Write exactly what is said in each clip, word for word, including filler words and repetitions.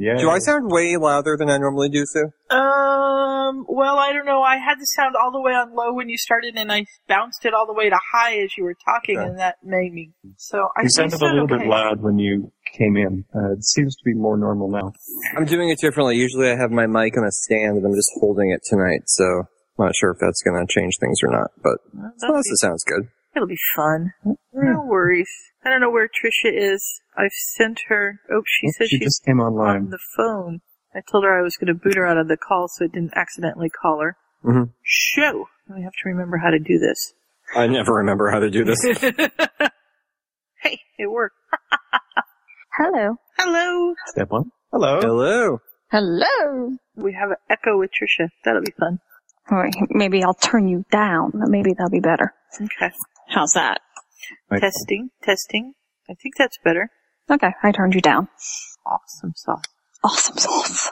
Yeah. Do I sound way louder than I normally do, Sue? Um, well, I don't know. I had the sound all the way on low when you started, and I bounced it all the way to high as you were talking, okay. and that made me... So I You sounded sound a little okay. bit loud when you came in. Uh, it seems to be more normal now. I'm doing it differently. Usually I have my mic on a stand, and I'm just holding it tonight, so I'm not sure if that's going to change things or not, but well, suppose be, it sounds good. It'll be fun. Yeah. No worries. I don't know where Tricia is. I've sent her. Oh, she oh, says she she's just came online. On the phone. I told her I was going to boot her out of the call so it didn't accidentally call her. Mm-hmm. Shoo! I have to remember how to do this. I never remember how to do this. Hey, it worked. Hello. Hello. Step one. Hello. Hello. Hello. We have an echo with Tricia. That'll be fun. All right, maybe I'll turn you down. Maybe that'll be better. Okay. How's that? Right. Testing, testing. I think that's better. Okay, I turned you down. Awesome sauce. Awesome sauce.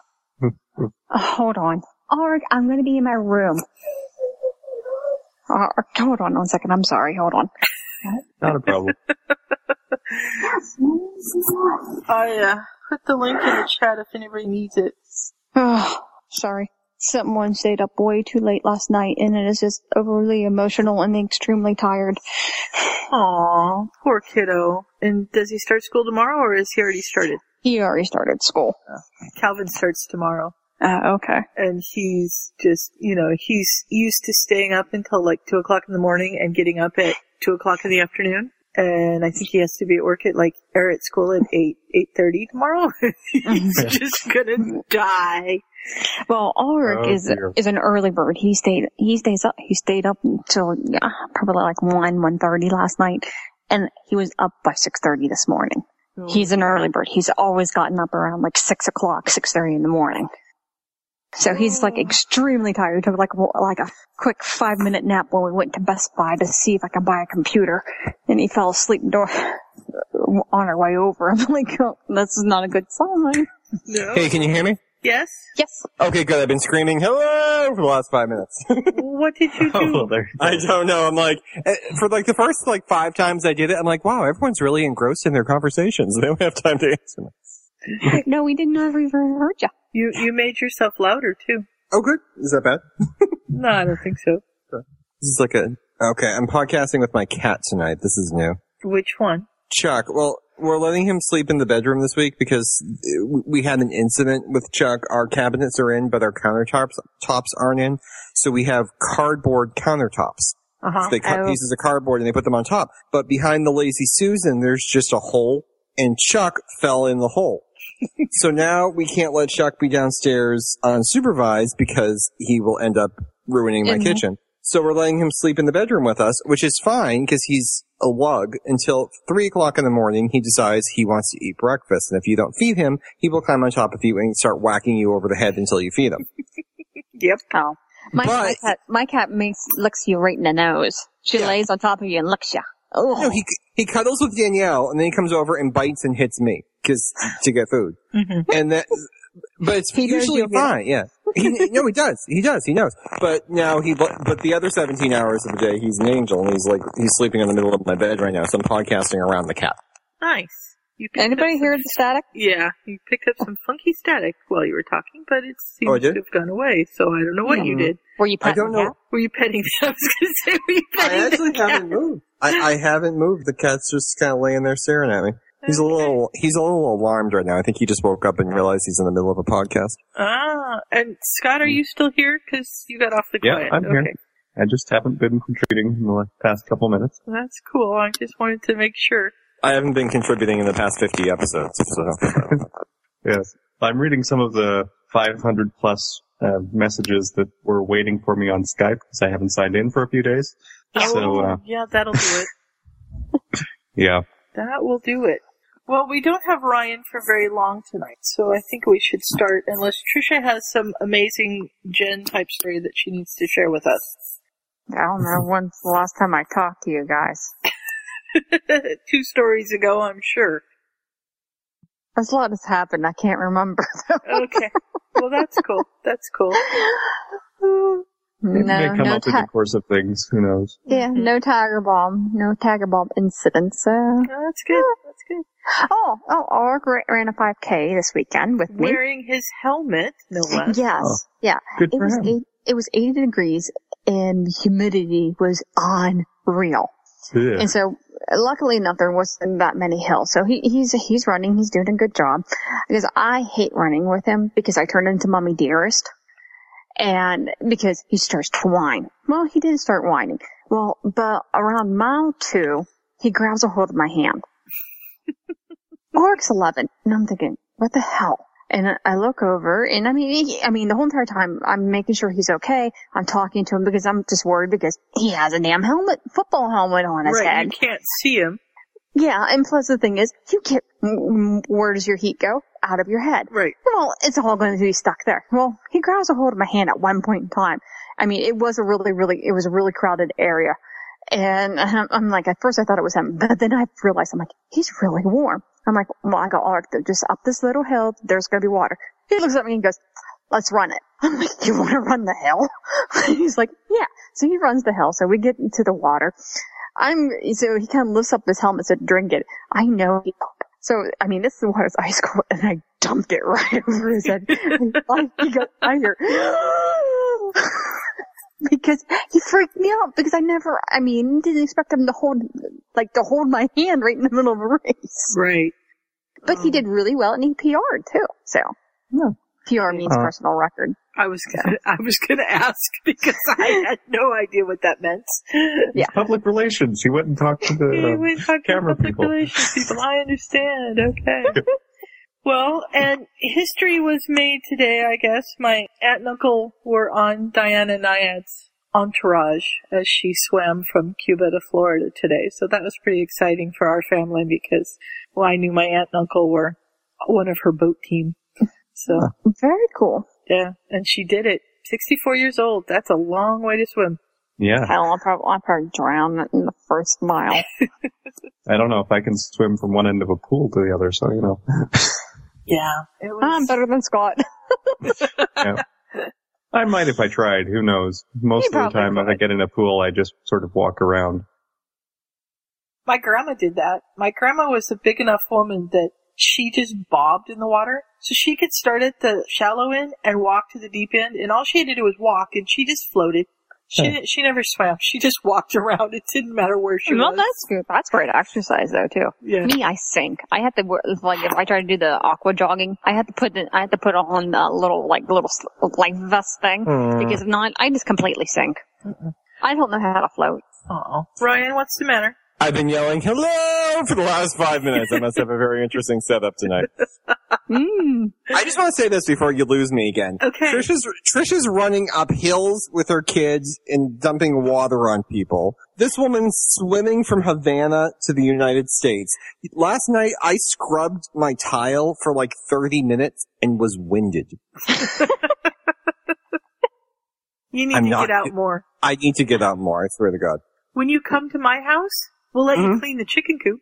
oh, hold on. Arg, I'm going to be in my room. Arg, hold on one second. I'm sorry. Hold on. Not a problem. Oh, yeah. Put the link in the chat if anybody needs it. Oh, sorry. Someone stayed up way too late last night, and it is just overly emotional and extremely tired. Aw, poor kiddo. And does he start school tomorrow, or has he already started? He already started school. Oh. Calvin starts tomorrow. Uh, okay. And he's just, you know, he's used to staying up until like two o'clock in the morning and getting up at two o'clock in the afternoon. And I think he has to be at work at like, or at school at eight, eight thirty tomorrow. He's just gonna die. Well, Ulrich oh, is dear. is an early bird. He stayed he stays up he stayed up until yeah, probably like one one thirty last night, and he was up by six thirty this morning. Oh, He's an early bird. He's always gotten up around like six o'clock, six thirty in the morning. So he's like extremely tired. Took like like a quick five minute nap when we went to Best Buy to see if I could buy a computer, and he fell asleep door on our way over. I'm like, oh, this is not a good sign. No. Hey, can you hear me? Yes. Yes. Okay, good. I've been screaming hello for the last five minutes. What did you do? Oh, there, there. I don't know. I'm like, for like the first like five times I did it, I'm like, wow, everyone's really engrossed in their conversations. They don't have time to answer me. No, we didn't ever even heard you. You you made yourself louder too. Oh, good. Is that bad? No, I don't think so. This is like a okay. I'm podcasting with my cat tonight. This is new. Which one? Chuck. Well. We're letting him sleep in the bedroom this week because we had an incident with Chuck. Our cabinets are in, but our countertops tops aren't in. So we have cardboard countertops. Uh-huh. So they cut oh. pieces of cardboard and they put them on top. But behind the Lazy Susan, there's just a hole, and Chuck fell in the hole. So now we can't let Chuck be downstairs unsupervised because he will end up ruining my mm-hmm. kitchen. So we're letting him sleep in the bedroom with us, which is fine because he's a lug until three o'clock in the morning. He decides he wants to eat breakfast. And if you don't feed him, he will climb on top of you and start whacking you over the head until you feed him. Yep. Oh. My, but, my cat, my cat makes, looks you right in the nose. She yeah. lays on top of you and licks you. Oh. No, he, he cuddles with Danielle and then he comes over and bites and hits me cause, to get food. Mm-hmm. And that, but it's he usually fine. Yeah. He, no, he does. He does. He knows. But now he, but the other seventeen hours of the day, he's an angel, and he's like, he's sleeping in the middle of my bed right now, so I'm podcasting around the cat. Nice. You Anybody hear the static? Yeah. You picked up some funky static while you were talking, but it seems oh, to have gone away, so I don't know what mm. you did. Were you petting I don't know. the cat? Were you petting the cat? I was going to say, were you petting I actually the cat? haven't moved. I, I haven't moved. The cat's just kind of laying there staring at me. He's a little, he's a little alarmed right now. I think he just woke up and realized he's in the middle of a podcast. Ah, and Scott, are you still here? Cause you got off the quiet. Yeah, I'm okay. here. I just haven't been contributing in the past couple minutes. That's cool. I just wanted to make sure. I haven't been contributing in the past fifty episodes, so. Yes. I'm reading some of the five hundred plus uh, messages that were waiting for me on Skype because I haven't signed in for a few days. Oh, so, uh... yeah, that'll do it. Yeah. That will do it. Well, we don't have Ryan for very long tonight, so I think we should start, unless Tricia has some amazing Jen-type story that she needs to share with us. I don't know when's the last time I talked to you guys. Two stories ago, I'm sure. As a lot has happened, I can't remember them. Okay. Well, that's cool. That's cool. Maybe no, they come no up ta- in the course of things. Who knows? Yeah, mm-hmm. no tiger bomb. No tiger bomb incidents. So. No, that's good. That's good. Oh, oh, Org ran a five K this weekend with me. Wearing his helmet, no less. Yes, oh, yeah. Good it for was him. Eight, it was eighty degrees, and the humidity was unreal. Yeah. And so, luckily enough, there wasn't that many hills. So he, he's he's running. He's doing a good job. Because I hate running with him because I turned into Mommy Dearest. And because he starts to whine. Well, he didn't start whining. Well, but around mile two, he grabs a hold of my hand. Orc's eleven. And I'm thinking, what the hell? And I look over, and I mean, he, I mean, the whole entire time, I'm making sure he's okay. I'm talking to him because I'm just worried because he has a damn helmet, football helmet on his right, head. Right, you can't see him. Yeah, and plus the thing is, you get, where does your heat go? Out of your head. Right. Well, it's all going to be stuck there. Well, he grabs a hold of my hand at one point in time. I mean, it was a really, really, it was a really crowded area. And I'm like, at first I thought it was him, but then I realized, I'm like, he's really warm. I'm like, well, I go, all right, just up this little hill, there's going to be water. He looks at me and goes, let's run it. I'm like, you want to run the hill? He's like, yeah. So he runs the hill. So we get into the water. I'm, so he kind of lifts up his helmet to drink it. I know. So, I mean, this is the water's ice cold, and I dumped it right over his head. He goes, I hear, because he freaked me out because I never, I mean, didn't expect him to hold, like, to hold my hand right in the middle of a race. Right. But um, he did really well, and he P R'd too. So, yeah. P R means uh, personal record. I was gonna, so. I was gonna ask because I had no idea what that meant. Yeah. Public relations. He went and talked to the uh, went talk camera to public people. Relations people. I understand. Okay. Well, and history was made today, I guess. My aunt and uncle were on Diana Nyad's entourage as she swam from Cuba to Florida today. So that was pretty exciting for our family because, well, I knew my aunt and uncle were one of her boat team. So very cool. Yeah, and she did it. sixty-four years old. That's a long way to swim. Yeah. Hell, I'll probably, I'll probably drown in the first mile. I don't know if I can swim from one end of a pool to the other, so, you know. Yeah. It was... I'm better than Scott. Yeah. I might if I tried. Who knows? Most you of the time, could. If I get in a pool, I just sort of walk around. My grandma did that. My grandma was a big enough woman that she just bobbed in the water. So she could start at the shallow end and walk to the deep end. And all she had to do was walk, and she just floated. She huh. didn't, she never swam. She just walked around. It didn't matter where she well, was. Well, that's good. That's great exercise, though, too. Yeah. Me, I sink. I had to, like, if I tried to do the aqua jogging, I had to put in, I had to put on a little, like, little life vest thing. Mm. Because if not, I just completely sink. Mm-mm. I don't know how to float. Oh, Ryan, what's the matter? I've been yelling, hello, for the last five minutes. I must have a very interesting setup tonight. Mm. I just want to say this before you lose me again. Okay. Trisha's, Trisha's running up hills with her kids and dumping water on people. This woman's swimming from Havana to the United States. Last night, I scrubbed my tile for like thirty minutes and was winded. You need I'm to not, get out more. I need to get out more, I swear to God. When you come to my house, we'll let mm-hmm. you clean the chicken coop.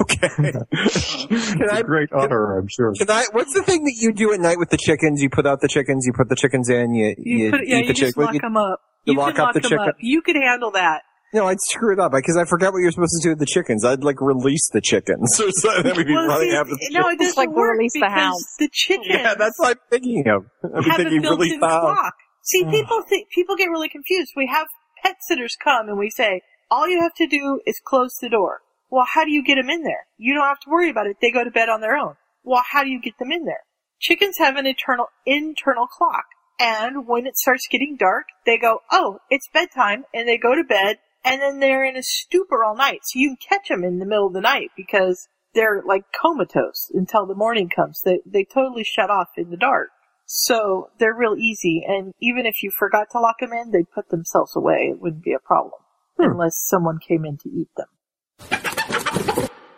Okay. It's I, a great honor, can, I'm sure. Can I, what's the thing that you do at night with the chickens? You put out the chickens, you put the chickens in, you, you, you put, eat yeah, the chickens. You chick- just lock you, them up. You, you lock can up lock the chicken. Up. You could handle that. No, I'd screw it up because I forgot what you're supposed to do with the chickens. I'd like release the chickens or something. That would be well, running after the no, it doesn't like work release because the, house. The chickens. Yeah, that's what I'm thinking of. I'm have thinking a release the house. See, people think people get really confused. We have pet sitters come and we say, all you have to do is close the door. Well, how do you get them in there? You don't have to worry about it. They go to bed on their own. Well, how do you get them in there? Chickens have an eternal, internal clock. And when it starts getting dark, they go, oh, it's bedtime. And they go to bed. And then they're in a stupor all night. So you can catch them in the middle of the night because they're like comatose until the morning comes. They, they totally shut off in the dark. So they're real easy. And even if you forgot to lock them in, they'd put themselves away. It wouldn't be a problem hmm. unless someone came in to eat them.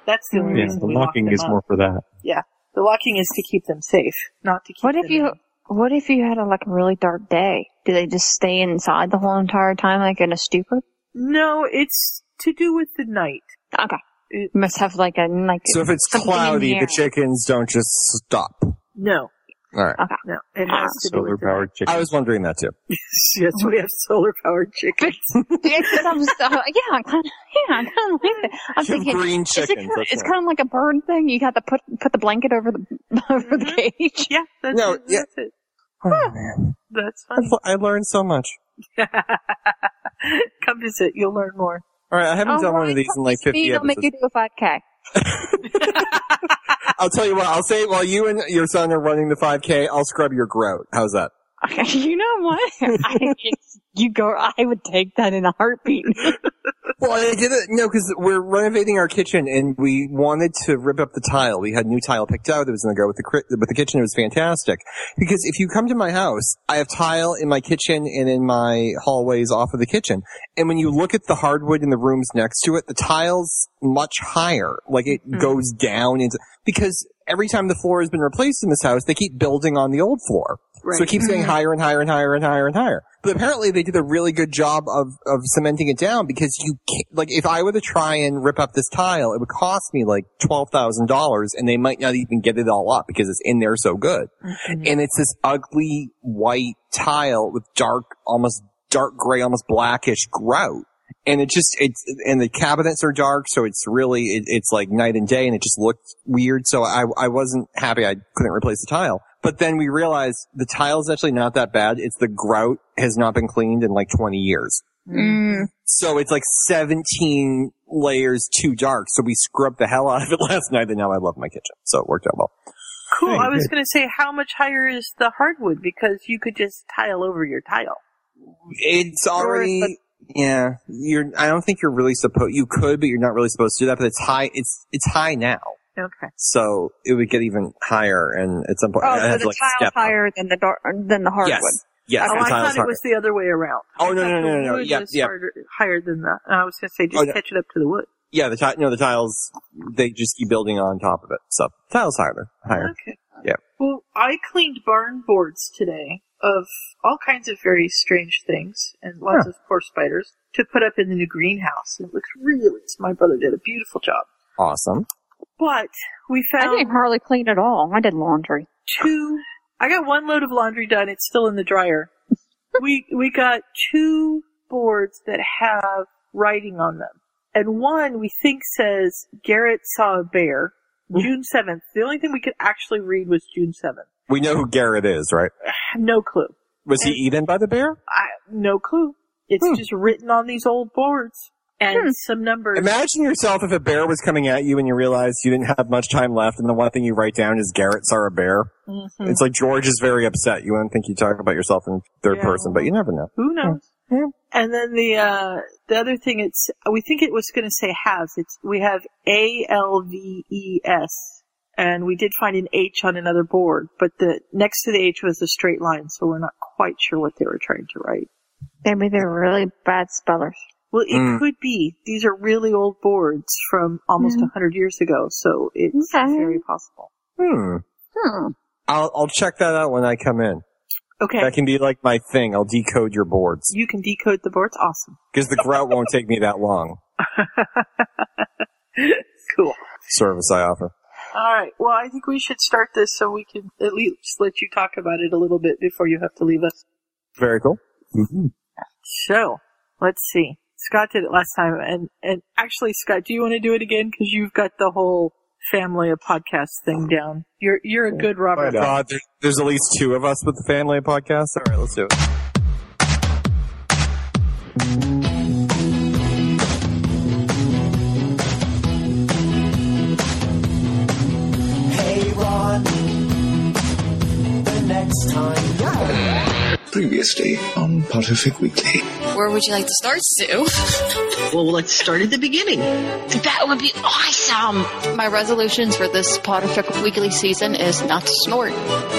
That's the only yeah, reason the we locking lock them is up. More for that. Yeah, the locking is to keep them safe, not to keep. What them if you? In. What if you had a like a really dark day? Do they just stay inside the whole entire time, like in a stupor? No, it's to do with the night. Okay, it must have like a like. So if it's cloudy, the chickens don't just stop. No, All right. Okay. No, it has to solar do with powered chickens. I was wondering that too. Yes, we have solar powered chickens. yeah, I'm just, uh, yeah, I'm kind of, yeah, I'm kind of like that. I'm thinking, green chickens. It kind of, it's right. kind of like a bird thing. You got to put put the blanket over the over mm-hmm. the cage. Yeah, that's, no, it, yeah. that's it. Oh huh. man, that's funny. I learned so much. Come visit, you'll learn more. All right, I haven't All done right, one of these in like fifty episodes. I'll make you do a five K. I'll tell you what, I'll say while you and your son are running the five K, I'll scrub your grout. How's that? Okay, you know what? I just, you go, I would take that in a heartbeat. Well, I did it, no, because we're renovating our kitchen and we wanted to rip up the tile. We had new tile picked out that was going to go with the, with the kitchen. It was fantastic. Because if you come to my house, I have tile in my kitchen and in my hallways off of the kitchen. And when you look at the hardwood in the rooms next to it, the tile's much higher. Like it mm-hmm. goes down into, because every time the floor has been replaced in this house, they keep building on the old floor. Right. So it keeps getting higher and higher and higher and higher and higher. But apparently they did a really good job of, of cementing it down because you can't, like, if I were to try and rip up this tile, it would cost me like twelve thousand dollars and they might not even get it all up because it's in there so good. Mm-hmm. And it's this ugly white tile with dark, almost dark gray, almost blackish grout. And it just, it's, and the cabinets are dark, so it's really, it, it's like night and day and it just looked weird. So I, I wasn't happy I couldn't replace the tile. But then we realized the tile's actually not that bad. It's the grout has not been cleaned in like twenty years. Mm. So it's like seventeen layers too dark. So we scrubbed the hell out of it last night and now I love my kitchen. So it worked out well. Cool. Dang. I was going to say, how much higher is the hardwood? Because you could just tile over your tile. It's already, the- yeah, you're, I don't think you're really supposed, you could, but you're not really supposed to do that. But it's high, it's, it's high now. Okay. So it would get even higher, and at some point, oh, so the like tile's higher up. than the dark, than the hardwood. Yes. Yes. Okay. Oh, I thought it was the other way around. Oh no no no no no. no. Yeah yeah. Higher than that. And I was going to say just oh, no. catch it up to the wood. Yeah, the tile. No, the tiles. They just keep building on top of it. So the tiles higher higher. Okay. Yeah. Well, I cleaned barn boards today of all kinds of very strange things and lots huh. of poor spiders to put up in the new greenhouse. It looks really. My brother did a beautiful job. Awesome. But we found... I didn't hardly clean at all. I did laundry. Two... I got one load of laundry done. It's still in the dryer. we we got two boards that have writing on them. And one we think says, Garrett saw a bear, June seventh. The only thing we could actually read was June seventh. We know who Garrett is, right? No clue. Was and he eaten by the bear? I, no clue. It's hmm. just written on these old boards. And hmm. some numbers. Imagine yourself if a bear was coming at you and you realized you didn't have much time left and the one thing you write down is Garrett saw a bear. Mm-hmm. It's like George is very upset. You wouldn't think you talk about yourself in third yeah. person, but you never know. Who knows? Yeah. And then the uh the other thing, it's we think it was going to say halves. It's we have A L V E S, and we did find an H on another board, but the next to the H was a straight line, so we're not quite sure what they were trying to write. Maybe they're really bad spellers. Well, it mm. could be. These are really old boards from almost mm. one hundred years ago, so it's okay. very possible. Hmm. Hmm. I'll, I'll check that out when I come in. Okay. That can be like my thing. I'll decode your boards. You can decode the boards? Awesome. Because the grout won't take me that long. Cool. Service I offer. All right. Well, I think we should start this so we can at least let you talk about it a little bit before you have to leave us. Very cool. Mm-hmm. So, let's see. Scott did it last time, and, and actually, Scott, do you want to do it again? Because you've got the whole family of podcasts thing down. You're you're a good Robert. Oh, God, there's, there's at least two of us with the family of podcasts. All right, let's do it. Hey, Ron. The next time. Yeah. Previously on Potterific Weekly. Where would you like to start, Sue? Well, let's start at the beginning. That would be awesome. My resolutions for this Potterific Weekly season is not to snort.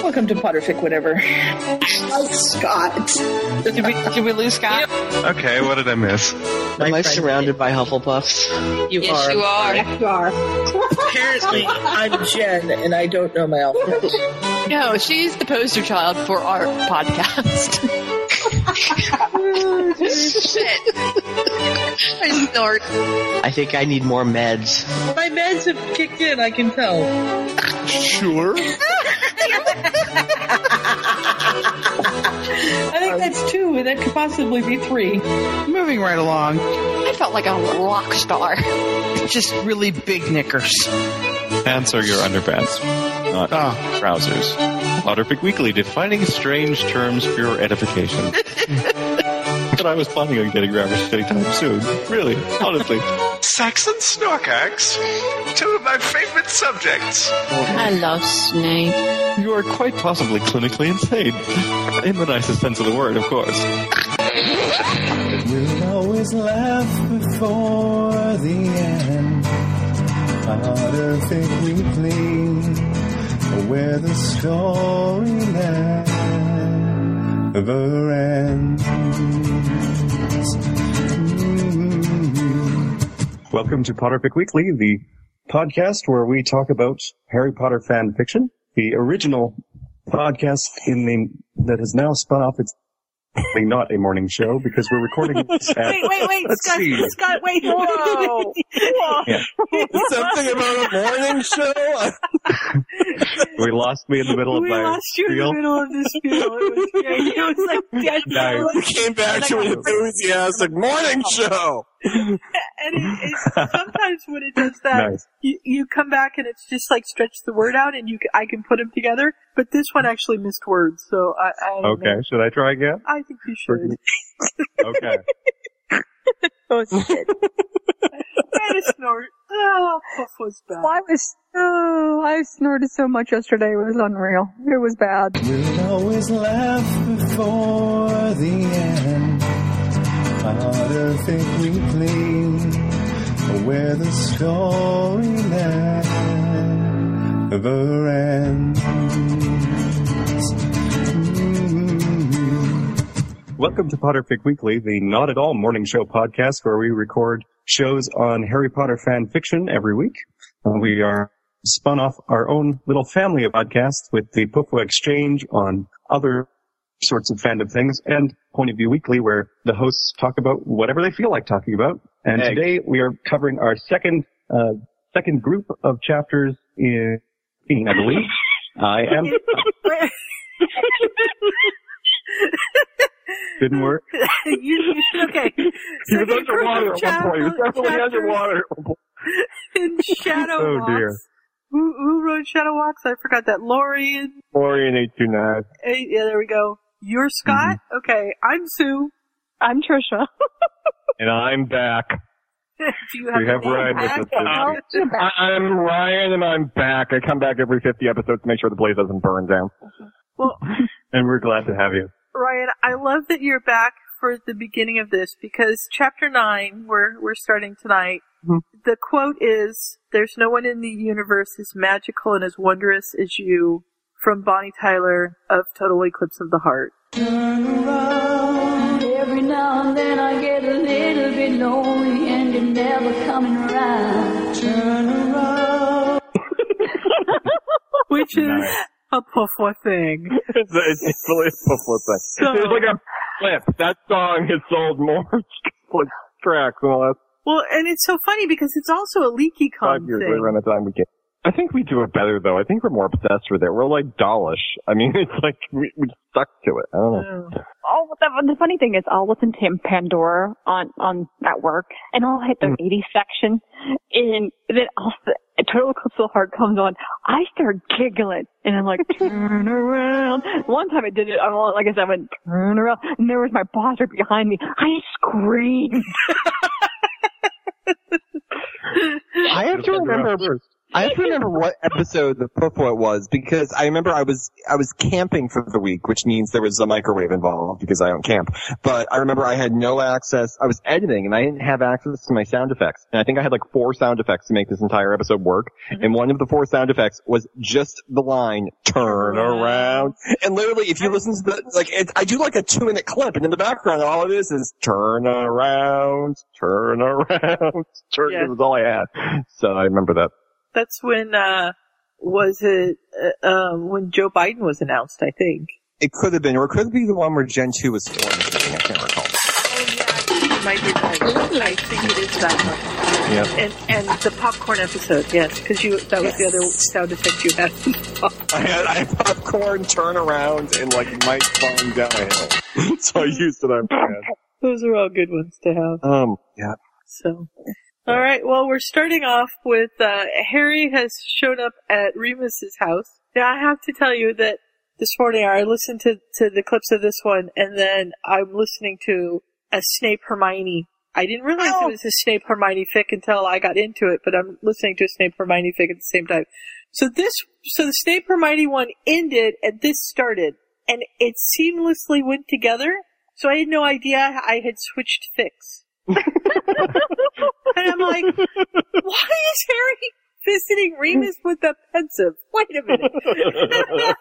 Welcome to Potterific whatever. I like Scott. Did we, did we lose Scott? Okay, what did I miss? My Am I surrounded by Hufflepuffs? You yes, are. you are. Yes, you are. Apparently, I'm Jen, and I don't know my alphabet. No, she's the poster child for our podcast. Shit. I snort. I think I need more meds. My meds have kicked in, I can tell. Sure. mean, that could possibly be three. Moving right along. I felt like a rock star. Just really big knickers. Pants are your underpants, not oh. trousers. Potterific Weekly, defining strange terms for your edification. But I was planning on getting ravished anytime soon. Really, honestly. Sex and snorkax, two of my favorite subjects. I love Snape. You are quite possibly clinically insane. In the nicest sense of the word, of course. We'll always laugh before the end. Potterific Weekly, where the story never ends. Mm-hmm. Welcome to Potterific Weekly, the podcast where we talk about Harry Potter fan fiction, the original podcast in the that has now spun off its not a morning show because we're recording this at, wait wait wait Scott, see. Scott wait whoa, whoa. Yeah. Something about a morning show. We lost me in the middle of we my we lost you spiel. In the middle of this spiel. It was great. It was like dead no. We came back to an enthusiastic morning show. And it, it, sometimes when it does that, nice. you, you come back and it's just like stretch the word out, and you can, I can put them together. But this one actually missed words, so I. I okay, know. Should I try again? I think you should. Okay. Oh shit! I had a snort. Oh, Puff was bad. Well, I was. Oh, I snorted so much yesterday. It was unreal. It was bad. We'll always laugh before the end. Potterific Weekly, where the story never ends. Mm-hmm. Welcome to Potterific Weekly, the not at all morning show podcast where we record shows on Harry Potter fan fiction every week. We are spun off our own little family of podcasts with the Puffo Exchange on other sorts of fandom things, and Point of View Weekly, where the hosts talk about whatever they feel like talking about. And Egg. Today we are covering our second uh, second group of chapters in, I believe. I am... Didn't work? you, okay. You was under water at one point. You definitely chapters. Under water at one point. In Shadow Walks. Oh, dear. Who, who wrote Shadow Walks? I forgot that. Lorian. Lorian eight two nine. Eight, yeah, there we go. You're Scott? Mm-hmm. Okay, I'm Sue. I'm Trisha. And I'm back. Do you have we have Ryan back? With us. No, I, I'm Ryan, and I'm back. I come back every fifty episodes to make sure the place doesn't burn down. Well, and we're glad to have you. Ryan, I love that you're back for the beginning of this, because Chapter nine, we're, we're starting tonight, mm-hmm. The quote is, "There's no one in the universe as magical and as wondrous as you," from Bonnie Tyler of Total Eclipse of the Heart. Turn around. Every now and then I get a little bit lonely and you're never coming around. Turn around. Which is nice. A Puffo thing. It's, it's, it's really a Puffo thing. So, it's like a flip. That song has sold more tracks and all that. Well, and it's so funny because it's also a LeakyCon Five years thing. Later on the time we get. I think we do it better though. I think we're more obsessed with it. We're like dollish. I mean, it's like we, we stuck to it. I don't know. Oh, oh the, the funny thing is, I'll listen to him Pandora on on at work, and I'll hit the mm. eighties section, and then I'll, Total Eclipse of the Heart comes on. I start giggling, and I'm like, turn around. One time I did it. I'm all, like I said, I went turn around, and there was my boss right behind me. I screamed. I have to remember. I have to remember what episode the Puffo it was, because I remember I was I was camping for the week, which means there was a microwave involved because I don't camp. But I remember I had no access. I was editing, and I didn't have access to my sound effects. And I think I had like four sound effects to make this entire episode work. Mm-hmm. And one of the four sound effects was just the line, turn around. And literally, if you listen to the, like, it, I do like a two-minute clip, and in the background, all it is is turn around, turn around, turn. Yeah. It was all I had. So I remember that. That's when, uh, was it, uh, uh, when Joe Biden was announced, I think. It could have been, or it could be the one where Gen two was still in the thing, I can't recall. Oh, yeah, I think it might be right. I think it is that one. Yeah. And, and the popcorn episode, yes, because you—that was yes. the other sound effect you had. I had I had popcorn, turn around, and like Mike falling down a hill. So I used it on brand. Those are all good ones to have. Um, yeah. So, all right. Well, we're starting off with uh, Harry has shown up at Remus's house. Now, I have to tell you that this morning I listened to to the clips of this one, and then I'm listening to a Snape Hermione. I didn't realize oh. it was a Snape Hermione fic until I got into it, but I'm listening to a Snape Hermione fic at the same time. So this, so the Snape Hermione one ended and this started, and it seamlessly went together. So I had no idea I had switched fics. And I'm like, why is Harry visiting Remus with a pensive? Wait a minute.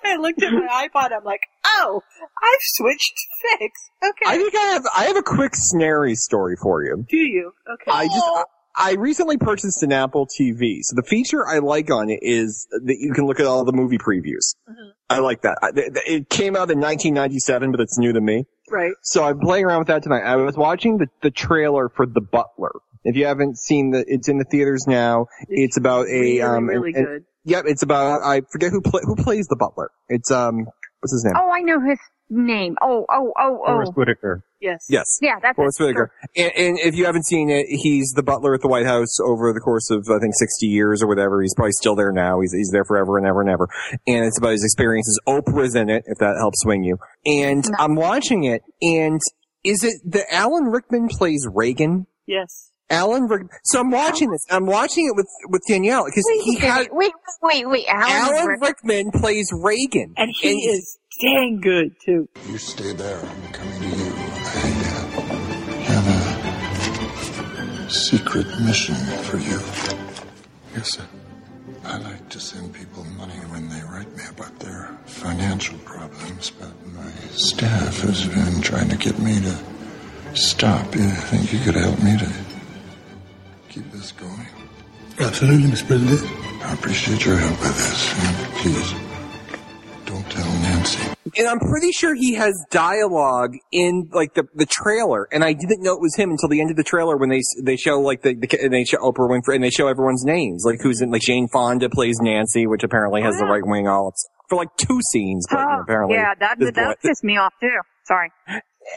I looked at my iPod. I'm like, oh, I've switched fics. Okay. I think I have. I have a quick snary story for you. Do you? Okay. I just. I, I recently purchased an Apple T V. So the feature I like on it is that you can look at all the movie previews. Mm-hmm. I like that. I, th- th- it came out in nineteen ninety-seven, but it's new to me. Right. So I'm playing around with that tonight. I was watching the the trailer for The Butler. If you haven't seen the, it's in the theaters now. It's, it's about a really, um, really an, good. An, yep, it's about I forget who play, who plays the butler. It's um, what's his name? Oh, I know his name. Oh, oh, oh, oh. Forest Whitaker. Yes. Yes. Yeah, that's Forest Whitaker. And, and if you haven't seen it, he's the butler at the White House over the course of I think sixty years or whatever. He's probably still there now. He's he's there forever and ever and ever. And it's about his experiences. Oprah's in it, if that helps swing you. And no. I'm watching it. And is it the Alan Rickman plays Reagan? Yes. Alan Rickman. So I'm watching this. I'm watching it with, with Danielle because he had. Wait, wait, wait. Alan, Alan Rickman plays Reagan. And he and is dang good, too. You stay there. I'm coming to you. I have a secret mission for you. Yes, sir. I like to send people money when they write me about their financial problems, but my staff has been trying to get me to stop. You think you could help me to keep this going? Absolutely, Mister President. I appreciate your help with this. And please, don't tell Nancy. And I'm pretty sure he has dialogue in like the the trailer, and I didn't know it was him until the end of the trailer when they they show like the, the and they show Oprah Winfrey and they show everyone's names, like who's in, like Jane Fonda plays Nancy, which apparently has oh, yeah. the right wing all for like two scenes. But oh, apparently, yeah, that that pissed me off too. Sorry.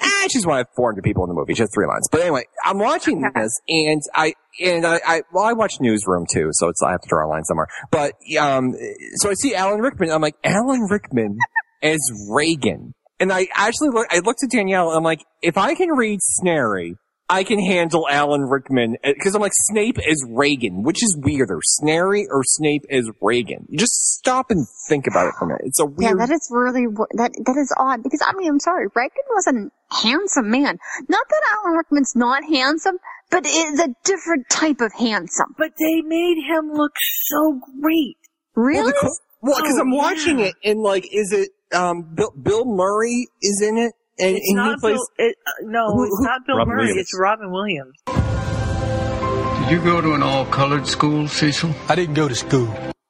Ah, she's one of four hundred people in the movie. She has three lines. But anyway, I'm watching this, and I and I, I well, I watch Newsroom too, so it's I have to draw a line somewhere. But um, so I see Alan Rickman. And I'm like, Alan Rickman as Reagan, and I actually look. I looked at Danielle. And I'm like, if I can read Snary, I can handle Alan Rickman because I'm like Snape as Reagan, which is weirder, Snary or Snape as Reagan. You just stop and think about it for a minute. It's a weird. Yeah, that is really that that is odd because I mean I'm sorry, Reagan was an handsome man. Not that Alan Rickman's not handsome, but it's a different type of handsome. But they made him look so great. Really? Well, because oh, I'm watching yeah. it and like, is it um Bill, Bill Murray is in it? And, it's and not plays, Bill, it, uh, no, who, who, it's not Bill Robin Murray, Williams. It's Robin Williams. Did you go to an all-colored school, Cecil? I didn't go to school.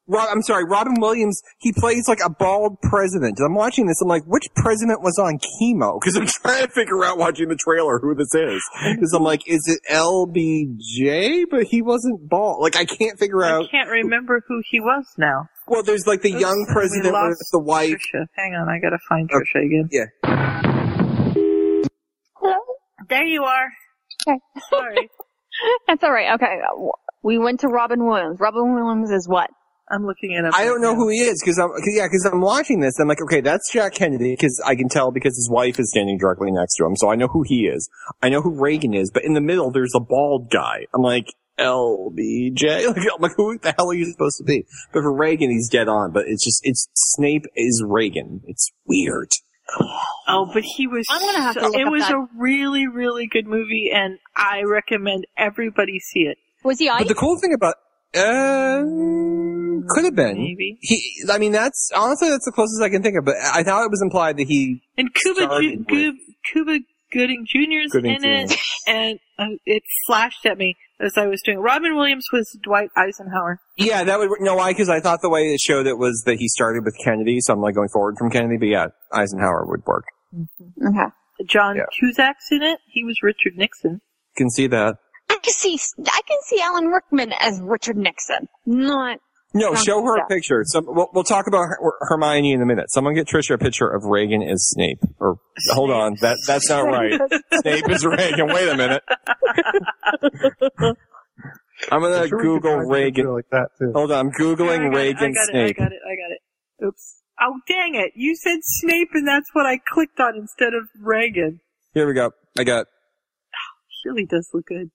Rob, I'm sorry, Robin Williams, he plays like a bald president. I'm watching this, I'm like, which president was on chemo? Because I'm trying to figure out, watching the trailer, who this is. Because I'm like, is it L B J? But he wasn't bald. Like, I can't figure I out. I can't remember who he was now. Well, there's like the Oops, young president with the wife. Trisha. Hang on, I gotta find okay. Trisha again. Yeah. Hello? There you are. Okay. Sorry. That's all right. Okay. We went to Robin Williams. Robin Williams is what? I'm looking at him. I don't know who he is because I'm, cause, yeah, because I'm watching this. I'm like, okay, that's Jack Kennedy because I can tell because his wife is standing directly next to him. So I know who he is. I know who Reagan is. But in the middle, there's a bald guy. I'm like, L B J? Like, I'm like, who the hell are you supposed to be? But for Reagan, he's dead on. But it's just, it's Snape is Reagan. It's weird. Oh, but he was. I'm gonna have so, to look it up was that. a really, really good movie, and I recommend everybody see it. Was he? But the cool thing about um, could have been maybe. He, I mean, that's honestly that's the closest I can think of. But I thought it was implied that he and Cuba Ju- Gu- Cuba Gooding Junior's Gooding in Junior it, and uh, it flashed at me as I was doing. Robin Williams was Dwight Eisenhower. Yeah, that would no, why? Because I thought the way it showed it was that he started with Kennedy, so I'm like going forward from Kennedy. But yeah, Eisenhower would work. Mm-hmm. Okay. John yeah. Cusack's in it. He was Richard Nixon. You can see that. I can see I can see Alan Rickman as Richard Nixon. Not no. Show her a picture. Some, we'll, we'll talk about her, Hermione in a minute. Someone get Trisha a picture of Reagan as Snape. Or hold on, that that's not right. Snape is Reagan. Wait a minute. I'm gonna I'm sure Google Reagan. Like that too. Hold on, I'm googling Reagan Snape. I got it. I got it. Oops. Oh, dang it. You said Snape, and that's what I clicked on instead of Reagan. Here we go. I got it. Oh, really does look good.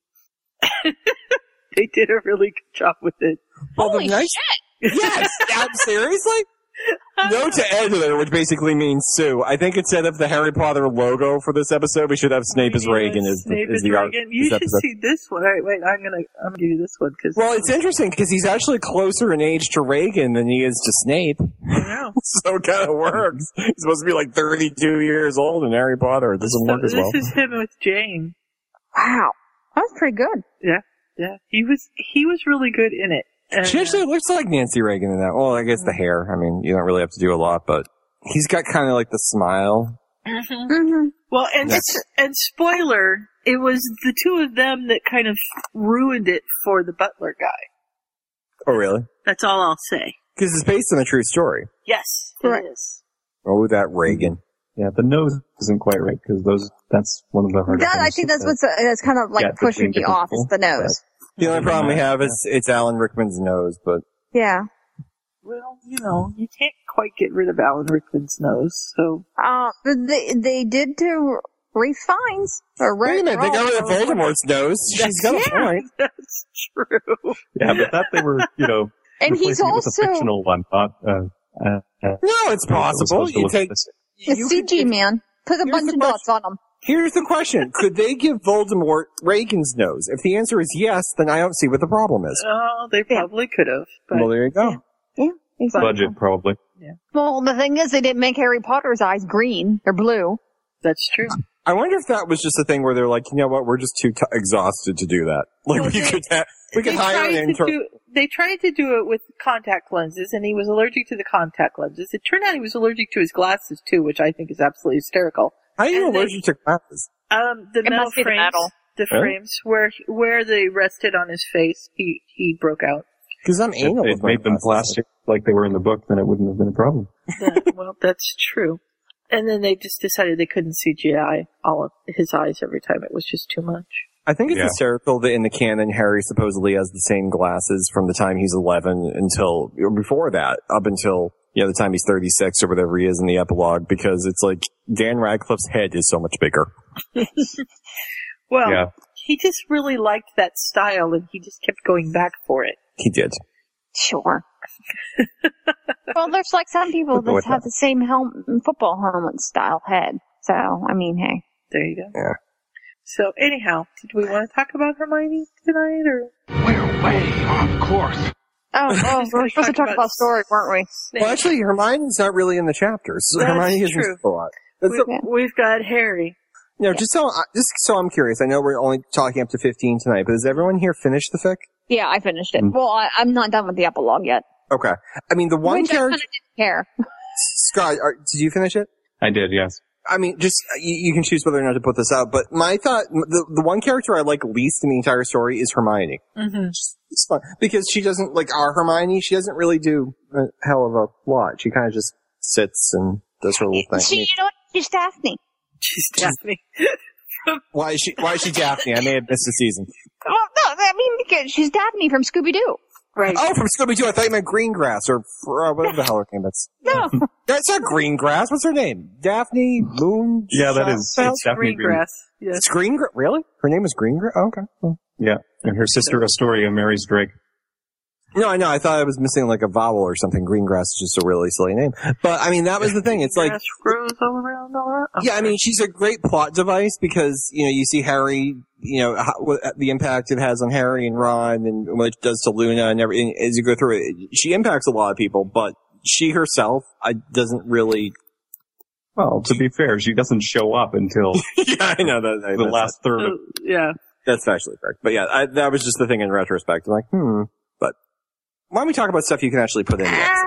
They did a really good job with it. Well, Holy nice- shit! Yes! Seriously? No to editor, which basically means Sue. I think instead of the Harry Potter logo for this episode, we should have Snape as Reagan. Is Snape as Reagan. You should see this one. All right, wait, I'm gonna, I'm gonna give you this one because. Well, it's interesting because he's actually closer in age to Reagan than he is to Snape. I know. So it kind of works. He's supposed to be like thirty-two years old in Harry Potter. It doesn't work as well. This is him with Jane. Wow, that was pretty good. Yeah, yeah. He was, he was really good in it. And, she actually looks like Nancy Reagan in that. Well, I guess the hair. I mean, you don't really have to do a lot, but he's got kind of like the smile. Mm-hmm. Mm-hmm. Well, and That's- and spoiler, it was the two of them that kind of ruined it for the Butler guy. Oh, really? That's all I'll say. Because it's based on a true story. Yes, right. It is. Oh, that Reagan. Yeah, the nose isn't quite right because those. That's one of the hardest. That I think that's what's that's kind of like yeah, pushing me off people. The nose. The only problem we have is it's Alan Rickman's nose, but yeah. Well, you know, you can't quite get rid of Alan Rickman's nose, so. Uh, but they they did do Ree Fiennes. Wait a minute, they got rid of Voldemort's nose. She's got a point. That's true. Yeah, but that they were, you know, and he's also a fictional one. Not, uh, uh, no, it's possible. You take you C G could, man, put a bunch of dots on him. Here's the question. Could they give Voldemort Reagan's nose? If the answer is yes, then I don't see what the problem is. Oh, they probably could have. Well, there you go. Yeah, yeah exactly. Budget, probably. Yeah. Well, the thing is, they didn't make Harry Potter's eyes green. They're blue. That's true. I wonder if that was just a thing where they're like, you know what, we're just too t- exhausted to do that. Like, well, we they, could ha- we could hire an intern. They tried to do it with contact lenses, and he was allergic to the contact lenses. It turned out he was allergic to his glasses, too, which I think is absolutely hysterical. How are you allergic to glasses? Um, the metal frames, the, metal. the really? frames where where they rested on his face, he he broke out. Because I'm anal. If they made them plastic like they were in the book, then it wouldn't have been a problem. Yeah, well, that's true. And then they just decided they couldn't C G I all of his eyes every time. It was just too much. I think it's yeah. hysterical that in the canon, Harry supposedly has the same glasses from the time he's eleven until or before that, up until. You know, the time he's thirty-six or whatever he is in the epilogue, because it's like Dan Radcliffe's head is so much bigger. well, yeah. He just really liked that style, and he just kept going back for it. He did. Sure. Well, there's like some people that have that. the same helm, football helmet-style head. So, I mean, hey. There you go. Yeah. So, anyhow, did we want to talk about Hermione tonight, or? We're way off course. Oh, oh we were supposed to talk about, about story, weren't we? Snape. Well, actually, Hermione's not really in the chapters. So Hermione isn't true. a lot. We've, a, we've got Harry. No, yeah. just so just so I'm curious. I know we're only talking up to fifteen tonight, but has everyone here finished the fic? Yeah, I finished it. Mm. Well, I, I'm not done with the epilogue yet. Okay. I mean, the one Which character... I kind of didn't care. Scott, are, did you finish it? I did, yes. I mean, just, you, you can choose whether or not to put this out, but my thought, the, the one character I like least in the entire story is Hermione. Mm-hmm. It's fun, because she doesn't, like our Hermione, she doesn't really do a hell of a lot. She kind of just sits and does her little thing. She, you know what? She's Daphne. She's Daphne. Why is she, why is she Daphne? I may have missed a season. Well, no, I mean, because she's Daphne from Scooby-Doo. Right. Oh, from Scooby-Doo. I thought you meant Greengrass or uh, whatever the hell her name is. No. That's not Greengrass. What's her name? Daphne Moon? Yeah, that is. It's Daphne Greengrass. Yes. It's Greengrass? Really? Her name is Greengrass? Oh, okay. Well, yeah. And her sister Astoria marries Drake. No, I know. I thought I was missing like a vowel or something. Greengrass is just a really silly name. But, I mean, that was the thing. It's like... Grass grows all around, all around. Yeah, I mean, she's a great plot device because, you know, you see Harry... You know, how, the impact it has on Harry and Ron and what it does to Luna and everything. As you go through it, she impacts a lot of people, but she herself I, doesn't really... Well, to be fair, she doesn't show up until yeah, I know that, the last third of it. Yeah. That's factually correct. But yeah, I, that was just the thing in retrospect. I'm like, hmm. But why don't we talk about stuff you can actually put in next?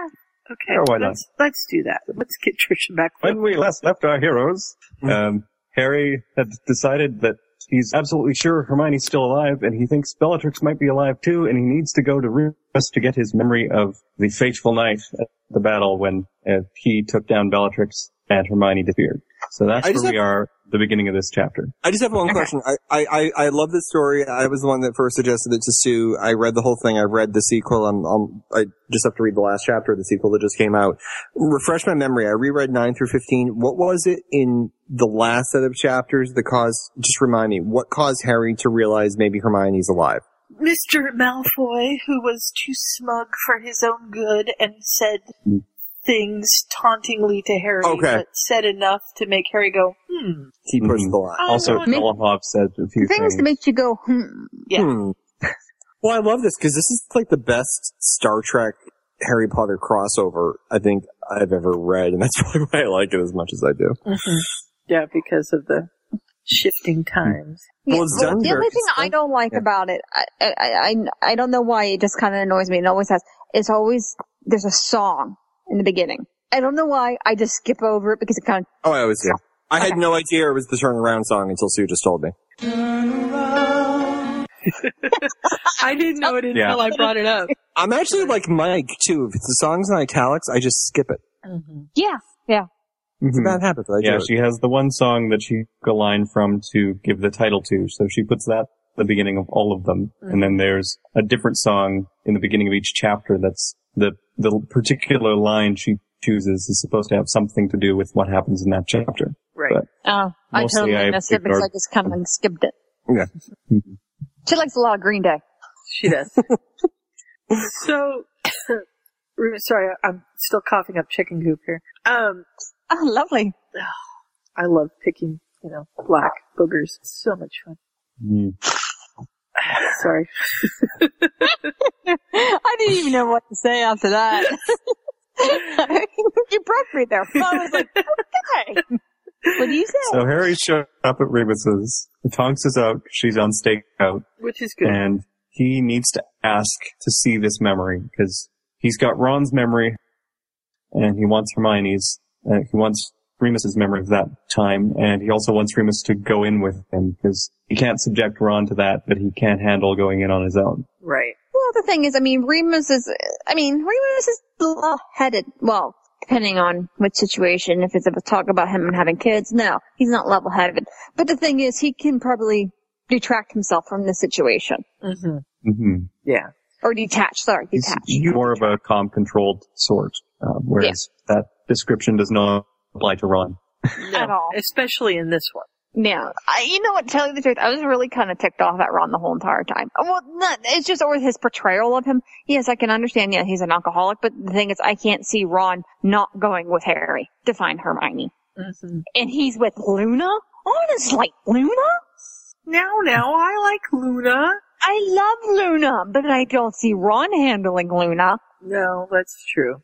Okay, oh, why let's, not? let's do that. Let's get Trisha back. When we last left our heroes, um, Harry had decided that he's absolutely sure Hermione's still alive, and he thinks Bellatrix might be alive too, and he needs to go to Remus to get his memory of the fateful night at the battle when uh, he took down Bellatrix and Hermione disappeared. So that's where have, we are, the beginning of this chapter. I just have one question. I, I, I love this story. I was the one that first suggested it to Sue. I read the whole thing. I read the sequel. I'm, I'm, I just have to read the last chapter of the sequel that just came out. Refresh my memory. I reread nine through fifteen. What was it in the last set of chapters that caused, just remind me, what caused Harry to realize maybe Hermione's alive? Mister Malfoy, who was too smug for his own good and said... Mm. things tauntingly to Harry, okay. but said enough to make Harry go, hmm. He pushed the line. Also, Dolohov said a few things. Things to make you go, hmm. Yeah. Hmm. Well, I love this, because this is like the best Star Trek Harry Potter crossover I think I've ever read, and that's probably why I like it as much as I do. Mm-hmm. Yeah, because of the shifting times. Yeah, well, it's done the only thing I don't like yeah. about it, I, I, I, I don't know why, it just kind of annoys me, it always has, it's always, there's a song in the beginning. I don't know why. I just skip over it because it kind of... Oh, I always do. I okay. had no idea it was the Turn Around song until Sue just told me. Turn around. I didn't know it until yeah. I brought it up. I'm actually like Mike, too. If the song's in italics, I just skip it. Mm-hmm. Yeah, yeah. It's a bad habit. I yeah, do she it. has the one song that she took a line from to give the title to, so she puts that at the beginning of all of them, mm-hmm. and then there's a different song in the beginning of each chapter that's the the particular line she chooses is supposed to have something to do with what happens in that chapter. Right. But oh, I totally I missed it because I just kind of skipped it. Yeah. She likes a lot of Green Day. She does. So, sorry, I'm still coughing up chicken goop here. Um, oh, lovely. I love picking, you know, black boogers. It's so much fun. Mm. Sorry. I didn't even know what to say after that. You broke me there. So I was like, okay. What do you say? So Harry showed up at Remus's. Tonks is out. She's on stakeout. Which is good. And he needs to ask to see this memory because he's got Ron's memory and he wants Hermione's. Uh, he wants Remus's memory of that time, and he also wants Remus to go in with him because he can't subject Ron to that, but he can't handle going in on his own. Right. Well, the thing is, I mean, Remus is, I mean, Remus is level-headed. Well, depending on which situation, if it's a talk about him and having kids, no, he's not level-headed. But the thing is, he can probably detract himself from the situation. Mm-hmm. Mm-hmm. Yeah. Or detach, sorry, detach. He's more of a calm, controlled sort, uh, whereas yeah. that description does not apply to Ron. No, at all. Especially in this one. Yeah. I, you know what, to tell you the truth, I was really kind of ticked off at Ron the whole entire time. Well, not, it's just or his portrayal of him. Yes, I can understand, yeah, he's an alcoholic, but the thing is, I can't see Ron not going with Harry to find Hermione. Mm-hmm. And he's with Luna? Honestly, Luna? Now, now, I like Luna. I love Luna, but I don't see Ron handling Luna. No, that's true.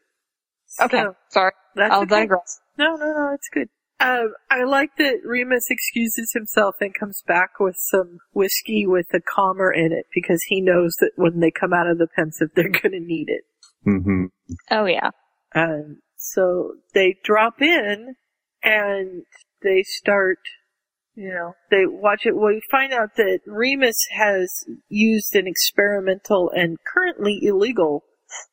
Okay, so, sorry. That's I'll okay. digress. No, no, no, it's good. Um, I like that Remus excuses himself and comes back with some whiskey with a calmer in it because he knows that when they come out of the pensive, they're going to need it. Mm-hmm. Oh, yeah. Um, so they drop in and they start, you know, they watch it. We find out that Remus has used an experimental and currently illegal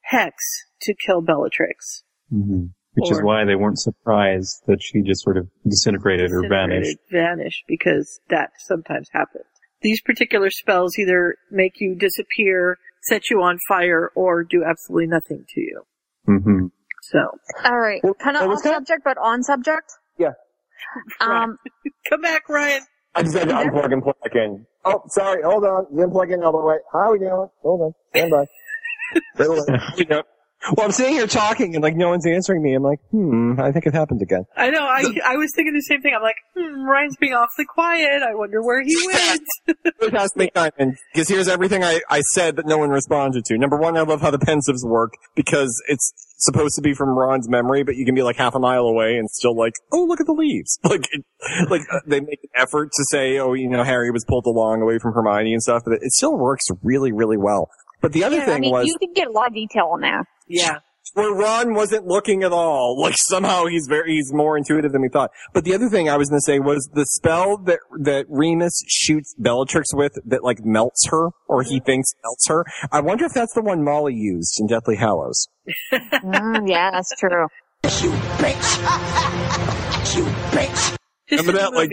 hex to kill Bellatrix. Mm-hmm. Which or, is why they weren't surprised that she just sort of disintegrated, disintegrated or vanished. Vanished, because that sometimes happens. These particular spells either make you disappear, set you on fire, or do absolutely nothing to you. Mm-hmm. So. Alright, well, kind of off subject, but on subject? Yeah. Um, Come back, Ryan. I just had to unplug and plug in. Oh, sorry, hold on. You didn't plug in all the way. How are we doing? Hold on. Stand by. Well, I'm sitting here talking, and, like, no one's answering me. I'm like, hmm, I think it happened again. I know. I I was thinking the same thing. I'm like, hmm, Ryan's being awfully quiet. I wonder where he went. It has to make time, because here's everything I, I said that no one responded to. Number one, I love how the pensives work, because it's supposed to be from Ron's memory, but you can be, like, half a mile away and still, like, oh, look at the leaves. Like, it, like uh, they make an effort to say, oh, you know, Harry was pulled along away from Hermione and stuff, but it, it still works really, really well. But the other yeah, thing I mean, was... you can get a lot of detail on that. Yeah. where Ron wasn't looking at all. Like somehow he's very, he's more intuitive than we thought. But the other thing I was going to say was the spell that, that Remus shoots Bellatrix with that like melts her, or he thinks melts her. I wonder if that's the one Molly used in Deathly Hallows. mm, yeah, that's true. You bitch. You bitch. Remember it's that? Like,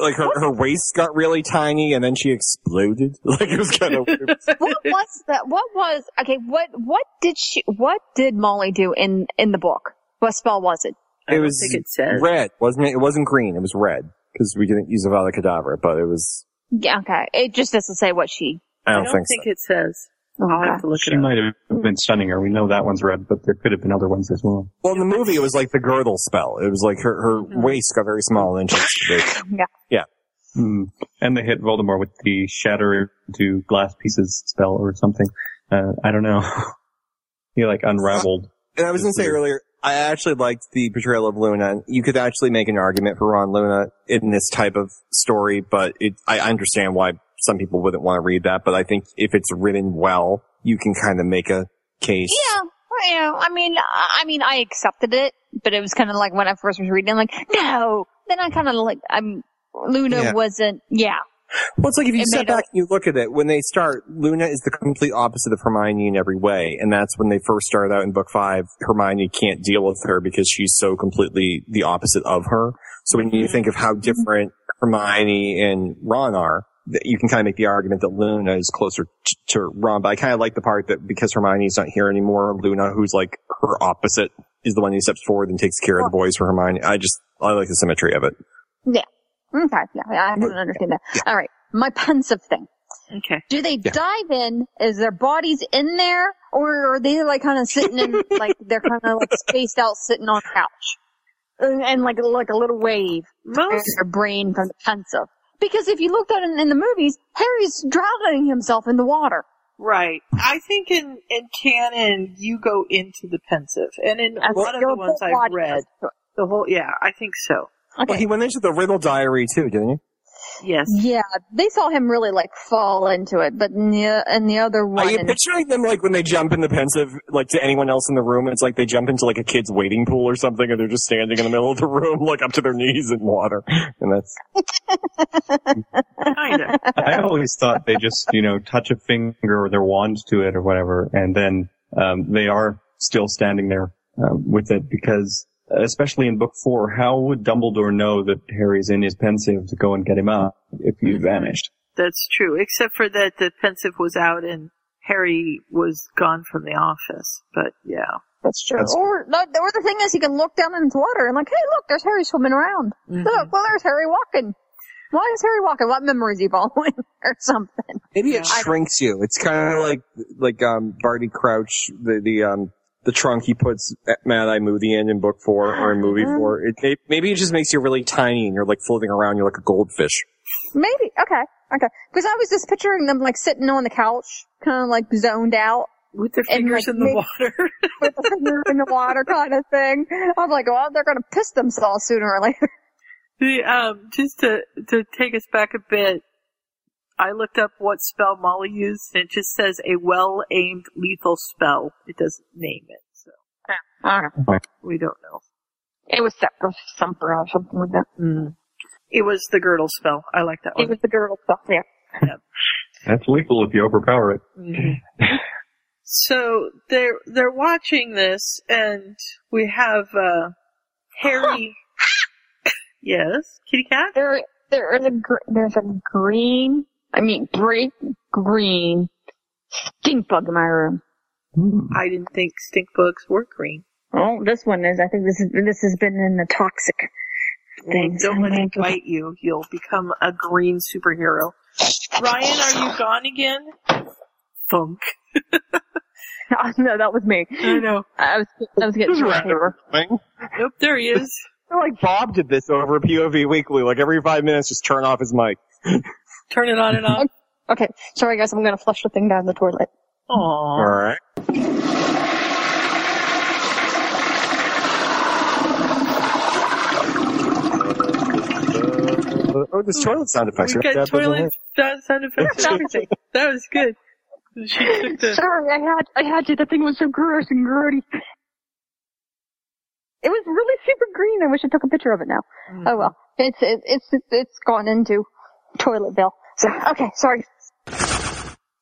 like her, her waist got really tiny and then she exploded. Like it was kind of weird. What was that? What was, okay, what, what did she, what did Molly do in, in the book? What spell was it? I it was think it says. red, wasn't it? It wasn't green. It was red because we didn't use Avada Kedavra, but it was. Yeah, okay. It just doesn't say what she. I don't, I don't think, think so. It says. I'll have to look she it up. Might have been stunning her. We know that one's red, but there could have been other ones as well. Well, in the movie, it was like the girdle spell. It was like her, her mm-hmm. waist got very small and she Yeah. Yeah. Mm. And they hit Voldemort with the shatter into glass pieces spell or something. Uh, I don't know. He like unraveled. And I was going to say earlier, I actually liked the portrayal of Luna. You could actually make an argument for Ron Luna in this type of story, but it, I understand why some people wouldn't want to read that, but I think if it's written well, you can kind of make a case. Yeah, yeah. I mean, I mean, I accepted it, but it was kind of like when I first was reading, I'm like, no. Then I kind of like, I'm Luna yeah. wasn't, yeah. Well, it's like if you it step back and you look at it, when they start, Luna is the complete opposite of Hermione in every way, and that's when they first started out in book five. Hermione can't deal with her because she's so completely the opposite of her. So when you think of how different Hermione and Ron are, that you can kind of make the argument that Luna is closer t- to Ron, but I kind of like the part that because Hermione's not here anymore, Luna, who's like her opposite, is the one who steps forward and takes care oh. of the boys for Hermione. I just, I like the symmetry of it. Yeah. Okay. Yeah. I don't understand that. Yeah. All right. My pensive thing. Okay. Do they yeah. dive in? Is their bodies in there, or are they like kind of sitting in, like they're kind of like spaced out sitting on a couch? And, and like, like a little wave. Most. Their brain from the pensive. Because if you looked at it in the movies, Harry's drowning himself in the water. Right. I think in, in canon, you go into the pensive. And in a lot of the ones I've read, the whole, yeah, I think so. Okay. Well, he went into the Riddle Diary too, didn't he? Yes. Yeah, they saw him really like fall into it, but in the, in the other one. Are you picturing them like when they jump in the pensive, like to anyone else in the room? It's like they jump into like a kid's wading pool or something, and they're just standing in the middle of the room, like up to their knees in water, and that's. Kinda. I always thought they just you know touch a finger or their wand to it or whatever, and then um they are still standing there um, with it because. Especially in book four, how would Dumbledore know that Harry's in his pensive to go and get him up if he vanished? That's true, except for that the pensive was out and Harry was gone from the office. But yeah, that's true. That's or, true. or the thing is, he can look down into water and like, hey, look, there's Harry swimming around. Mm-hmm. Look, well, there's Harry walking. Why is Harry walking? What memory is he following or something? Maybe it yeah. shrinks you. It's kind of like like um Barty Crouch, the the um. the trunk he puts Mad Eye Moody in in book four or in movie four. It, it, maybe it just makes you really tiny and you're like floating around. You're like a goldfish. Maybe. Okay. Okay. Because I was just picturing them like sitting on the couch, kind of like zoned out. With their fingers and, like, in the maybe, water. With their fingers in the water kind of thing. I'm like, well, they're going to piss themselves sooner or later. The, um, just to, to take us back a bit, I looked up what spell Molly used, and it just says a well-aimed lethal spell. It doesn't name it, so yeah, okay. We don't know. It was Scepter Sumper or something like that. Mm. It was the girdle spell. I like that one. It was the girdle spell, yeah. yeah. That's lethal if you overpower it. Mm-hmm. So they're they're watching this, and we have uh, Harry. Yes, kitty cat. There, there is a gr- there's a green. I mean, bright green stink bug in my room. I didn't think stink bugs were green. Oh, this one is. I think this is this has been in the toxic things. Don't let it bite you. You'll become a green superhero. Ryan, are you gone again? Thunk. Oh, no, that was me. I know. I was. I was getting paper. Nope, there he is. I feel like Bob did this over P O V Weekly. Like every five minutes, just turn off his mic. Turn it on and off. Okay. Sorry, guys. I'm going to flush the thing down the toilet. Aww. All right. Oh, this toilet sound effects. We got toilet sound effects and everything. That was good. She took the... Sorry, I had I had you. That thing was so gross and grody. It was really super green. I wish I took a picture of it now. Mm-hmm. Oh well, it's it, it's it's gone into toilet bill. So okay, sorry.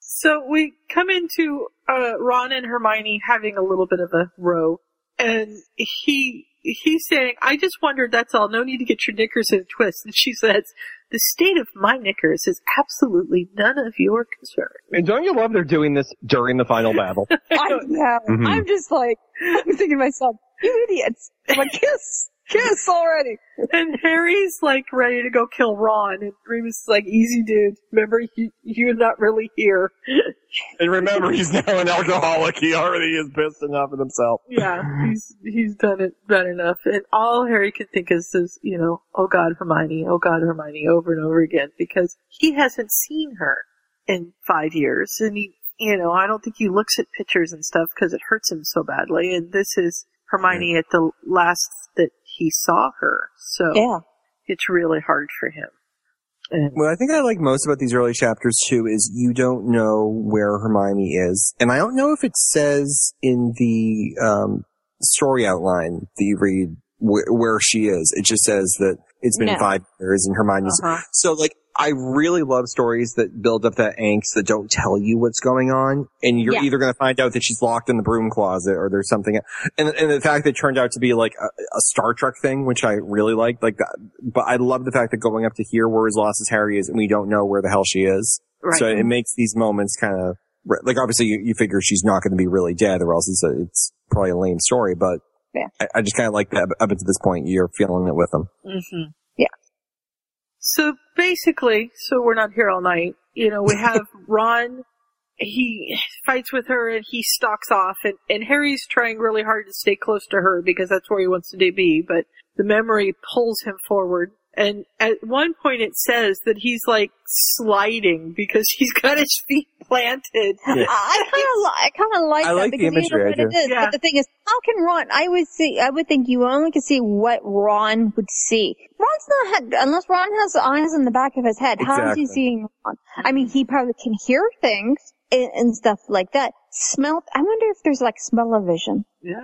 So we come into uh, Ron and Hermione having a little bit of a row, and he he's saying, "I just wondered. That's all. No need to get your knickers in a twist." And she says, "The state of my knickers is absolutely none of your concern." And don't you love they're doing this during the final battle? I know. Mm-hmm. I'm just like, I'm thinking to myself, you idiots. I'm like, kiss, kiss already. And Harry's like ready to go kill Ron. And Remus is like, easy, dude. Remember, you, you're not really here. And remember, he's now an alcoholic. He already is pissed enough at himself. Yeah, he's he's done it bad enough. And all Harry can think is, is, you know, oh God, Hermione, oh God, Hermione, over and over again. Because he hasn't seen her in five years. And, he, you know, I don't think he looks at pictures and stuff because it hurts him so badly. And this is Hermione at the last that he saw her. So yeah. It's really hard for him. And what I think I like most about these early chapters, too, is you don't know where Hermione is. And I don't know if it says in the um, story outline that you read wh- where she is. It just says that it's been no. five years and Hermione's... Uh-huh. So, like, I really love stories that build up that angst that don't tell you what's going on. And you're yeah. either going to find out that she's locked in the broom closet or there's something. And, and the fact that it turned out to be like a, a Star Trek thing, which I really liked. Like that. But I love the fact that going up to here where as lost as Harry is and we don't know where the hell she is. Right. So it makes these moments kind of like, obviously you, you figure she's not going to be really dead or else it's, a, it's probably a lame story. But yeah. I, I just kind of like that up until this point, you're feeling it with them. Mm-hmm. Yeah. So basically, so we're not here all night, you know, we have Ron, he fights with her and he stalks off and, and Harry's trying really hard to stay close to her because that's where he wants to be, but the memory pulls him forward. And at one point it says that he's like sliding because he's got his feet planted. Yeah. I kind of, I kind of like I that like because the imagery, you know what it is. Yeah. But the thing is, how can Ron? I would see. I would think you only could see what Ron would see. Ron's not unless Ron has eyes in the back of his head. Exactly. How is he seeing Ron? I mean, he probably can hear things and, and stuff like that. Smell. I wonder if there's like smell-o-vision. Yeah.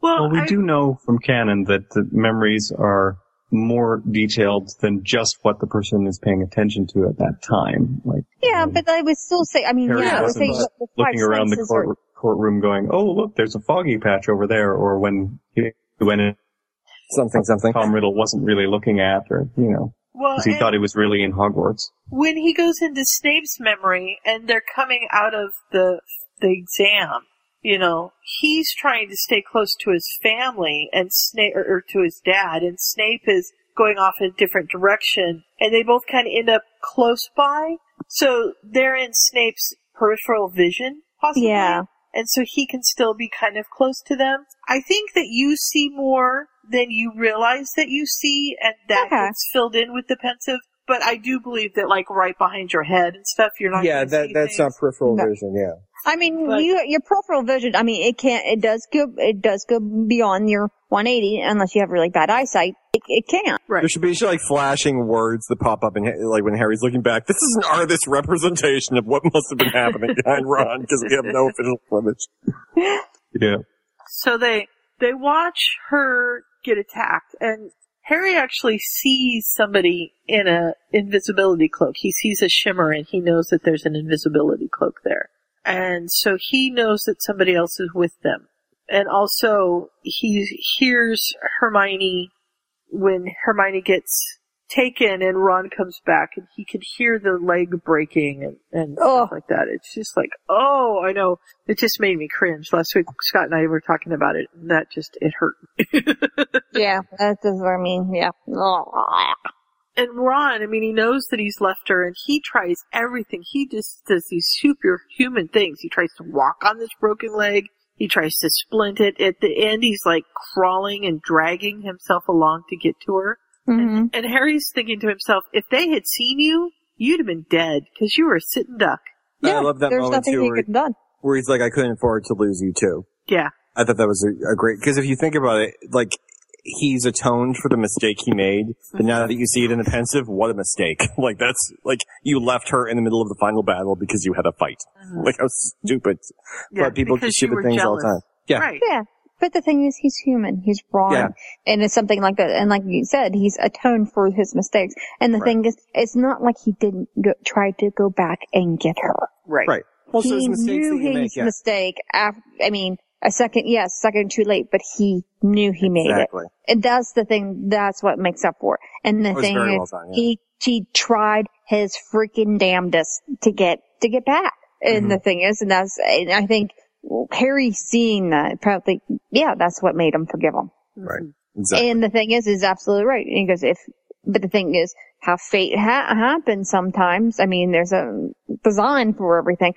well, well, we I, do know from canon that the memories are more detailed than just what the person is paying attention to at that time. Like, yeah, um, but I would still say, I mean, Harry yeah, I would say the looking around the court, or... courtroom going, oh, look, there's a foggy patch over there, or when he went in, something, something Tom Riddle wasn't really looking at, or, you know, because well, he thought he was really in Hogwarts. When he goes into Snape's memory and they're coming out of the the exam, you know, he's trying to stay close to his family and Snape, or, or to his dad, and Snape is going off in a different direction, and they both kind of end up close by. So they're in Snape's peripheral vision, possibly. Yeah. And so he can still be kind of close to them. I think that you see more than you realize that you see, and that okay. gets filled in with the pensive. But I do believe that, like, right behind your head and stuff, you're not yeah, that, see that's things. Not peripheral no. vision, yeah. I mean, but, you, your peripheral vision, I mean, it can't, it does go, it does go beyond your one eighty unless you have really bad eyesight. It, it can't. Right. There should be, like, flashing words that pop up in, like, when Harry's looking back. This is an artist's representation of what must have been happening behind Ron because we have no official image. Yeah. So they, they watch her get attacked, and Harry actually sees somebody in a invisibility cloak. He sees a shimmer and he knows that there's an invisibility cloak there. And so he knows that somebody else is with them. And also he hears Hermione when Hermione gets taken and Ron comes back and he can hear the leg breaking and, and oh. stuff like that. It's just like, oh, I know. It just made me cringe. Last week Scott and I were talking about it and that just, it hurt. Yeah, that's what I mean. Yeah. Oh. And Ron, I mean, he knows that he's left her, and he tries everything. He just does these superhuman things. He tries to walk on this broken leg. He tries to splint it. At the end, he's, like, crawling and dragging himself along to get to her. Mm-hmm. And, and Harry's thinking to himself, if they had seen you, you'd have been dead, because you were a sitting duck. Yeah, I love that moment, too, where, he, done. where he's like, I couldn't afford to lose you, too. Yeah. I thought that was a, a great... Because if you think about it, like... He's atoned for the mistake he made, but now that you see it in the pensive, what a mistake. Like, that's, like, you left her in the middle of the final battle because you had a fight. Uh-huh. Like, how stupid. Yeah, but people just do the things jealous. all the time. Yeah. Right. Yeah. But the thing is, he's human. He's wrong. Yeah. And it's something like that. And like you said, he's atoned for his mistakes. And the right. thing is, it's not like he didn't go, try to go back and get her. Right. Right. Well, he so knew his make, yeah. mistake. After, I mean, a second, yes, yeah, second too late, but he knew he made exactly. it. And that's the thing. That's what makes up for it. And the it thing is, well done, yeah. he, he tried his freaking damnedest to get, to get back. And mm-hmm. the thing is, and that's, and I think, Harry seeing that probably, yeah, that's what made him forgive him. Right. Exactly. And the thing is, is absolutely right. And he goes, if, but the thing is, how fate ha- happens sometimes. I mean, there's a design for everything.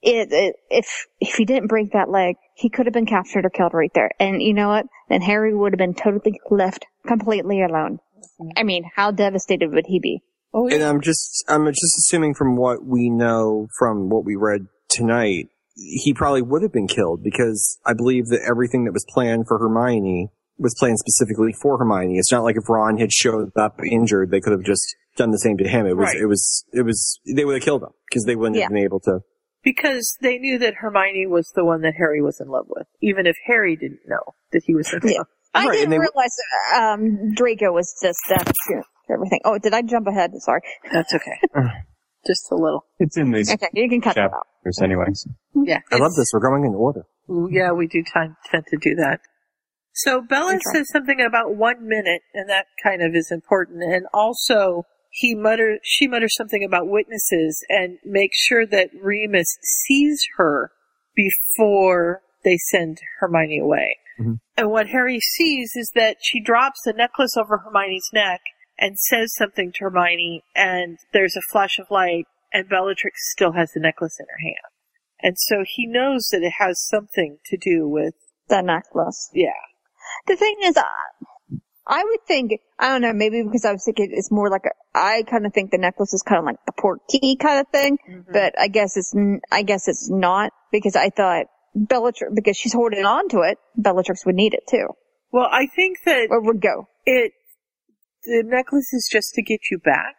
It, it, if, if he didn't break that leg, he could have been captured or killed right there. And you know what? Then Harry would have been totally left completely alone. I mean, how devastated would he be? Oh, yeah. And I'm just, I'm just assuming from what we know, from what we read tonight, he probably would have been killed because I believe that everything that was planned for Hermione was planned specifically for Hermione. It's not like if Ron had showed up injured, they could have just done the same to him. It was, right. it was, it was, they would have killed him because they wouldn't yeah. have been able to. Because they knew that Hermione was the one that Harry was in love with, even if Harry didn't know that he was in love. Yeah. I right, didn't they... realize um, Draco was just that uh, everything. Oh, did I jump ahead? Sorry. That's okay. Just a little. It's in these. Okay, you can cut that out. Anyways. Yeah. I love this. We're going in order. Yeah, we do tend to do that. So Bella says something about one minute, and that kind of is important. And also, he mutter, she mutters something about witnesses and make sure that Remus sees her before they send Hermione away. Mm-hmm. And what Harry sees is that she drops the necklace over Hermione's neck and says something to Hermione, and there's a flash of light, and Bellatrix still has the necklace in her hand. And so he knows that it has something to do with... the necklace. Yeah. The thing is, uh, I would think, I don't know, maybe because I was thinking it's more like, a, I kind of think the necklace is kind of like the portkey kind of thing, mm-hmm. but I guess it's I guess it's not, because I thought Bellatrix, because she's holding on to it, Bellatrix would need it too. Well, I think that... Or would go. It... The necklace is just to get you back.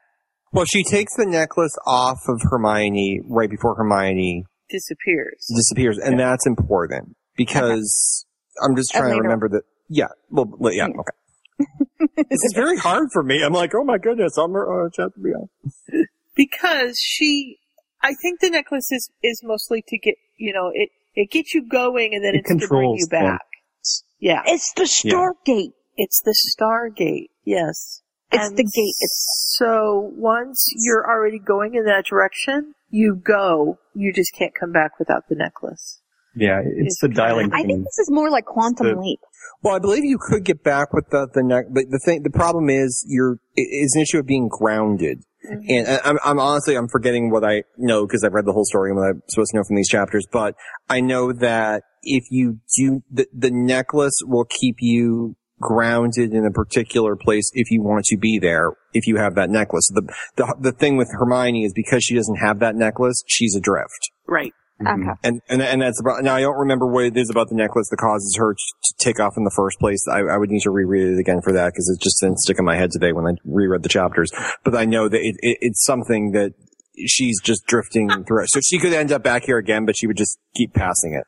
Well, she takes the necklace off of Hermione right before Hermione disappears. Disappears, and yeah. that's important because okay. I'm just trying to remember that. Yeah, well, yeah, okay. This is very hard for me. I'm like, oh my goodness, I'm her. Uh, because she, I think the necklace is, is mostly to get you know it it gets you going, and then it it's to bring you back. Them. Yeah, it's the Stargate. Yeah. It's the Stargate. Yes. It's and the gate. It's- so once you're already going in that direction, you go. You just can't come back without the necklace. Yeah, it's, it's the dialing thing. I think this is more like Quantum the, Leap. Well, I believe you could get back with the, the neck, but the thing, the problem is you're, it's an issue of being grounded. Mm-hmm. And I'm, I'm honestly, I'm forgetting what I know because I've read the whole story and what I'm supposed to know from these chapters, but I know that if you do, the, the necklace will keep you grounded in a particular place if you want to be there, if you have that necklace. The the, the thing with Hermione is because she doesn't have that necklace, she's adrift. Right. Mm-hmm. Okay. And, and and that's about, now I don't remember what it is about the necklace that causes her to take off in the first place. I, I would need to reread it again for that because it just didn't stick in my head today when I reread the chapters. But I know that it, it it's something that she's just drifting through. So she could end up back here again, but she would just keep passing it.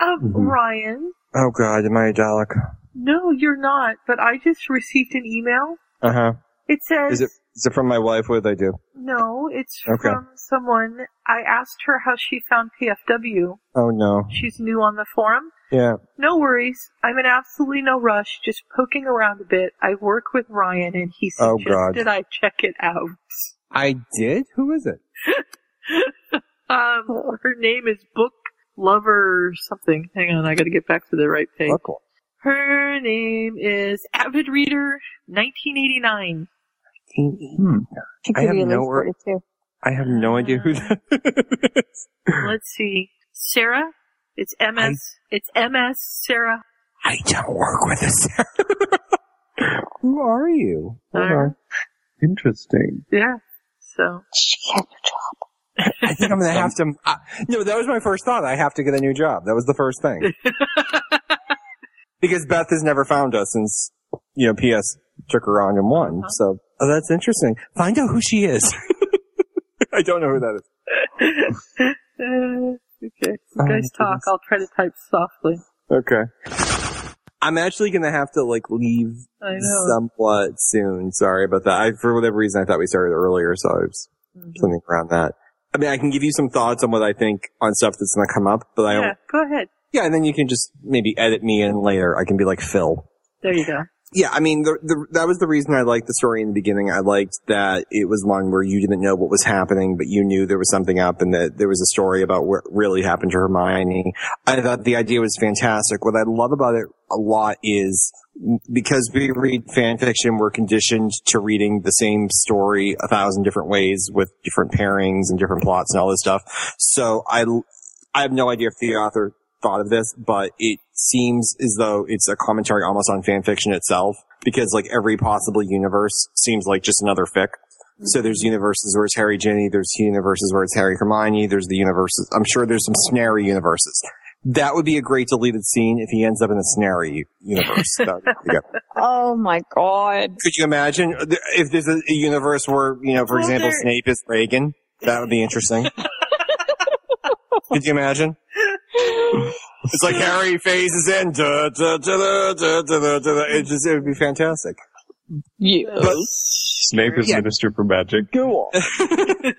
Oh, mm-hmm. Ryan. Oh, God, am I a Dalek? No, you're not, but I just received an email. Uh-huh. It says... Is it, is it from my wife? What did I do? No, it's okay. From someone. I asked her how she found P F W. Oh, no. She's new on the forum. Yeah. No worries. I'm in absolutely no rush, just poking around a bit. I work with Ryan, and he suggested oh, I check it out. I did? Who is it? um, her name is Book Lover something. Hang on, I gotta get back to the right page. Buckle. Cool. Her name is Avid Reader nineteen eighty-nine. Hmm. I have no or- I have no uh, idea who that is. Let's see. Sarah? It's M S. I, it's M S Sarah. I don't work with a Sarah. Who are you? Hold uh, on. Interesting. Yeah. So. She had a job. I think I'm going to have to. Uh, no, that was my first thought. I have to get a new job. That was the first thing. Because Beth has never found us since, you know, P S took her on and won. Uh-huh. So, oh, that's interesting. Find out who she is. I don't know who that is. uh, okay. You guys oh, talk. Goodness. I'll try to type softly. Okay. I'm actually going to have to, like, leave somewhat soon. Sorry about that. I, for whatever reason, I thought we started earlier, so it was mm-hmm. something around that. I mean, I can give you some thoughts on what I think on stuff that's going to come up, but I yeah, don't... Yeah, go ahead. Yeah, and then you can just maybe edit me in later. I can be like Phil. There you go. Yeah, I mean, the, the, that was the reason I liked the story in the beginning. I liked that it was one where you didn't know what was happening, but you knew there was something up and that there was a story about what really happened to Hermione. I thought the idea was fantastic. What I love about it a lot is because we read fan fiction, we're conditioned to reading the same story a thousand different ways with different pairings and different plots and all this stuff. So I, I have no idea if the author thought of this, but it seems as though it's a commentary almost on fan fiction itself, because like every possible universe seems like just another fic. Mm-hmm. So there's universes where it's Harry Ginny, there's universes where it's Harry Hermione, there's the universes, I'm sure there's some Snarry universes. That would be a great deleted scene if he ends up in the Snarry universe. That would be good. Oh my god. Could you imagine if there's a universe where, you know, for well, example, there... Snape is Reagan? That would be interesting. Could you imagine? It's like Harry phases in. Da, da, da, da, da, da, da. It just, it would be fantastic. Yes. But, Snape is yeah. Minister for Magic. Go on.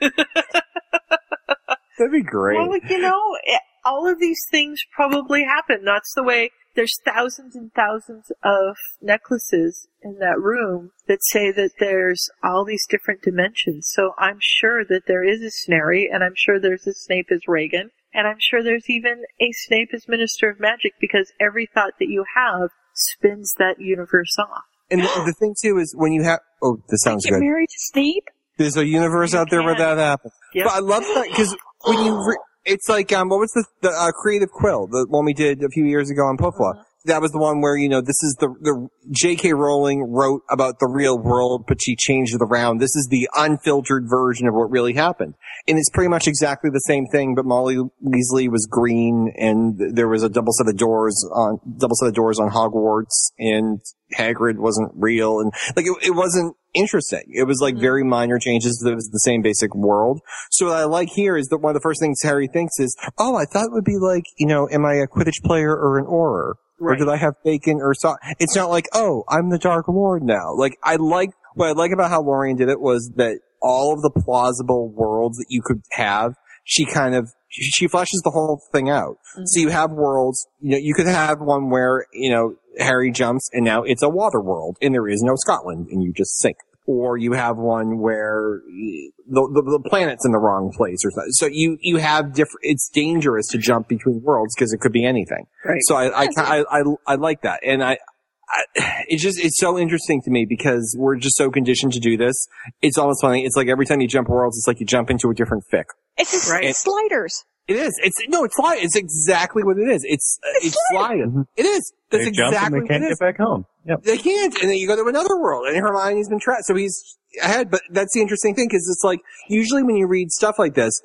That'd be great. Well, you know, it, all of these things probably happen. That's the way. There's thousands and thousands of necklaces in that room that say that there's all these different dimensions. So I'm sure that there is a Snarry, and I'm sure there's a Snape as Reagan. And I'm sure there's even a Snape as Minister of Magic, because every thought that you have spins that universe off. And the, the thing, too, is when you have... Oh, this sounds good. Get married to Snape? There's a universe you out can. there where that happens. Yep. But I love that, because when you... Re- it's like, um, what was the, the uh, Creative Quill, the one we did a few years ago on Puffo? Uh-huh. That was the one where, you know, this is the, the J K Rowling wrote about the real world, but she changed it around. This is the unfiltered version of what really happened. And it's pretty much exactly the same thing, but Molly Weasley was green and there was a double set of doors on, double set of doors on Hogwarts, and Hagrid wasn't real. And like, it, it wasn't interesting. It was like very minor changes. It was the same basic world. So what I like here is that one of the first things Harry thinks is, oh, I thought it would be like, you know, am I a Quidditch player or an Auror? Right. Or did I have bacon or sauce? It's not like, oh, I'm the Dark Lord now. Like, I like, what I like about how Lorian did it was that all of the plausible worlds that you could have, she kind of, she fleshes the whole thing out. Mm-hmm. So you have worlds, you know, you could have one where, you know, Harry jumps and now it's a water world and there is no Scotland and you just sink. Or you have one where the, the, the planet's in the wrong place or something. So you, you have different, it's dangerous to jump between worlds because it could be anything. Right. So I, I, I, I, I like that. And I, I, it's just, it's so interesting to me because we're just so conditioned to do this. It's almost funny. It's like every time you jump worlds, it's like you jump into a different fic. It's just right? sliders. It is. It's, no, it's sliders. It's exactly what it is. It's, it's, it's sliders. sliders. It is. That's they jump exactly and they can't get back home. Yep. They can't, and then you go to another world, and Hermione's been trapped, so he's ahead. But that's the interesting thing, because it's like usually when you read stuff like this,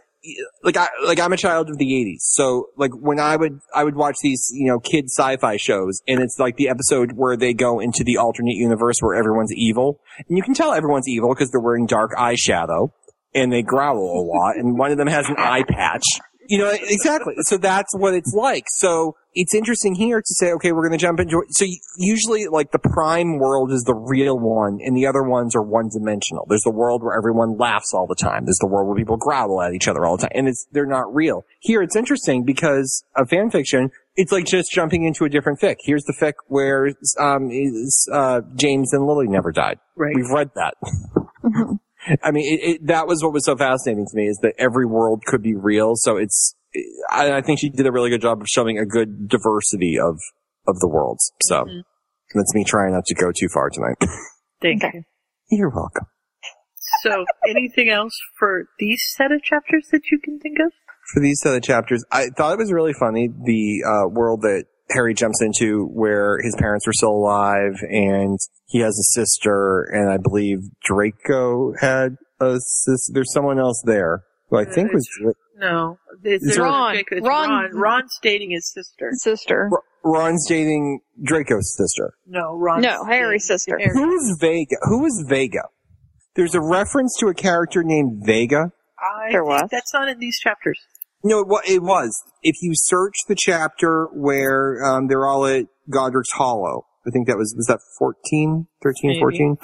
like I, like I'm a child of the eighties, so like when I would I would watch these you know kid sci-fi shows, and it's like the episode where they go into the alternate universe where everyone's evil, and you can tell everyone's evil because they're wearing dark eyeshadow, and they growl a lot, and one of them has an eye patch. You know, exactly. So that's what it's like. So it's interesting here to say, okay, we're going to jump into it. So usually, like, the prime world is the real one, and the other ones are one-dimensional. There's the world where everyone laughs all the time. There's the world where people growl at each other all the time, and it's they're not real. Here, it's interesting because of fan fiction, it's like just jumping into a different fic. Here's the fic where um, is, uh, James and Lily never died. Right. We've read that. Mm-hmm. I mean, it, it, that was what was so fascinating to me is that every world could be real. So it's, I, I think she did a really good job of showing a good diversity of, of the worlds. So mm-hmm. that's me trying not to go too far tonight. Thank okay. you. You're welcome. So anything else for these set of chapters that you can think of? For these set of chapters, I thought it was really funny. The, uh, world that Harry jumps into where his parents were still alive and he has a sister, and I believe Draco had a sister. There's someone else there who I think was... No. It's Ron. It's Ron. Ron. Ron's dating his sister. Sister. Ron's dating Draco's sister. No, Ron's No, Harry's sister. Harry. Who's Vega? Who is Vega? There's a reference to a character named Vega. I there was. That's not in these chapters. No, it was. If you search the chapter where um, they're all at Godric's Hollow. I think that was, was that fourteen, thirteen, fourteen?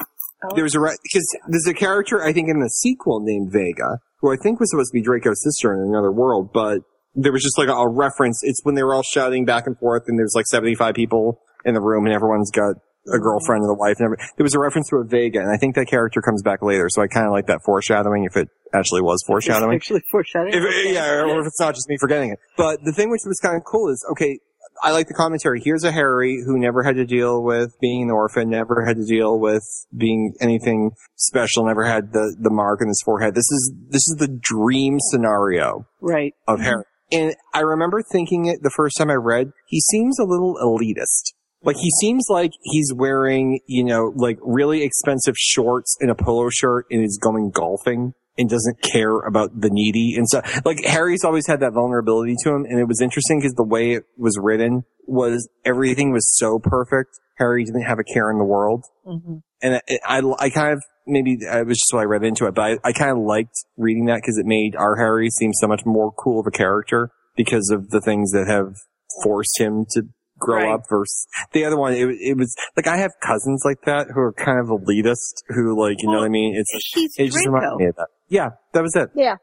Oh. There was a, because there's a character, I think, in the sequel named Vega, who I think was supposed to be Draco's sister in another world, but there was just like a, a reference. It's when they were all shouting back and forth and there's like seventy-five people in the room and everyone's got a girlfriend and a wife and everything. There was a reference to a Vega, and I think that character comes back later, so I kind of like that foreshadowing, if it actually was foreshadowing. It's actually foreshadowing? If, okay. Yeah, or if it's not just me forgetting it. But the thing which was kind of cool is, okay, I like the commentary. Here's a Harry who never had to deal with being an orphan, never had to deal with being anything special, never had the, the mark on his forehead. This is, this is the dream scenario. Right. Of Harry. And I remember thinking it the first time I read, he seems a little elitist. Like, he seems like he's wearing, you know, like really expensive shorts and a polo shirt and is going golfing and doesn't care about the needy and stuff. Like, Harry's always had that vulnerability to him, and it was interesting because the way it was written was everything was so perfect. Harry didn't have a care in the world. Mm-hmm. And I, I, I kind of, maybe it was just what I read into it, but I, I kind of liked reading that because it made our Harry seem so much more cool of a character because of the things that have forced him to grow right. up versus the other one. It, it was like, I have cousins like that who are kind of elitist, who like, you well, know what I mean? It's he's it just reminded me of that. Yeah, that was it. Yeah,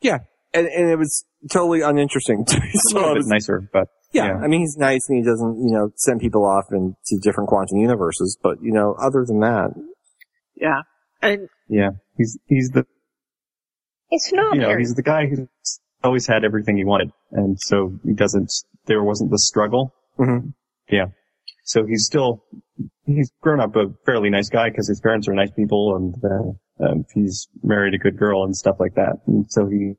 yeah, and and it was totally uninteresting. To me, so a was, bit nicer, but yeah. yeah, I mean, he's nice and he doesn't, you know, send people off into different quantum universes. But you know, other than that, yeah, and yeah, he's he's the it's not you know, he's the guy who's always had everything he wanted, and so he doesn't. There wasn't the struggle. Mm-hmm. Yeah. So he's still, he's grown up a fairly nice guy because his parents are nice people and uh, um, he's married a good girl and stuff like that. And so he,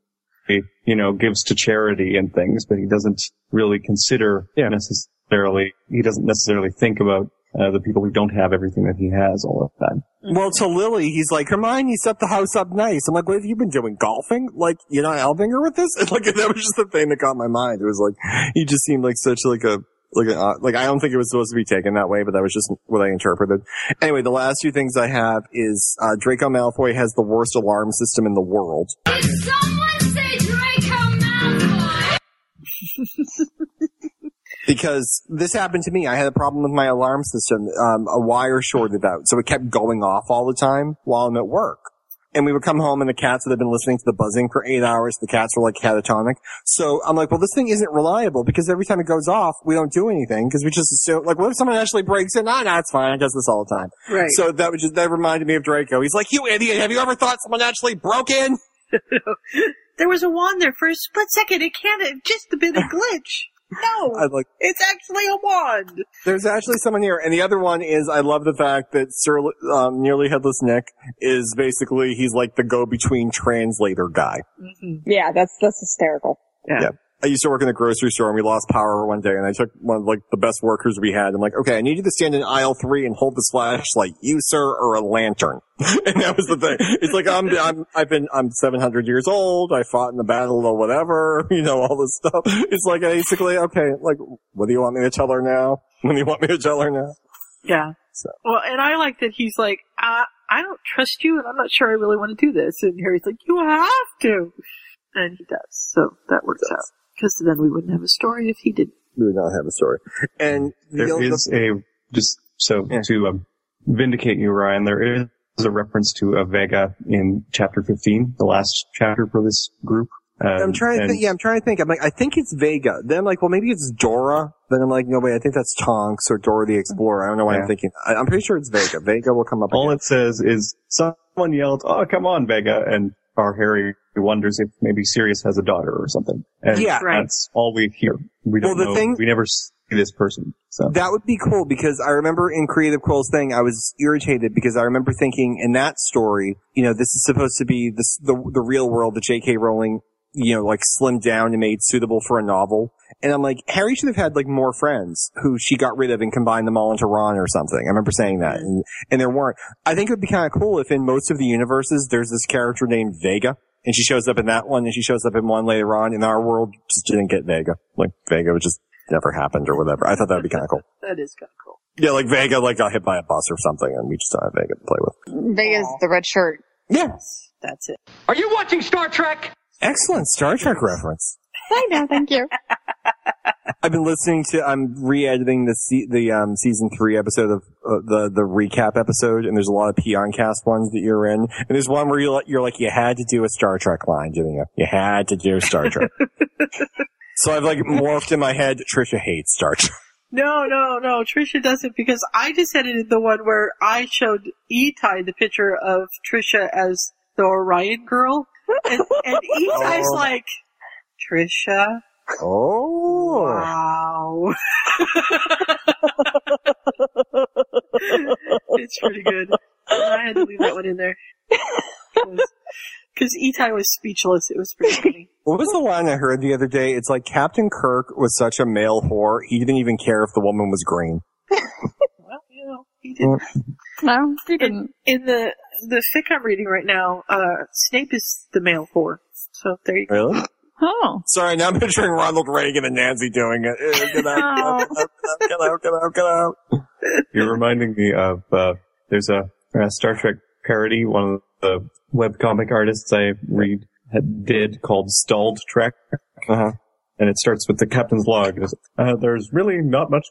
he, you know, gives to charity and things, but he doesn't really consider yeah. necessarily, he doesn't necessarily think about uh, the people who don't have everything that he has all of that. Well, to Lily, he's like, Hermione, you set the house up nice. I'm like, what have you been doing? Golfing? Like, you're not helping her with this? And like, that was just the thing that caught my mind. It was like, he just seemed like such like a, Like, uh, like, I don't think it was supposed to be taken that way, but that was just what I interpreted. Anyway, the last few things I have is, uh, Draco Malfoy has the worst alarm system in the world. Did someone say Draco Malfoy? Because this happened to me. I had a problem with my alarm system. Um, a wire shorted out, so it kept going off all the time while I'm at work. And we would come home and the cats would have been listening to the buzzing for eight hours. The cats were like catatonic. So I'm like, well, this thing isn't reliable because every time it goes off, we don't do anything because we just assume, like, what if someone actually breaks in? Ah, nah, it's fine. It does this all the time. Right. So that would just, that reminded me of Draco. He's like, you idiot. Have you ever thought someone actually broke in? There was a wand there for a split second. It can't, it just a bit of glitch. No, I'd like, it's actually a wand. There's actually someone here. And the other one is, I love the fact that Sir um, Nearly Headless Nick is basically, he's like the go-between translator guy. Mm-hmm. Yeah, that's that's hysterical. Yeah. yeah. I used to work in the grocery store and we lost power one day and I took one of like the best workers we had. I'm like, okay, I need you to stand in aisle three and hold this flashlight, you sir, or a lantern. And that was the thing. It's like, I'm, I'm, I've been, I'm seven hundred years old. I fought in the battle or whatever, you know, all this stuff. It's like basically, okay, like, what do you want me to tell her now? What do you want me to tell her now? Yeah. So. Well, and I like that he's like, I, I don't trust you and I'm not sure I really want to do this. And Harry's like, you have to. And he does. So that works out. Because then we wouldn't have a story if he didn't. We would not have a story. And there the, is the, a, just so yeah. to um, vindicate you, Ryan, there is a reference to a Vega in chapter fifteen, the last chapter for this group. Um, I'm trying to think, yeah, I'm trying to think. I'm like, I think it's Vega. Then I'm like, well, maybe it's Dora. Then I'm like, no, wait, I think that's Tonks or Dora the Explorer. I don't know why yeah. I'm thinking. I, I'm pretty sure it's Vega. Vega will come up All again. It says is someone yelled, oh, come on, Vega, and our Harry wonders if maybe Sirius has a daughter or something. And yeah, right. That's all we hear. We don't well, know. Thing, we never see this person. So that would be cool because I remember in Creative Quill's thing, I was irritated because I remember thinking in that story, you know, this is supposed to be this, the the real world that J K Rowling, you know, like slimmed down and made suitable for a novel. And I'm like, Harry should have had like more friends who she got rid of and combined them all into Ron or something. I remember saying that. And, and there weren't. I think it would be kind of cool if in most of the universes there's this character named Vega. And she shows up in that one, and she shows up in one later on. In our world, just didn't get Vega. Like, Vega just never happened or whatever. I thought that would be kind of cool. That is kind of cool. Yeah, like Vega, like, got hit by a bus or something, and we just don't have Vega to play with. Vega's the red shirt. Yeah. Yes. That's it. Are you watching Star Trek? Excellent Star Trek reference. I know, thank you. I've been listening to, I'm re-editing the se- the um, season three episode of uh, the the recap episode, and there's a lot of Peoncast ones that you're in, and there's one where you're, you're like, you had to do a Star Trek line, didn't you? You had to do Star Trek. So I've like morphed in my head, Trisha hates Star Trek. No, no, no, Trisha doesn't, because I just edited the one where I showed Itai the picture of Trisha as the Orion girl, and, and Itai's oh. like, Trisha? Oh. Wow. It's pretty good. I had to leave that one in there. Because Itai was speechless. It was pretty funny. What was the line I heard the other day? It's like, Captain Kirk was such a male whore, he didn't even care if the woman was green. Well, you know, he didn't. No, he didn't. In, in the, the fic I'm reading right now, uh, Snape is the male whore. So there you go. Really? Oh. Sorry, now I'm picturing Ronald Reagan and Nancy doing it. Get out, get out, get out, get out, get out. You're reminding me of, uh, there's a, a Star Trek parody, one of the webcomic artists I read had, did called Stalled Trek. Uh-huh. And it starts with the captain's log. Uh, there's really not much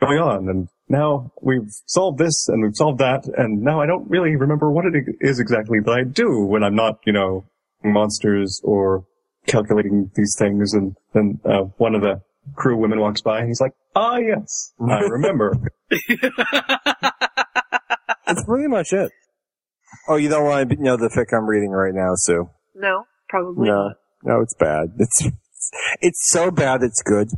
going on, and now we've solved this, and we've solved that, and now I don't really remember what it is exactly that I do when I'm not, you know, monsters or calculating these things, and then uh, one of the crew women walks by, and he's like, ah, oh, yes, I remember. That's pretty much it. Oh, you don't want to know the fic I'm reading right now, Sue? No, probably no, not. No, it's bad. It's it's so bad it's good.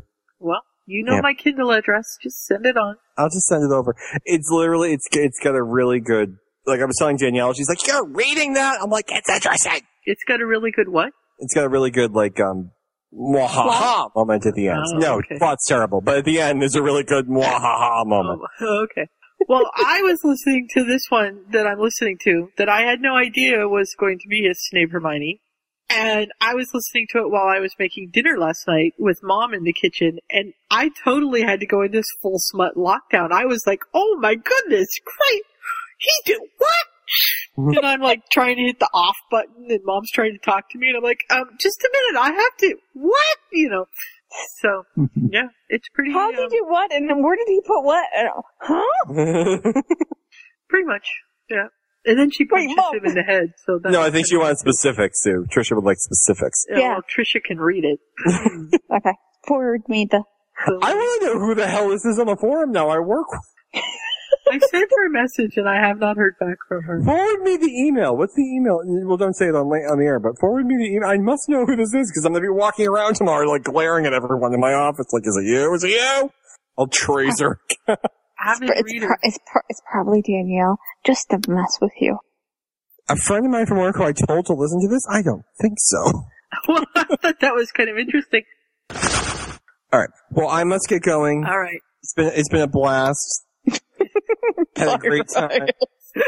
Well, you know yeah. my Kindle address. Just send it on. I'll just send it over. It's literally, it's it's got a really good, like I was telling Danielle, she's like, you're reading that? I'm like, it's interesting. It's got a really good what? It's got a really good, like, um, mwahaha moment at the end. Oh, no, okay. Plot's terrible, but at the end there's a really good mwahaha moment. Oh, okay. Well, I was listening to this one that I'm listening to that I had no idea was going to be a Snape Hermione, and I was listening to it while I was making dinner last night with Mom in the kitchen, and I totally had to go in this full smut lockdown. I was like, oh my goodness, great! He did what? And I'm like trying to hit the off button, and Mom's trying to talk to me, and I'm like, um, just a minute, I have to, what? You know. So, yeah, it's pretty. How um, did you what, and then where did he put what? Huh? Pretty much, yeah. And then she punches Wait, him in the head. So that no, I think she wants specifics, too. Trisha would like specifics. Yeah, yeah. Well, Trisha can read it. Okay, forward me the... So, I want to know who the hell this is on the forum now I work with. I sent her a message, and I have not heard back from her. Forward me the email. What's the email? Well, don't say it on, on the air, but forward me the email. I must know who this is, because I'm going to be walking around tomorrow, like, glaring at everyone in my office, like, is it you? Is it you? I'll trace her. It's, it's, pro- it's, pro- it's probably Danielle, just to mess with you. A friend of mine from work who I told to listen to this? I don't think so. Well, I thought that was kind of interesting. All right. Well, I must get going. All right. It's been, it's been a blast. Had a great time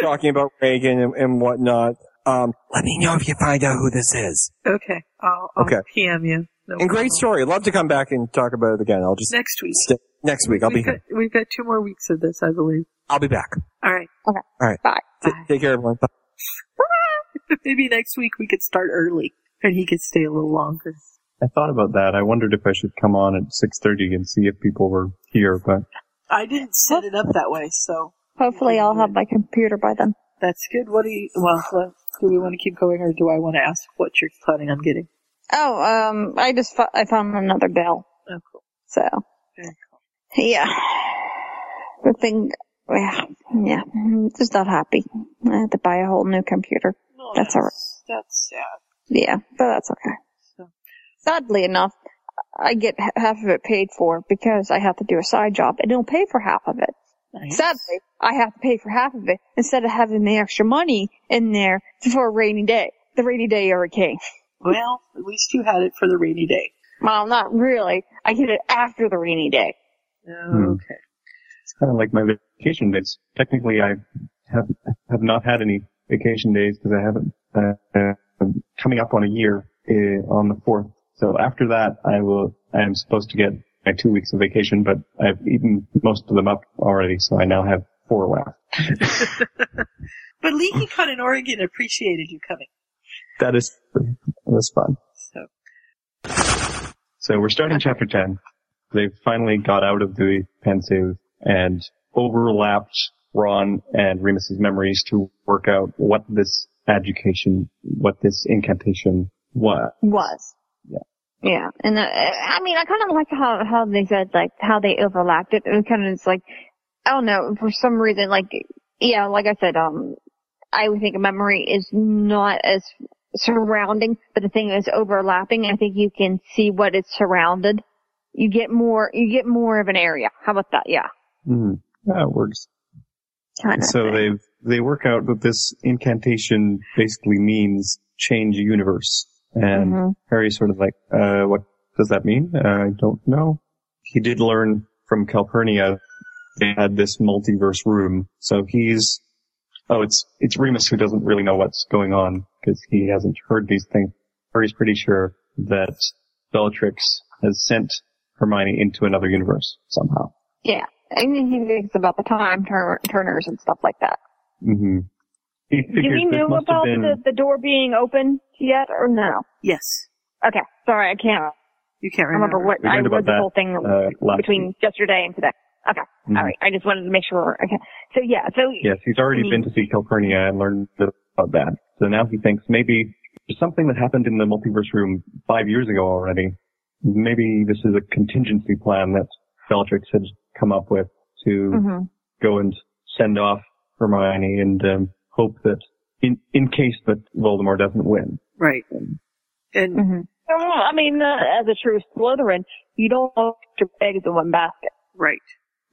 talking about Reagan and, and whatnot. Um, let me know if you find out who this is. Okay. I'll, I'll okay. P M you. No and problem. Great story. I'd love to come back and talk about it again. I'll just next week. Stay. Next week. I'll we've be got, here. We've got two more weeks of this, I believe. I'll be back. All right. Okay. All right. Bye. T- Bye. Take care, everyone. Bye. Maybe next week we could start early and he could stay a little longer. I thought about that. I wondered if I should come on at six thirty and see if people were here, but... I didn't set it up that way, so... Hopefully I'll have my computer by then. That's good. What do you... Well, do we want to keep going, or do I want to ask what you're planning on getting? Oh, um, I just... Fu- I found another bell. Oh, cool. So... Very cool. Yeah. The thing... Yeah. Yeah. I'm just not happy. I had to buy a whole new computer. No, that's, that's all right. That's sad. Yeah, but that's okay. So. Sadly enough... I get half of it paid for because I have to do a side job, and it'll pay for half of it. Nice. Sadly, I have to pay for half of it instead of having the extra money in there for a rainy day. The rainy day or a king. Well, at least you had it for the rainy day. Well, not really. I get it after the rainy day. Oh, okay. It's kind of like my vacation days. Technically, I have have not had any vacation days because I haven't uh, uh, coming up on a year uh, on the fourth. So after that, I will. I am supposed to get my two weeks of vacation, but I've eaten most of them up already, so I now have four left. But LeakyCon in Oregon appreciated you coming. That is, that was fun. So, So we're starting chapter ten. They've finally got out of the Pensieve and overlapped Ron and Remus's memories to work out what this education, what this incantation was. Was. Yeah. Yeah. And the, I mean, I kind of like how, how they said, like, how they overlapped it. It kind of is like, I don't know, for some reason, like, yeah, like I said, um, I would think memory is not as surrounding, but the thing is overlapping. I think you can see what is surrounded. You get more, you get more of an area. How about that? Yeah. Mm-hmm. That works. Kind of so thing. They they work out that this incantation basically means change universe. And mm-hmm. Harry's sort of like, uh, what does that mean? Uh, I don't know. He did learn from Calpurnia they had this multiverse room. So he's, oh, it's, it's Remus who doesn't really know what's going on because he hasn't heard these things. Harry's pretty sure that Bellatrix has sent Hermione into another universe somehow. Yeah. I mean, he thinks about the time tur- turners and stuff like that. Mm-hmm. He Do we know about been... the, the door being open yet or no? Yes. Okay. Sorry, I can't. You can't remember, remember what I read the whole thing uh, between week. yesterday and today. Okay. Mm-hmm. All right. I just wanted to make sure. Okay. So yeah. So yes, he's already he, been to see Calpurnia and learned about that. So now he thinks maybe there's something that happened in the multiverse room five years ago already. Maybe this is a contingency plan that Bellatrix had come up with to mm-hmm. go and send off Hermione and um, hope that in in case that Voldemort doesn't win. Right. And, and mm-hmm. well, I mean, uh, as a true Slytherin, you don't look at your eggs in one basket. Right.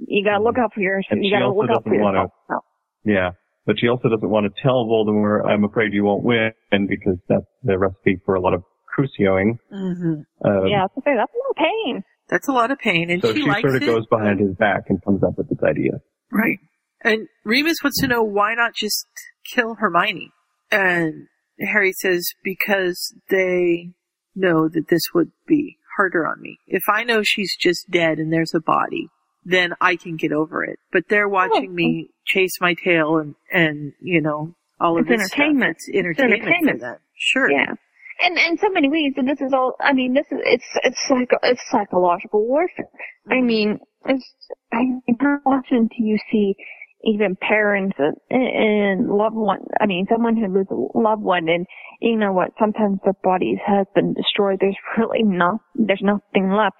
You gotta look out for your, and you gotta look out for yourself. No. Yeah. But she also doesn't want to tell Voldemort, I'm afraid you won't win, because that's the recipe for a lot of crucioing. Mm-hmm. Um, yeah, that's a lot of pain. That's a lot of pain, and so she, she likes sort of it. goes behind his back and comes up with this idea. Right. And Remus wants to know why not just kill Hermione. And Harry says, because they know that this would be harder on me. If I know she's just dead and there's a body, then I can get over it. But they're watching oh. me chase my tail and, and you know, all it's of this entertainment. Stuff. It's entertainment. It's entertainment for them. Sure. Yeah. And in so many ways, and this is all, I mean, this is, it's, it's psycho, it's psychological warfare. I mean, it's, I mean, how often do you see even parents and, and loved ones, I mean, someone who loses a loved one, and you know what, sometimes their bodies have been destroyed, there's really not, there's nothing left.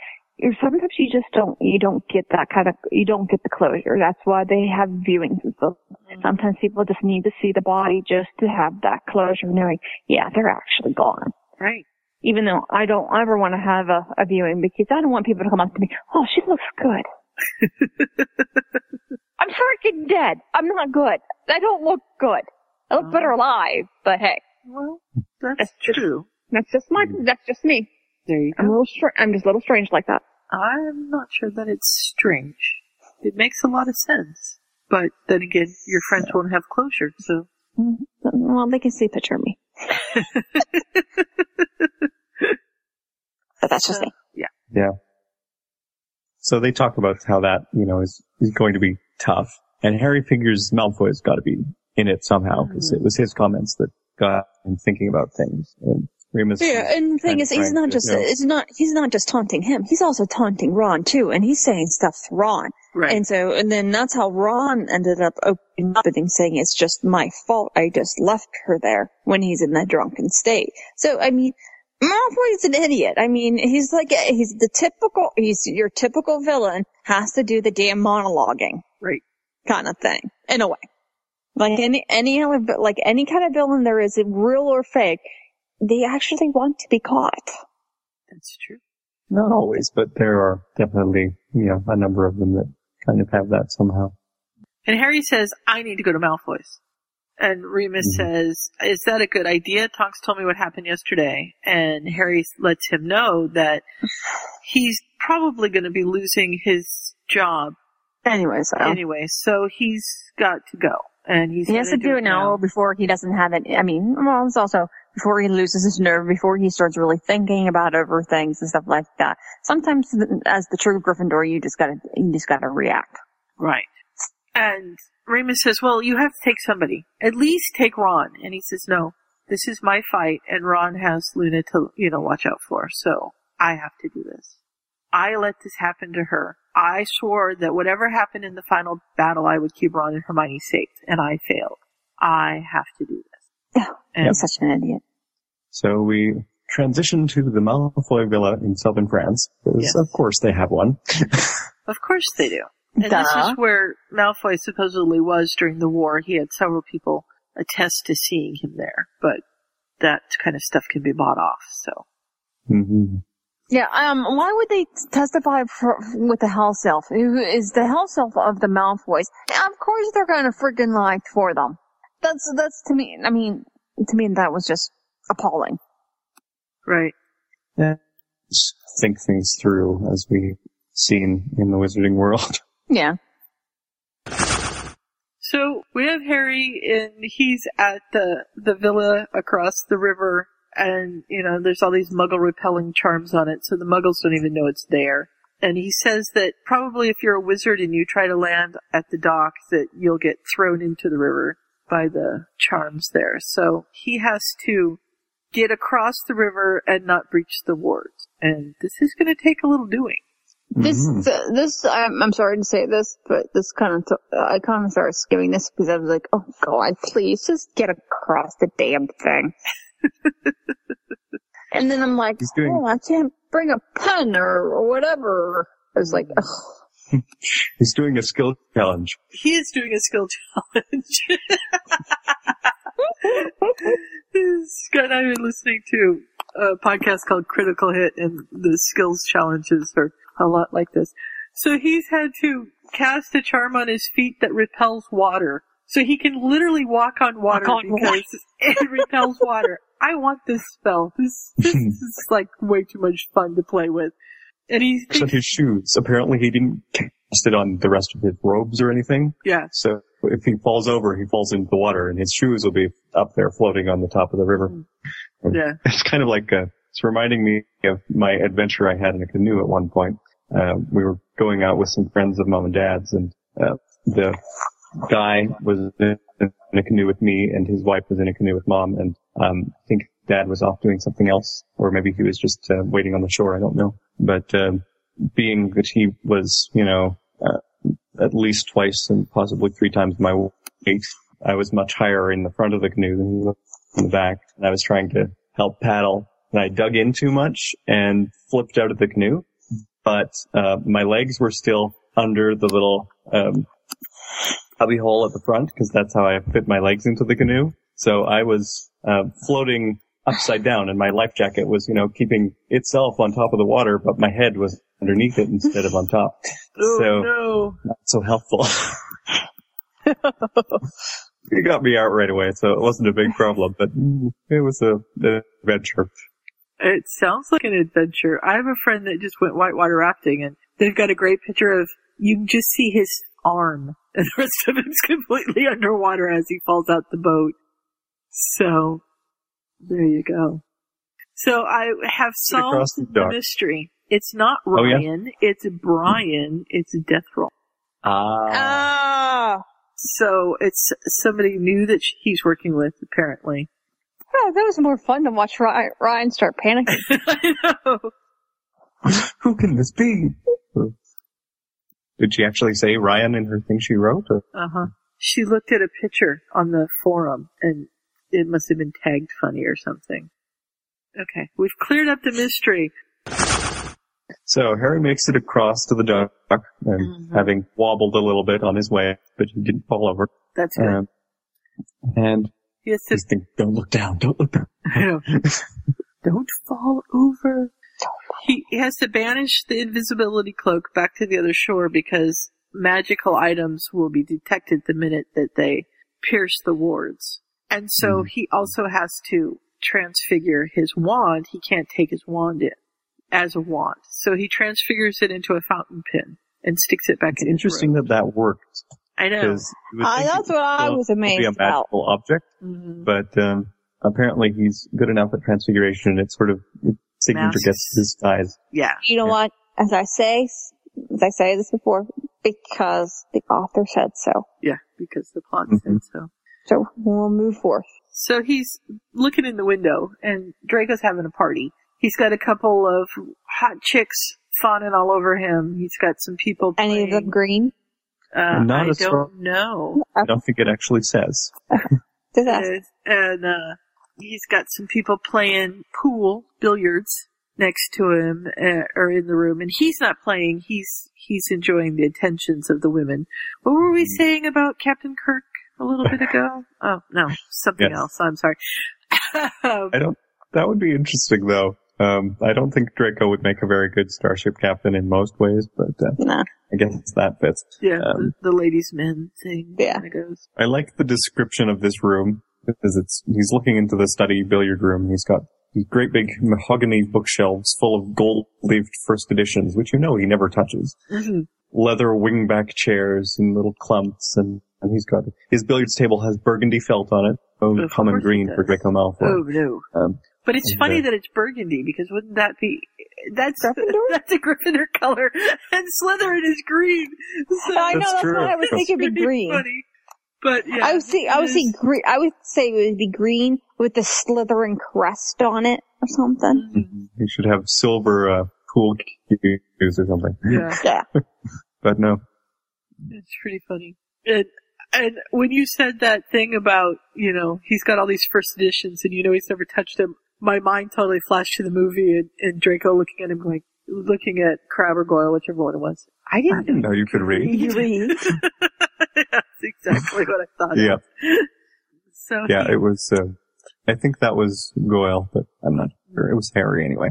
Sometimes you just don't, you don't get that kind of, you don't get the closure. That's why they have viewings and stuff. Sometimes people just need to see the body just to have that closure, knowing, yeah, they're actually gone. Right. Even though I don't ever want to have a, a viewing because I don't want people to come up to me, oh, she looks good. I'm freaking dead. I'm not good. I don't look good. I look uh, better alive, but hey. Well, that's, that's true. Just, that's just my, that's just me. There you go. I'm a little str- I'm just a little strange like that. I'm not sure that it's strange. It makes a lot of sense. But then again, your friends yeah. won't have closure, so. Well, they can see a picture of me. But that's just uh, me. Yeah. Yeah. So they talk about how that, you know, is, is going to be tough. And Harry figures Malfoy's got to be in it somehow, because mm-hmm. it was his comments that got him thinking about things. And Remus yeah, and the thing is, he's not just, you know, it's not, he's not just taunting him, he's also taunting Ron too, and he's saying stuff to Ron. Right. And so, and then that's how Ron ended up opening up and saying, it's just my fault, I just left her there, when he's in that drunken state. So, I mean, Malfoy's an idiot. I mean, he's like, he's the typical, he's your typical villain, has to do the damn monologuing. Right. Kind of thing. In a way. Like any, any other, like any kind of villain there is, real or fake, they actually want to be caught. That's true. Not always, but there are definitely, you know, a number of them that kind of have that somehow. And Harry says, I need to go to Malfoy's. And Remus mm-hmm. says, is that a good idea? Tonks told me what happened yesterday. And Harry lets him know that he's probably going to be losing his job. Anyway, so. Anyway, so he's got to go. And he's he has to do it now before he doesn't have it. I mean, well, it's also before he loses his nerve, before he starts really thinking about over things and stuff like that. Sometimes, as the true Gryffindor, you just gotta, you just gotta react. Right. And Remus says, well, you have to take somebody. At least take Ron. And he says, no, this is my fight, and Ron has Luna to, you know, watch out for. So I have to do this. I let this happen to her. I swore that whatever happened in the final battle, I would keep Ron and Hermione safe, and I failed. I have to do this. Oh, and yep. Such an idiot. So we transition to the Malfoy Villa in southern France, because yes. Of course they have one. Of course they do. And Duh. This is where Malfoy supposedly was during the war. He had several people attest to seeing him there, but that kind of stuff can be bought off, so. Mm-hmm. Yeah, um, why would they testify for, with the house elf? Who is the house elf of the Malfoys? Yeah, of course they're gonna freaking lie for them. That's, that's to me, I mean, to me that was just appalling. Right. Yeah. Just think things through as we've seen in the wizarding world. Yeah. So we have Harry, and he's at the, the villa across the river, and, you know, there's all these muggle-repelling charms on it, so the muggles don't even know it's there. And he says that probably if you're a wizard and you try to land at the dock, that you'll get thrown into the river by the charms there. So he has to get across the river and not breach the wards. And this is going to take a little doing. This, mm-hmm. this, I'm, I'm sorry to say this, but this kind of, t- I kind of started skimming this because I was like, oh god, please just get across the damn thing. And then I'm like, doing... oh, I can't bring a pen or, or whatever. I was like, ugh. He's doing a skill challenge. He is doing a skill challenge. Scott and I were listening to a podcast called Critical Hit, and the skills challenges are a lot like this. So he's had to cast a charm on his feet that repels water. So he can literally walk on water walk on because water. It repels water. I want this spell. This, this is like way too much fun to play with. And he's thinks- except his shoes. Apparently he didn't cast it on the rest of his robes or anything. Yeah. So if he falls over, he falls into the water, and his shoes will be up there floating on the top of the river. Mm. Yeah. It's kind of like, uh, it's reminding me of my adventure I had in a canoe at one point. Uh, we were going out with some friends of mom and dad's, and uh, the guy was in a canoe with me, and his wife was in a canoe with mom, and um, I think dad was off doing something else, or maybe he was just uh, waiting on the shore, I don't know. But um, being that he was, you know, uh, at least twice and possibly three times my weight, I was much higher in the front of the canoe than he was in the back, and I was trying to help paddle, and I dug in too much and flipped out of the canoe. But uh, my legs were still under the little um, cubby hole at the front, because that's how I fit my legs into the canoe. So I was uh, floating upside down, and my life jacket was, you know, keeping itself on top of the water, but my head was underneath it instead of on top. Oh, so no. Not so helpful. It got me out right away, so it wasn't a big problem, but it was a, an adventure. It sounds like an adventure. I have a friend that just went whitewater rafting, and they've got a great picture of, you can just see his arm, and the rest of it's completely underwater as he falls out the boat. So, there you go. So I have solved the, the mystery. It's not Ryan, oh, yeah? It's Brian, it's Death Roll. Ah. ah. So it's somebody new that he's working with, apparently. Oh, that was more fun to watch Ryan start panicking. I know. Who can this be? Did she actually say Ryan in her thing she wrote? Or? Uh-huh. She looked at a picture on the forum, and it must have been tagged funny or something. Okay, we've cleared up the mystery. So Harry makes it across to the dock, and mm-hmm. having wobbled a little bit on his way, but he didn't fall over. That's good. Um, and... Yes, he's thinking, don't look down, don't look down. I know. Don't fall over. He has to banish the invisibility cloak back to the other shore because magical items will be detected the minute that they pierce the wards. And so mm. he also has to transfigure his wand. He can't take his wand in as a wand. So he transfigures it into a fountain pen and sticks it back it's in his room. It's interesting that that worked. I know. Uh, that's what I was amazed about. Be a magical about. Object, mm-hmm. but um, apparently he's good enough at transfiguration. It's sort of his signature gets disguised. Yeah. You know yeah. what? As I say, as I say this before, because the author said so. Yeah, because the plot mm-hmm. said so. So we'll move forth. So he's looking in the window, and Draco's having a party, He's got a couple of hot chicks fawning all over him. He's got some people playing. Any of them green? Uh, Not I don't know. I don't think it actually says. and and uh, he's got some people playing pool, billiards, next to him uh, or in the room. And he's not playing. He's he's enjoying the attentions of the women. What were we saying about Captain Kirk a little bit ago? Oh, no. Something yes. else. I'm sorry. um, I don't. That would be interesting, though. Um, I don't think Draco would make a very good starship captain in most ways, but uh, nah. I guess that fits. Yeah, um, the, the ladies' men thing. Yeah. Goes. I like the description of this room because it's he's looking into the study billiard room. He's got these great big mahogany bookshelves full of gold-leafed first editions, which you know he never touches. Mm-hmm. Leather wingback chairs in little clumps, and, and he's got his billiards table has burgundy felt on it, owned oh, common green for Draco Malfoy. Oh no. Um, But it's funny yeah. that it's burgundy, because wouldn't that be... That's Gryffindor? That's a Gryffindor color, and Slytherin is green. So I know, that's true. What I was thinking would be green. Funny, but yeah, I would say, I would say green, I would say it would be green with the Slytherin crest on it or something. Mm-hmm. You should have silver uh, pool cues or something. Yeah. yeah. But no. It's pretty funny. It, And when you said that thing about, you know, he's got all these first editions and you know he's never touched them, my mind totally flashed to the movie and, and Draco looking at him going, looking at Crabbe or Goyle, whichever one it was. I didn't, I didn't know you could read. You read. That's exactly what I thought. Yeah. Of. So yeah, he, it was, uh, I think that was Goyle, but I'm not sure. It was Harry anyway.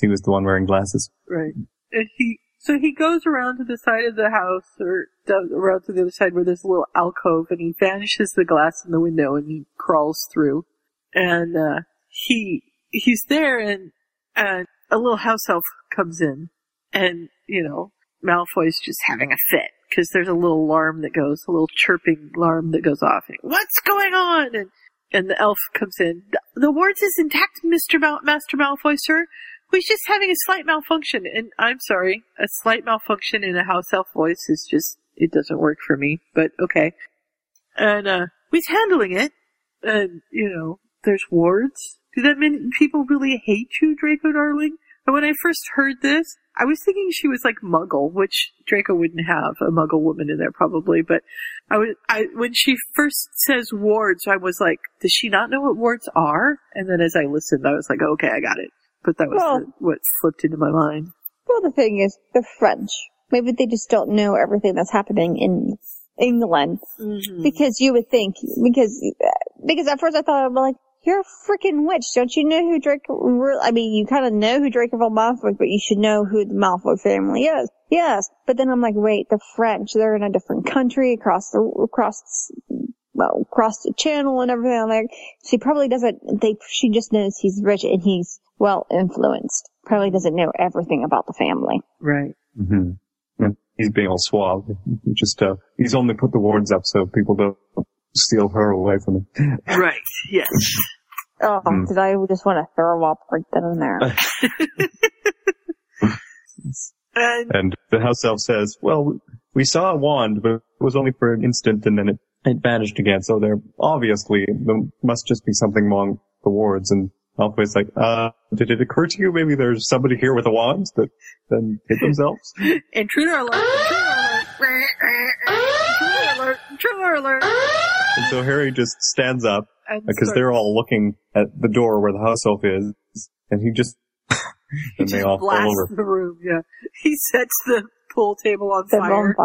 He was the one wearing glasses. Right. And he, so he goes around to the side of the house or around to the other side where there's a little alcove and he vanishes the glass in the window and he crawls through. And, uh, He, he's there and, and a little house elf comes in and, you know, Malfoy's just having a fit because there's a little alarm that goes, a little chirping alarm that goes off. And, what's going on? And, and the elf comes in. The, the wards is intact, Mister Mal- Master Malfoy, sir. We're just having a slight malfunction. And I'm sorry, a slight malfunction in a house elf voice is just, it doesn't work for me, but okay. And, uh, we're handling it. And, you know, there's wards. Do that mean people really hate you, Draco, darling? And when I first heard this, I was thinking she was like Muggle, which Draco wouldn't have a Muggle woman in there probably. But I was, I when she first says wards, I was like, does she not know what wards are? And then as I listened, I was like, okay, I got it. But that was well, the, what flipped into my mind. Well, the thing is, they're French. Maybe they just don't know everything that's happening in England. Mm-hmm. Because you would think, because because at first I thought, I'd be like, you're a freaking witch. Don't you know who Draco... I mean, you kind of know who Draco von Malfoy is, but you should know who the Malfoy family is. Yes. But then I'm like, wait, the French, they're in a different country across the... across well, across the channel and everything. I'm like, she probably doesn't... They. She just knows he's rich and he's well-influenced. Probably doesn't know everything about the family. Right. Mm-hmm. Yeah. He's being all suave. He just, uh, he's only put the wards up so people don't... steal her away from me. Right, yes. Oh, mm. did I just want to throw up right then and there? and, and the house elf says, well, we saw a wand, but it was only for an instant, and then it, it vanished again, so there obviously there must just be something among the wards, and Malfoy's like, uh, did it occur to you maybe there's somebody here with a wand that then hit themselves? Intruder alert! Intruder alert! Intruder alert! And so Harry just stands up because they're all looking at the door where the house elf is, and he just and he they all fall over the room. Yeah, he sets the pool table on fire,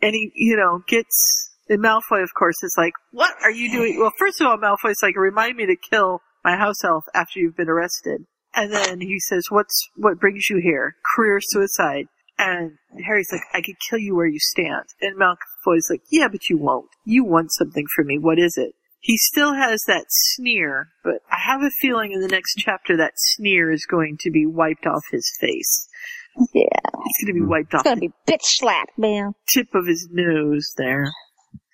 and he, you know, gets and Malfoy, of course, is like, "What are you doing?" Well, first of all, Malfoy's like, "Remind me to kill my house elf after you've been arrested," and then he says, "What's what brings you here? Career suicide." And Harry's like, I could kill you where you stand. And Malfoy's like, yeah, but you won't. You want something from me. What is it? He still has that sneer, but I have a feeling in the next chapter that sneer is going to be wiped off his face. Yeah. It's going to be wiped off. It's going to be bitch slapped, man. Tip of his nose there.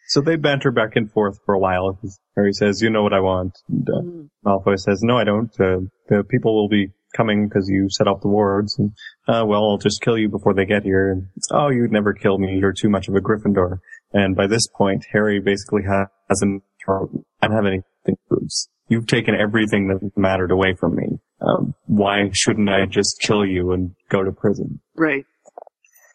So they banter back and forth for a while. Harry says, you know what I want. And, uh, mm. Malfoy says, no, I don't. Uh, the people will be coming because you set off the wards. And, uh, well, I'll just kill you before they get here. And, oh, you'd never kill me. You're too much of a Gryffindor. And by this point, Harry basically hasn't, I don't have anything to lose. You've taken everything that mattered away from me. Um, why shouldn't I just kill you and go to prison? Right.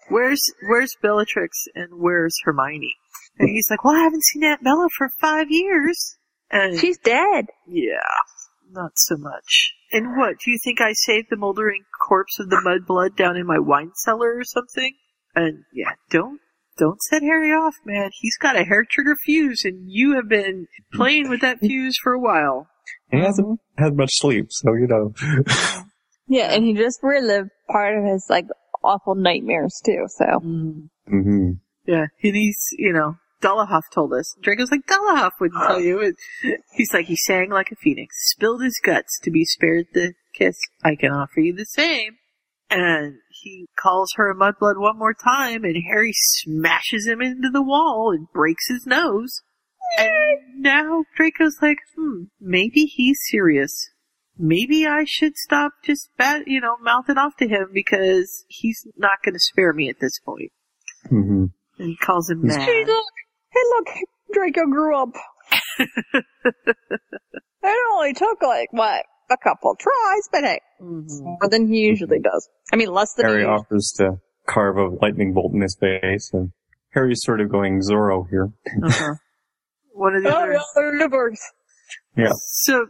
Where's where's Bellatrix and where's Hermione? And he's like, well, I haven't seen Aunt Bella for five years. And she's dead. Yeah, not so much. And what, do you think I saved the moldering corpse of the mud blood down in my wine cellar or something? And yeah, don't don't set Harry off, man. He's got a hair trigger fuse, and you have been playing with that fuse for a while. He hasn't had much sleep, so you know. Yeah, and he just relived part of his like awful nightmares too. So. Mm-hmm. Yeah, and he's, you know, Dolahoff told us. Draco's like, Dolahoff wouldn't tell you. And he's like, he sang like a phoenix, spilled his guts to be spared the kiss. I can offer you the same. And he calls her a mudblood one more time, and Harry smashes him into the wall and breaks his nose. And now Draco's like, hmm, maybe he's serious. Maybe I should stop just, bat- you know, mouthing off to him because he's not going to spare me at this point. Mm-hmm. And he calls him mad. Hey, look, hey, look, Draco grew up. It only took, like, what, a couple tries, but hey, mm-hmm. more than he usually mm-hmm. does. I mean, less than Harry he usually offers to carve a lightning bolt in his face, and Harry's sort of going Zorro here. Uh-huh. One of the oh, other universe. Yeah. So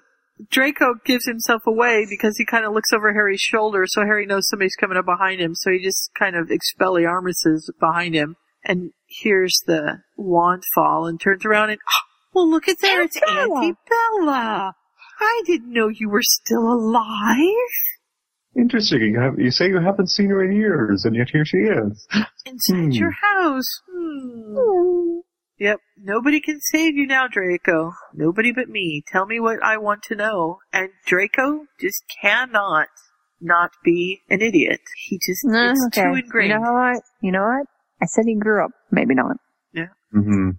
Draco gives himself away because he kind of looks over Harry's shoulder, so Harry knows somebody's coming up behind him, so he just kind of expelliarmuses behind him and hears the wand fall and turns around and, oh, well, look at there, it's Auntie Bella. I didn't know you were still alive. Interesting. You, have, you say you haven't seen her in years, and yet here she is. Inside hmm. your house. Hmm. Oh. Yep. Nobody can save you now, Draco. Nobody but me. Tell me what I want to know. And Draco just cannot not be an idiot. He just no, it's okay. too ingrained. You know what? You know what? I said he grew up. Maybe not. Yeah. Mm-hmm.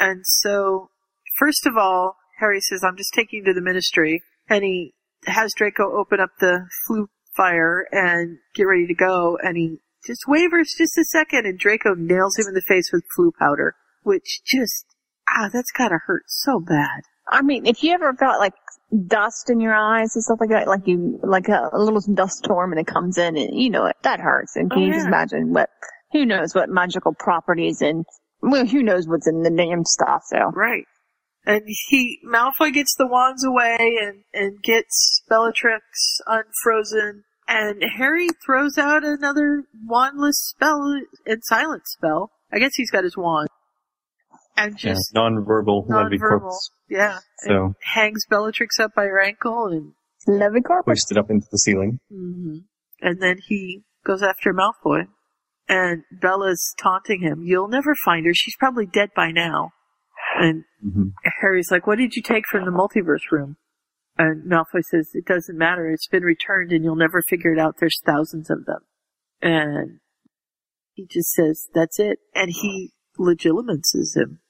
And so, first of all, Harry says, I'm just taking you to the ministry. And he has Draco open up the flue fire and get ready to go. And he just wavers just a second. And Draco nails him in the face with flue powder, which just, ah, that's got to hurt so bad. I mean, if you ever got, like, dust in your eyes and stuff like that, like you, like a, a little dust storm and it comes in and, you know, it, that hurts. And can oh, you yeah. just imagine what... Who knows what magical properties and, well, who knows what's in the damn stuff, though. Right. And he, Malfoy gets the wands away and, and gets Bellatrix unfrozen. And Harry throws out another wandless spell and silent spell. I guess he's got his wand. And just. Yeah, nonverbal. Nonverbal. Yeah. So. And hangs Bellatrix up by her ankle and. Levy Corpus. Pushed it up into the ceiling. Mm-hmm. And then he goes after Malfoy. And Bella's taunting him. You'll never find her. She's probably dead by now. And mm-hmm. Harry's like, what did you take from the multiverse room? And Malfoy says, it doesn't matter. It's been returned and you'll never figure it out. There's thousands of them. And he just says, that's it. And he legitimates him.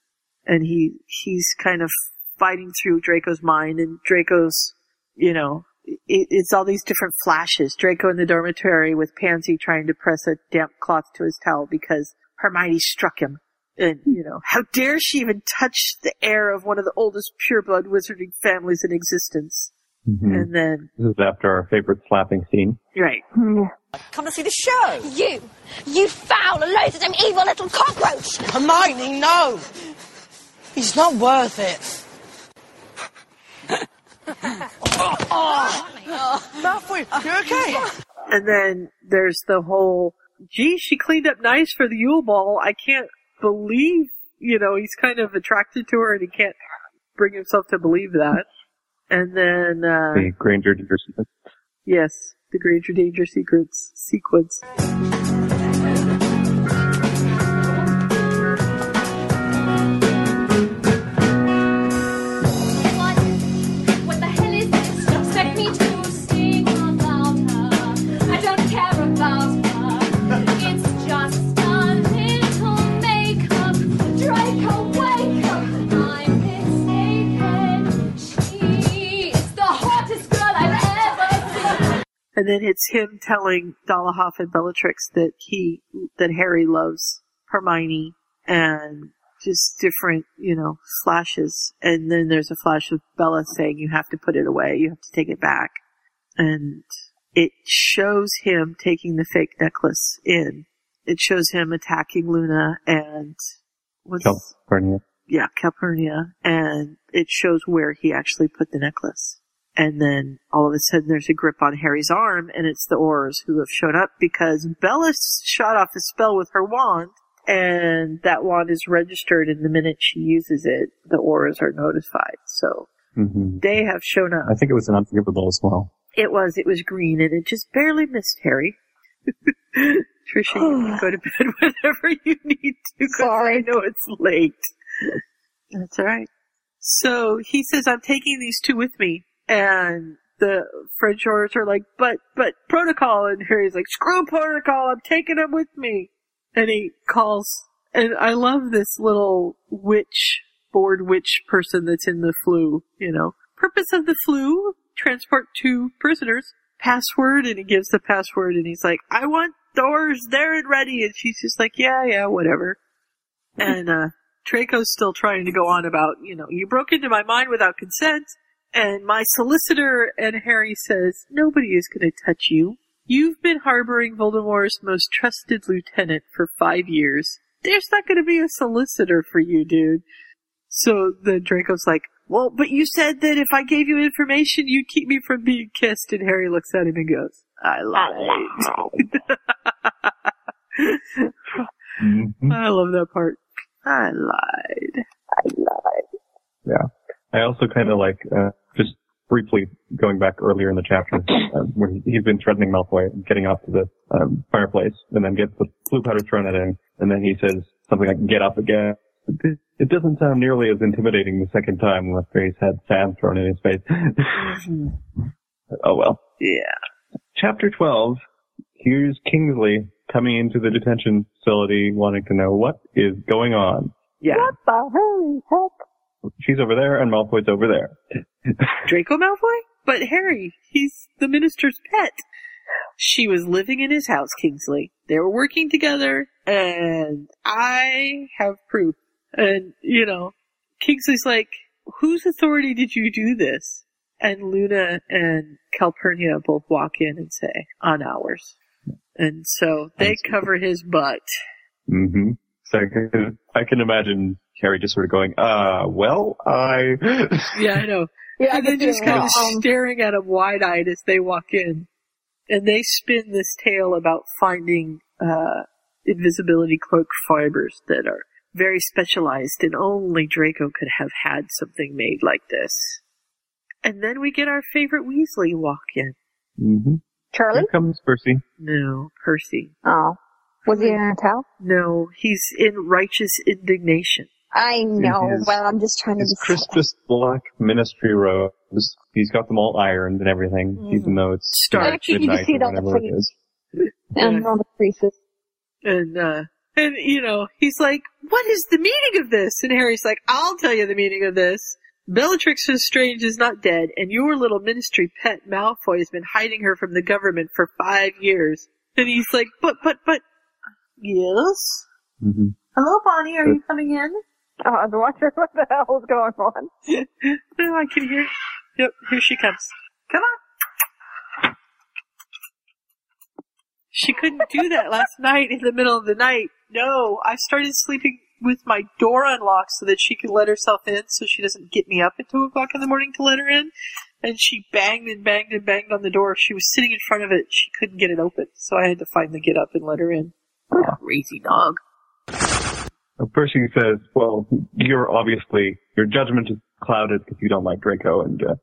And he he's kind of fighting through Draco's mind. And Draco's, you know... It's all these different flashes. Draco in the dormitory with Pansy trying to press a damp cloth to his towel because Hermione struck him. And, you know, how dare she even touch the heir of one of the oldest pureblood wizarding families in existence? Mm-hmm. And then... This is after our favorite slapping scene. Right. Mm-hmm. Come to see the show! You! You foul, loathsome, evil little cockroach! Hermione, no! He's not worth it. Oh, oh, oh. Malfoy, you're okay. And then there's the whole, gee, she cleaned up nice for the Yule Ball. I can't believe, you know, he's kind of attracted to her and he can't bring himself to believe that. And then, uh... The Granger Danger Secrets. Yes, the Granger Danger Secrets sequence. And then it's him telling Dolahoff and Bellatrix that he, that Harry loves Hermione and just different, you know, flashes. And then there's a flash of Bella saying, you have to put it away. You have to take it back. and it shows him taking the fake necklace in. It shows him attacking Luna and what's Calpurnia. Yeah, Calpurnia, and it shows where he actually put the necklace. And then all of a sudden there's a grip on Harry's arm, and it's the Aurors who have shown up because Bella shot off a spell with her wand, and that wand is registered, and the minute she uses it, the Aurors are notified. So mm-hmm. they have shown up. I think it was an unforgivable as well. It was. It was green, and it just barely missed Harry. Trisha, you can go to bed whenever you need to. Sorry. I know it's late. That's all right. So he says, I'm taking these two with me. And the French Aurors are like, but, but protocol. And Harry's like, screw protocol. I'm taking them with me. And he calls. And I love this little witch, bored witch person that's in the flu, you know. Purpose of the flu, transport two prisoners. Password. And he gives the password. And he's like, I want doors there and ready. And she's just like, yeah, yeah, whatever. And, uh, Draco's still trying to go on about, you know, you broke into my mind without consent. And my solicitor, and Harry says, nobody is going to touch you. You've been harboring Voldemort's most trusted lieutenant for five years. There's not going to be a solicitor for you, dude. So then Draco's like, well, but you said that if I gave you information, you'd keep me from being kissed. And Harry looks at him and goes, I lied. mm-hmm. I love that part. I lied. I lied. Yeah. I also kind of like, uh, just briefly going back earlier in the chapter, uh, when he's been threatening Malfoy and getting off to the um, fireplace, and then gets the blue powder thrown at him, and then he says something like, get up again. It doesn't sound nearly as intimidating the second time unless he's had sand thrown in his face. Oh well. Yeah. Chapter twelve, here's Kingsley coming into the detention facility wanting to know what is going on. Yeah. What the holy heck? She's over there, and Malfoy's over there. Draco Malfoy? But Harry, he's the minister's pet. She was living in his house, Kingsley. They were working together, and I have proof. And, you know, Kingsley's like, whose authority did you do this? And Luna and Calpurnia both walk in and say, on ours. And so they cover his butt. Mm-hmm. So I can, I can imagine Harry just sort of going, uh, well, I... yeah, I know. Yeah, and then just kind of staring at him wide-eyed as they walk in. And they spin this tale about finding uh invisibility cloak fibers that are very specialized, and only Draco could have had something made like this. And then we get our favorite Weasley walk in. Mm-hmm. Charlie? Here comes Percy. No, Percy. Oh. Was he in a towel? No, he's in righteous indignation. I know, in his, well, I'm just trying to... His crispest black ministry robes. He's got them all ironed and everything, mm. even though it's... Stark. You can see it on the creases. And on the creases. And, uh, and, you know, he's like, what is the meaning of this? And Harry's like, I'll tell you the meaning of this. Bellatrix Lestrange is not dead, and your little ministry pet Malfoy has been hiding her from the government for five years. And he's like, but, but, but... Yes? Mm-hmm. Hello, Bonnie, are you coming in? Oh, I was wondering what the hell was going on. No, I can hear. Yep, here she comes. Come on. She couldn't do that last night in the middle of the night. No, I started sleeping with my door unlocked so that she could let herself in so she doesn't get me up at two o'clock in the morning to let her in. And she banged and banged and banged on the door. She was sitting in front of it. She couldn't get it open, so I had to finally get up and let her in. Oh, crazy dog. Percy says, well, you're obviously, your judgment is clouded because you don't like Draco. And uh,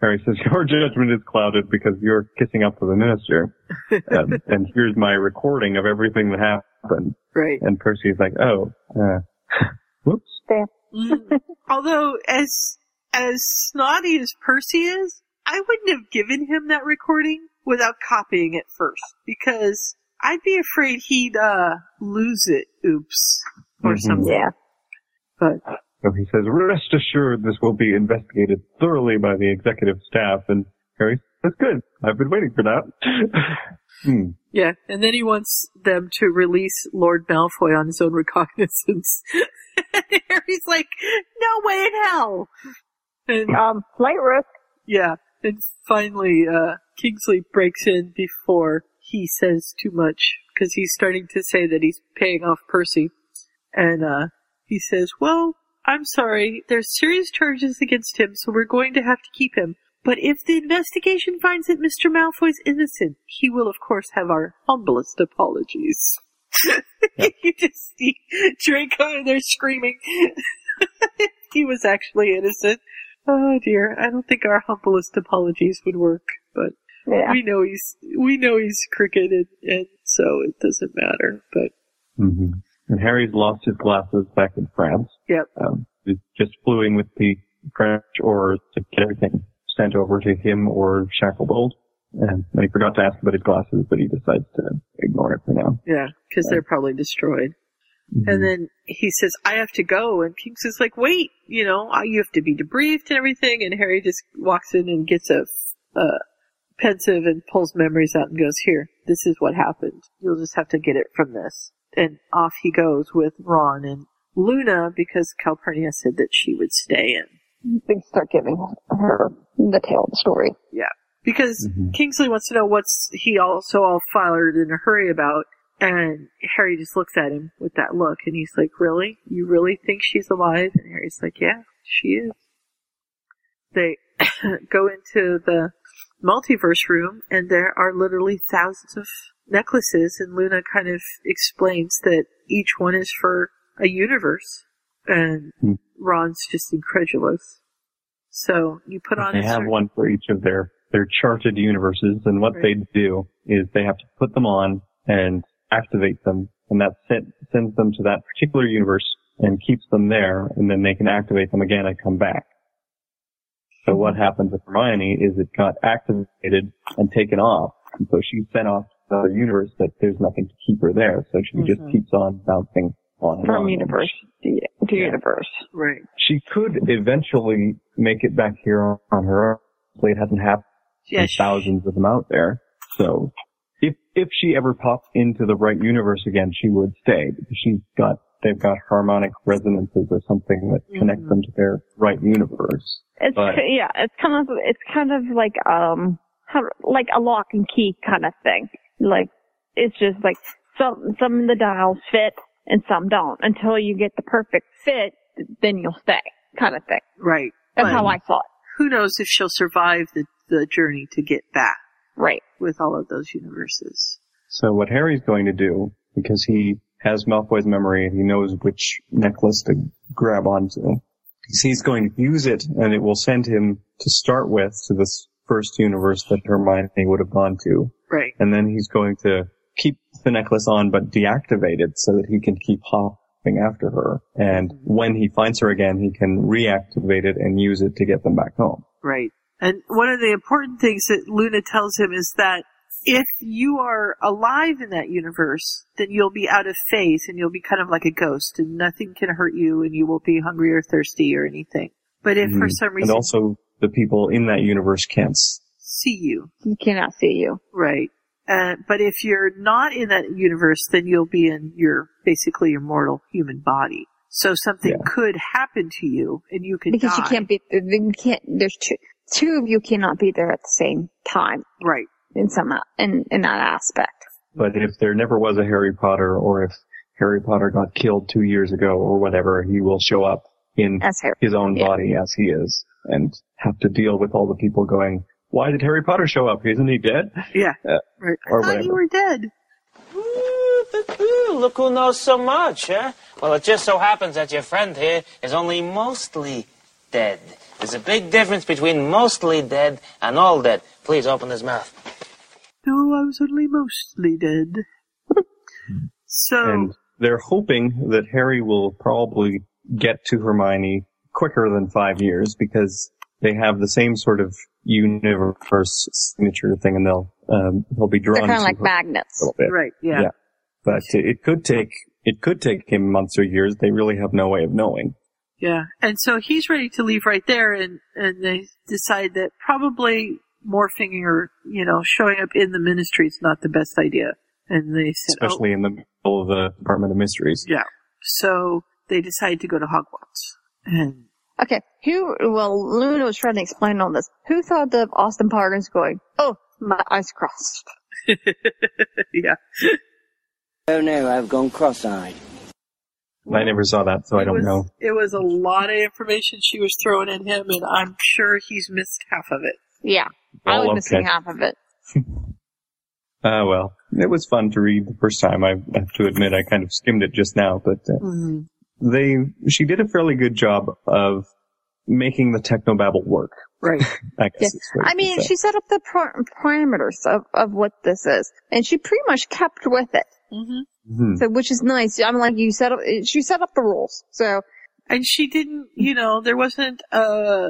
Harry says, your judgment is clouded because you're kissing up to the minister. um, and here's my recording of everything that happened. Right. And Percy's like, oh, uh, whoops. Mm. Although, as as snotty as Percy is, I wouldn't have given him that recording without copying it first. Because I'd be afraid he'd uh lose it. Oops. Or mm-hmm. something. Yeah. But so he says, rest assured this will be investigated thoroughly by the executive staff. And Harry says, good. I've been waiting for that. hmm. Yeah. And then he wants them to release Lord Malfoy on his own recognizance. And Harry's like, no way in hell. And, um, light risk. Yeah. And finally, uh, Kingsley breaks in before he says too much, because he's starting to say that he's paying off Percy. And uh, he says, well, I'm sorry, there's serious charges against him, so we're going to have to keep him. But if the investigation finds that Mister Malfoy's innocent, he will, of course, have our humblest apologies. Yep. You just see Draco there screaming. He was actually innocent. Oh dear, I don't think our humblest apologies would work, but yeah. we know he's we know he's crooked, and, and so it doesn't matter. But mm-hmm. and Harry's lost his glasses back in France. Yep, um, he just flew in with the French orders to get everything sent over to him or Shacklebolt, and he forgot to ask about his glasses, but he decides to ignore it for now. Yeah, because yeah. they're probably destroyed. Mm-hmm. And then he says, I have to go. And Kingsley's like, wait, you know, you have to be debriefed and everything. And Harry just walks in and gets a uh, pensive and pulls memories out and goes, here, this is what happened. You'll just have to get it from this. And off he goes with Ron and Luna, because Calpurnia said that she would stay in. They start giving her the tale of the story. Yeah, because mm-hmm. Kingsley wants to know what's he also all fired in a hurry about. And Harry just looks at him with that look, and he's like, really? You really think she's alive? And Harry's like, yeah, she is. They go into the multiverse room, and there are literally thousands of necklaces, and Luna kind of explains that each one is for a universe, and Ron's just incredulous. So you put on... They have certain- one for each of their, their charted universes, and what right. they do is they have to put them on and activate them, and that sent, sends them to that particular universe and keeps them there, and then they can activate them again and come back. So what happened with Hermione is it got activated and taken off, and so she's sent off to the universe that there's nothing to keep her there, so she mm-hmm. just keeps on bouncing on and From on. universe to, to yeah. universe. Right. She could eventually make it back here on, on her own. It hasn't happened yes. thousands of them out there, so... If if she ever pops into the right universe again, she would stay, because she's got they've got harmonic resonances or something that connects mm-hmm. them to their right universe. It's but, yeah, it's kind of it's kind of like um how, like a lock and key kind of thing. Like it's just like some some of the dials fit and some don't. Until you get the perfect fit, then you'll stay, kind of thing. Right. That's but how I saw it. Who knows if she'll survive the the journey to get back. Right. With all of those universes. So what Harry's going to do, because he has Malfoy's memory and he knows which necklace to grab onto, he's going to use it, and it will send him to start with to this first universe that Hermione would have gone to. Right. And then he's going to keep the necklace on but deactivate it so that he can keep hopping after her. And mm-hmm. when he finds her again, he can reactivate it and use it to get them back home. Right. And one of the important things that Luna tells him is that if you are alive in that universe, then you'll be out of phase and you'll be kind of like a ghost, and nothing can hurt you, and you won't be hungry or thirsty or anything. But if mm-hmm. for some reason... And also the people in that universe can't see you. You cannot see you. Right. Uh, but if you're not in that universe, then you'll be in your, basically your mortal human body. So something yeah. could happen to you and you could because die. Because you can't be, you can't, there's two... Two of you cannot be there at the same time. Right. In some, in, in that aspect. But if there never was a Harry Potter, or if Harry Potter got killed two years ago or whatever, he will show up in his own yeah. body as he is, and have to deal with all the people going, why did Harry Potter show up? Isn't he dead? Yeah. Uh, right. Or I thought whatever. You were dead. Ooh, look who knows so much, huh? Well, it just so happens that your friend here is only mostly dead. There's a big difference between mostly dead and all dead. Please open his mouth. No, I was only mostly dead. So... And they're hoping that Harry will probably get to Hermione quicker than five years because they have the same sort of universe signature thing, and they'll um, they'll be drawn. They're kind of like magnets, a little bit. Right? Yeah. yeah. But it could take it could take him months or years. They really have no way of knowing. Yeah, and so he's ready to leave right there, and, and they decide that probably morphing or, you know, showing up in the Ministry is not the best idea. And they said, especially oh. in the middle of the Department of Mysteries. Yeah, so they decide to go to Hogwarts, and Okay, who, well, Luna was trying to explain all this. Who thought of Austin Powers going, oh, my eyes crossed? Yeah. Oh no, I've gone cross-eyed. Well, I never saw that, so I don't was, know. It was a lot of information she was throwing at him, and I'm sure he's missed half of it. Yeah, well, I was okay. missing half of it. Ah, uh, well, it was fun to read the first time. I have to admit, I kind of skimmed it just now, but uh, mm-hmm. they she did a fairly good job of making the technobabble work. Right. I guess. Yeah. I mean, she set up the par- parameters of, of what this is, and she pretty much kept with it. Mm-hmm. Mm-hmm. So, which is nice. I'm like, you set up. She set up the rules. So, and she didn't. You know, there wasn't a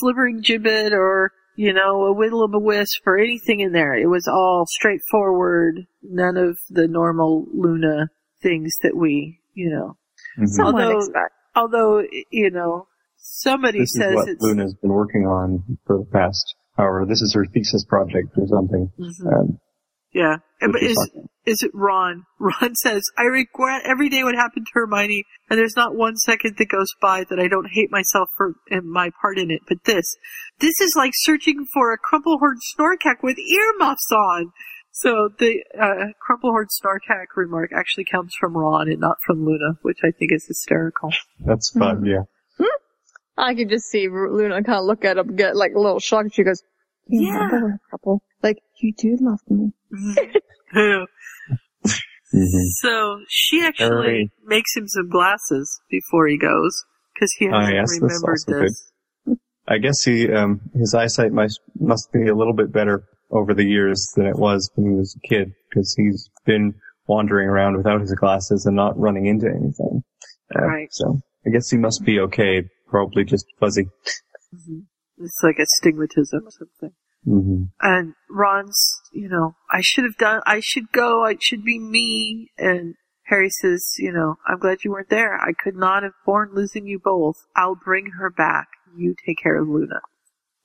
slivering gibbet or. You know, a whittle of a wisp or anything in there. It was all straightforward, none of the normal Luna things that we, you know. Mm-hmm. Although, although, you know, somebody this says is what it's... Luna's been working on for the past hour. This is her thesis project or something. Mm-hmm. Um, yeah. But is, is it Ron? Ron says, I regret every day what happened to Hermione, and there's not one second that goes by that I don't hate myself for my part in it. But this, this is like searching for a crumplehorn snorkack with earmuffs on. So the uh, crumplehorn snorkack remark actually comes from Ron and not from Luna, which I think is hysterical. That's fun, mm-hmm. yeah. Mm-hmm. I could just see Luna kind of look at him, get like a little shocked. She goes, yeah, yeah. Crumple. Like, you do love me. Mm-hmm. So she actually makes him some glasses before he goes because he hasn't oh, yes, remembered this. Good. I guess he um, his eyesight must must be a little bit better over the years than it was when he was a kid because he's been wandering around without his glasses and not running into anything. Uh, right. So I guess he must be okay, probably just fuzzy. Mm-hmm. It's like astigmatism or something. Mm-hmm. And Ron's, you know, I should have done, I should go, it should be me. And Harry says, you know, I'm glad you weren't there. I could not have borne losing you both. I'll bring her back. You take care of Luna.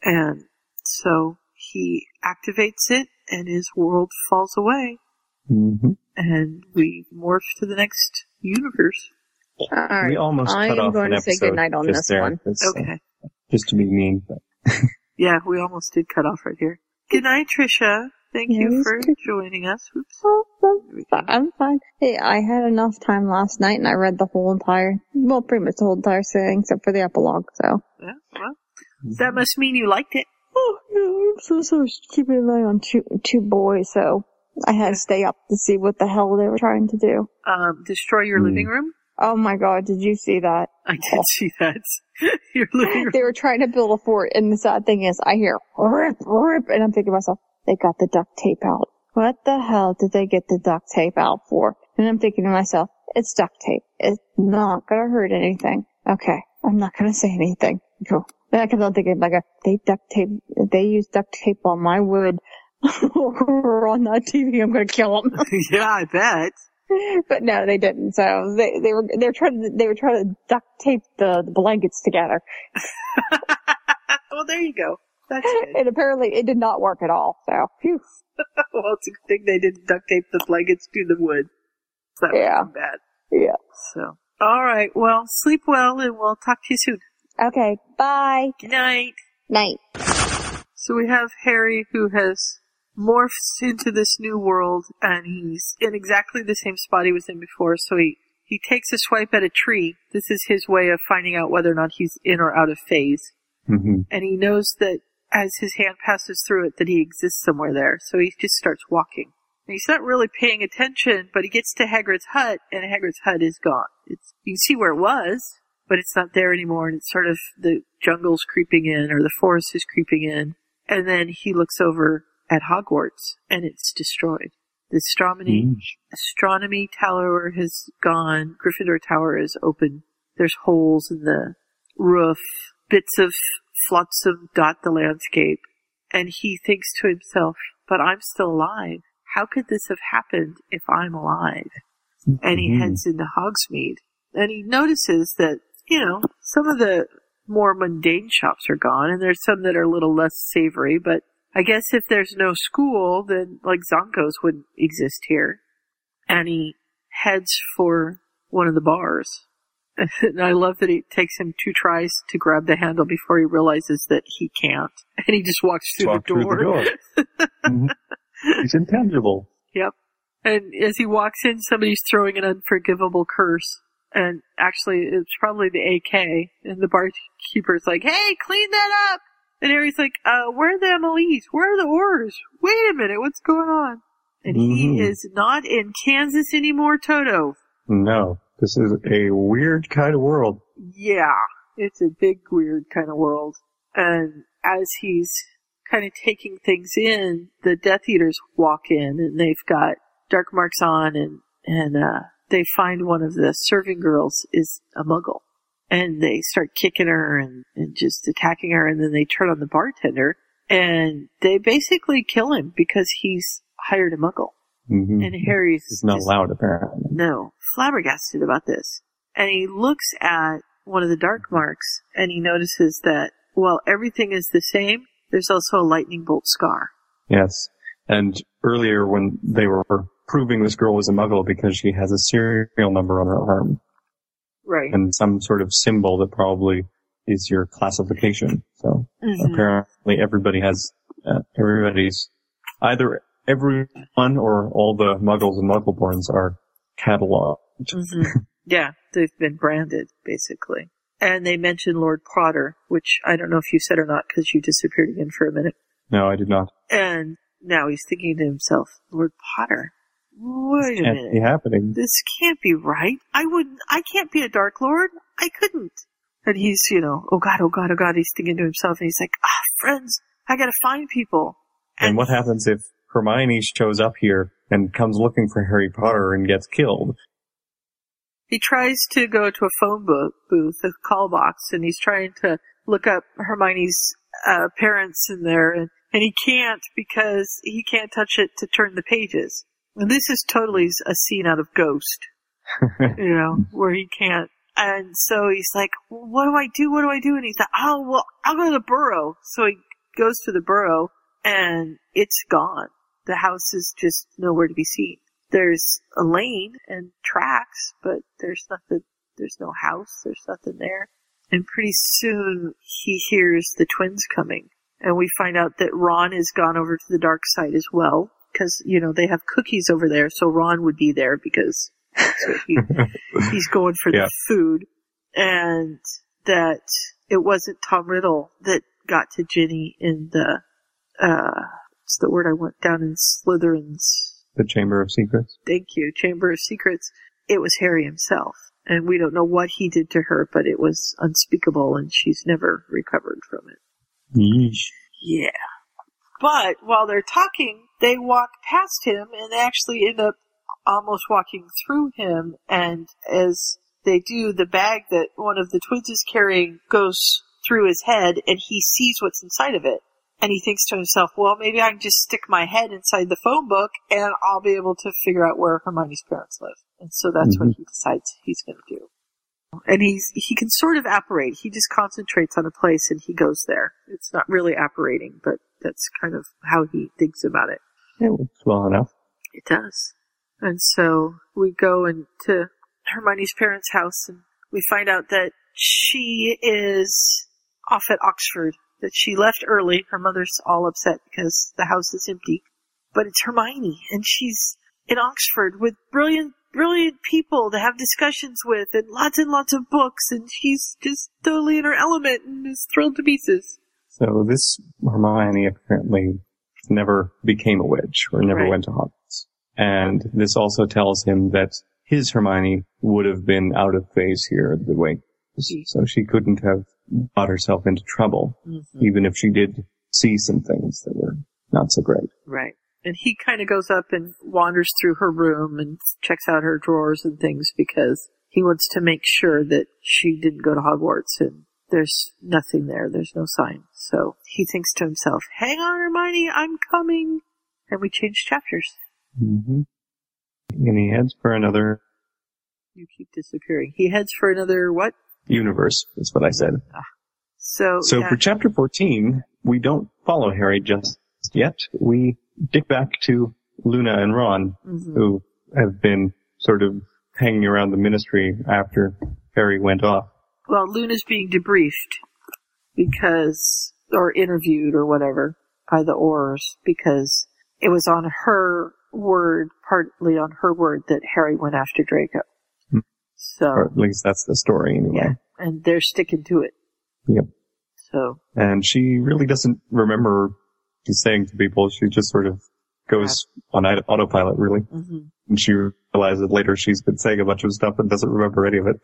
And so he activates it and his world falls away. Mm-hmm. And we morph to the next universe. Uh, all right. We almost I cut off an episode. I'm going to say goodnight on this there. one. It's, okay. Uh, just to be mean, but... Yeah, we almost did cut off right here. Good night, Tricia. Thank yeah, you for good. joining us. Oops. Oh, I'm, I'm fine. Hey, I had enough time last night, and I read the whole entire, well, pretty much the whole entire thing, except for the epilogue, so. Yeah, well, that must mean you liked it. Oh, no, I'm so sorry. She's keeping an eye on two, two boys, so I had to stay up to see what the hell they were trying to do. Um, destroy your mm. living room? Oh my God! Did you see that? I did oh. see that. You're they were trying to build a fort, and the sad thing is, I hear rip, rip, and I'm thinking to myself, they got the duct tape out. What the hell did they get the duct tape out for? And I'm thinking to myself, it's duct tape. It's not gonna hurt anything. Okay, I'm not gonna say anything. Cool. Then I kept on thinking, like, they duct tape. They used duct tape on my wood or on that T V. I'm gonna kill them. Yeah, I bet. But no, they didn't. So they they were they were trying to they were trying to duct tape the, the blankets together. Well, there you go. That's good. And apparently, it did not work at all. So, phew. Well, it's a good thing they didn't duct tape the blankets to the wood. So that yeah. wasn't bad. Yeah. So, all right. Well, sleep well, and we'll talk to you soon. Okay. Bye. Good night. Night. So we have Harry, who has morphs into this new world, and he's in exactly the same spot he was in before, so he, he takes a swipe at a tree. This is his way of finding out whether or not he's in or out of phase. Mm-hmm. And he knows that as his hand passes through it that he exists somewhere there, so he just starts walking. And he's not really paying attention, but he gets to Hagrid's hut, and Hagrid's hut is gone. It's, you can see where it was, but it's not there anymore, and it's sort of the jungle's creeping in, or the forest is creeping in, and then he looks over at Hogwarts, and it's destroyed. The astronomy, mm. astronomy tower has gone. Gryffindor Tower is open. There's holes in the roof. Bits of flotsam dot the landscape. And he thinks to himself, but I'm still alive. How could this have happened if I'm alive? Mm-hmm. And he heads into Hogsmeade. And he notices that, you know, some of the more mundane shops are gone, and there's some that are a little less savory, but I guess if there's no school, then, like, Zonko's wouldn't exist here. And he heads for one of the bars. I love that it takes him two tries to grab the handle before he realizes that he can't. And he just walks through Walk the door. Through the door. Mm-hmm. He's intangible. Yep. And as he walks in, somebody's throwing an unforgivable curse. And actually, it's probably the A K. And the barkeeper's like, hey, clean that up! And Harry's like, uh, where are the M L Es? Where are the orders? Wait a minute, what's going on? And mm-hmm. he is not in Kansas anymore, Toto. No. This is a weird kind of world. Yeah, it's a big weird kind of world. And as he's kind of taking things in, the Death Eaters walk in, and they've got dark marks on, and and uh, they find one of the serving girls is a muggle. And they start kicking her and, and just attacking her, and then they turn on the bartender, and they basically kill him because he's hired a muggle. Mm-hmm. And Harry's He's not just, allowed, apparently. No. Flabbergasted about this. And he looks at one of the dark marks, and he notices that while everything is the same, there's also a lightning bolt scar. Yes. And earlier when they were proving this girl was a muggle because she has a serial number on her arm. Right. And some sort of symbol that probably is your classification. So mm-hmm. apparently everybody has, uh, everybody's either... Everyone or all the muggles and muggleborns are cataloged. Mm-hmm. Yeah, they've been branded, basically. And they mentioned Lord Potter, which I don't know if you said or not because you disappeared again for a minute. No, I did not. And now he's thinking to himself, Lord Potter, wait a minute. This can't be happening. This can't be right. I wouldn't, I can't be a Dark Lord. I couldn't. And he's, you know, oh God, oh God, oh God, he's thinking to himself and he's like, ah, oh, friends, I gotta find people. And, and what happens if Hermione shows up here and comes looking for Harry Potter and gets killed? He tries to go to a phone booth, a call box, and he's trying to look up Hermione's uh, parents in there, and, and he can't because he can't touch it to turn the pages. And this is totally a scene out of Ghost, you know, where he can't. And so he's like, well, what do I do? What do I do? And he's like, oh, well, I'll go to the Burrow. So he goes to the Burrow, and it's gone. The house is just nowhere to be seen. There's a lane and tracks, but there's nothing, there's no house, there's nothing there. And pretty soon he hears the twins coming. And we find out that Ron has gone over to the dark side as well, because, you know, they have cookies over there, so Ron would be there because so he, he's going for yeah. the food. And that it wasn't Tom Riddle that got to Ginny in the, uh, the word I went down in Slytherin's... The Chamber of Secrets? Thank you, Chamber of Secrets. It was Harry himself, and we don't know what he did to her, but it was unspeakable, and she's never recovered from it. Yeesh. Yeah. But while they're talking, they walk past him, and they actually end up almost walking through him, and as they do, the bag that one of the twins is carrying goes through his head, and he sees what's inside of it. And he thinks to himself, well, maybe I can just stick my head inside the phone book and I'll be able to figure out where Hermione's parents live. And so that's mm-hmm. what he decides he's going to do. And he's he can sort of apparate. He just concentrates on a place and he goes there. It's not really apparating, but that's kind of how he thinks about it. It works well enough. It does. And so we go into Hermione's parents' house and we find out that she is off at Oxford. That she left early. Her mother's all upset because the house is empty. But it's Hermione, and she's in Oxford with brilliant, brilliant people to have discussions with and lots and lots of books, and she's just totally in her element and is thrilled to pieces. So this Hermione apparently never became a witch or never right. went to Hogwarts. And this also tells him that his Hermione would have been out of phase here the way. So she couldn't have got herself into trouble, mm-hmm. even if she did see some things that were not so great. Right. And he kind of goes up and wanders through her room and checks out her drawers and things because he wants to make sure that she didn't go to Hogwarts and there's nothing there. There's no sign. So he thinks to himself, hang on, Hermione, I'm coming. And we change chapters. Mm-hmm. And he heads for another... You keep disappearing. He heads for another what? Universe, is what I said. So, so yeah. for chapter fourteen, we don't follow Harry just yet. We dig back to Luna and Ron, mm-hmm. who have been sort of hanging around the Ministry after Perry went off. Well, Luna's being debriefed because, or interviewed or whatever by the Orrs because it was on her word, partly on her word, that Harry went after Draco. So, or at least that's the story anyway. Yeah, and they're sticking to it. Yep. So. And she really doesn't remember saying to people. She just sort of goes on autopilot, really. Mm-hmm. And she realizes later she's been saying a bunch of stuff and doesn't remember any of it.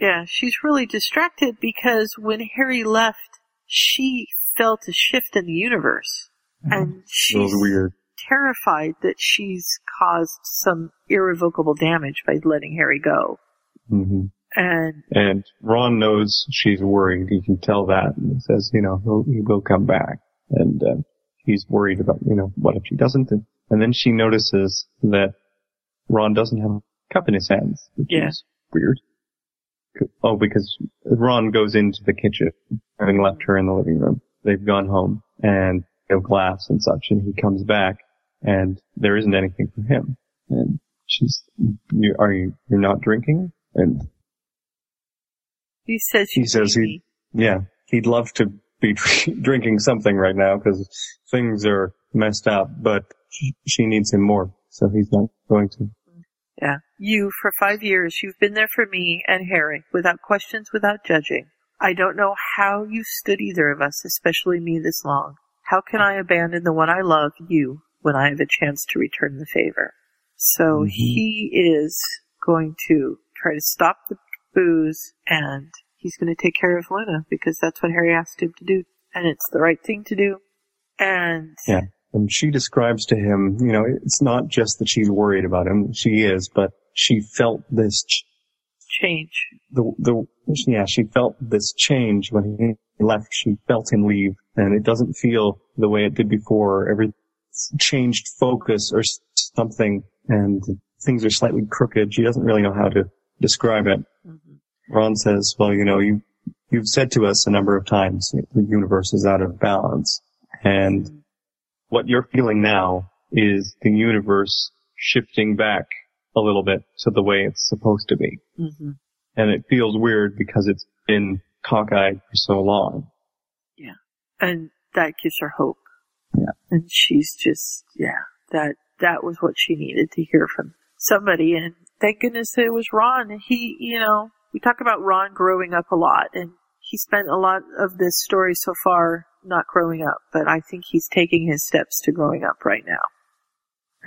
Yeah, she's really distracted because when Harry left, she felt a shift in the universe. Mm. And she's weird. Terrified that she's caused some irrevocable damage by letting Harry go. Mm-hmm. And and Ron knows she's worried. He can tell that. And he says, you know, he'll, he will come back. And uh, he's worried about, you know, what if she doesn't? And, and then she notices that Ron doesn't have a cup in his hands, which yeah. is weird. Oh, because Ron goes into the kitchen, having left her in the living room. They've gone home and they have glass and such, and he comes back, and there isn't anything for him. And she's, you, are you, you're not drinking? And he says, he says, he, yeah, he'd love to be drinking something right now because things are messed up, but she needs him more, so he's not going to. Yeah. You, for five years, you've been there for me and Harry, without questions, without judging. I don't know how you stood either of us, especially me, this long. How can I abandon the one I love, you, when I have a chance to return the favor? So mm-hmm. he is going to try to stop the booze, and he's going to take care of Luna, because that's what Harry asked him to do, and it's the right thing to do. And... yeah. And she describes to him, you know, it's not just that she's worried about him. She is, but she felt this ch- change. The, the, yeah, she felt this change when he left. She felt him leave, and it doesn't feel the way it did before. Every changed focus or something, and things are slightly crooked. She doesn't really know how to describe it. Mm-hmm. Ron says, well, you know, you, you've said to us a number of times, the universe is out of balance, and... Mm-hmm. What you're feeling now is the universe shifting back a little bit to the way it's supposed to be. Mm-hmm. And it feels weird because it's been cockeyed for so long. Yeah. And that gives her hope. Yeah. And she's just, yeah, that, that was what she needed to hear from somebody. And thank goodness it was Ron. He, you know, we talk about Ron growing up a lot, and he spent a lot of this story so far not growing up, but I think he's taking his steps to growing up right now.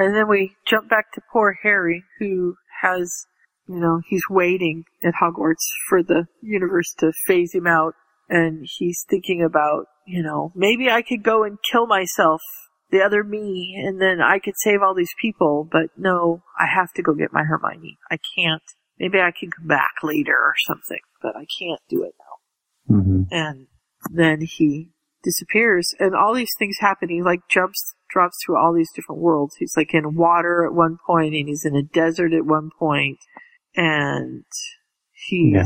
And then we jump back to poor Harry, who has, you know, he's waiting at Hogwarts for the universe to phase him out, and he's thinking about, you know, maybe I could go and kill myself, the other me, and then I could save all these people, but no, I have to go get my Hermione. I can't. Maybe I can come back later or something, but I can't do it now. Mm-hmm. And then he disappears, and all these things happen. He like jumps, drops through all these different worlds. He's like in water at one point, and he's in a desert at one point, and he's... Yeah.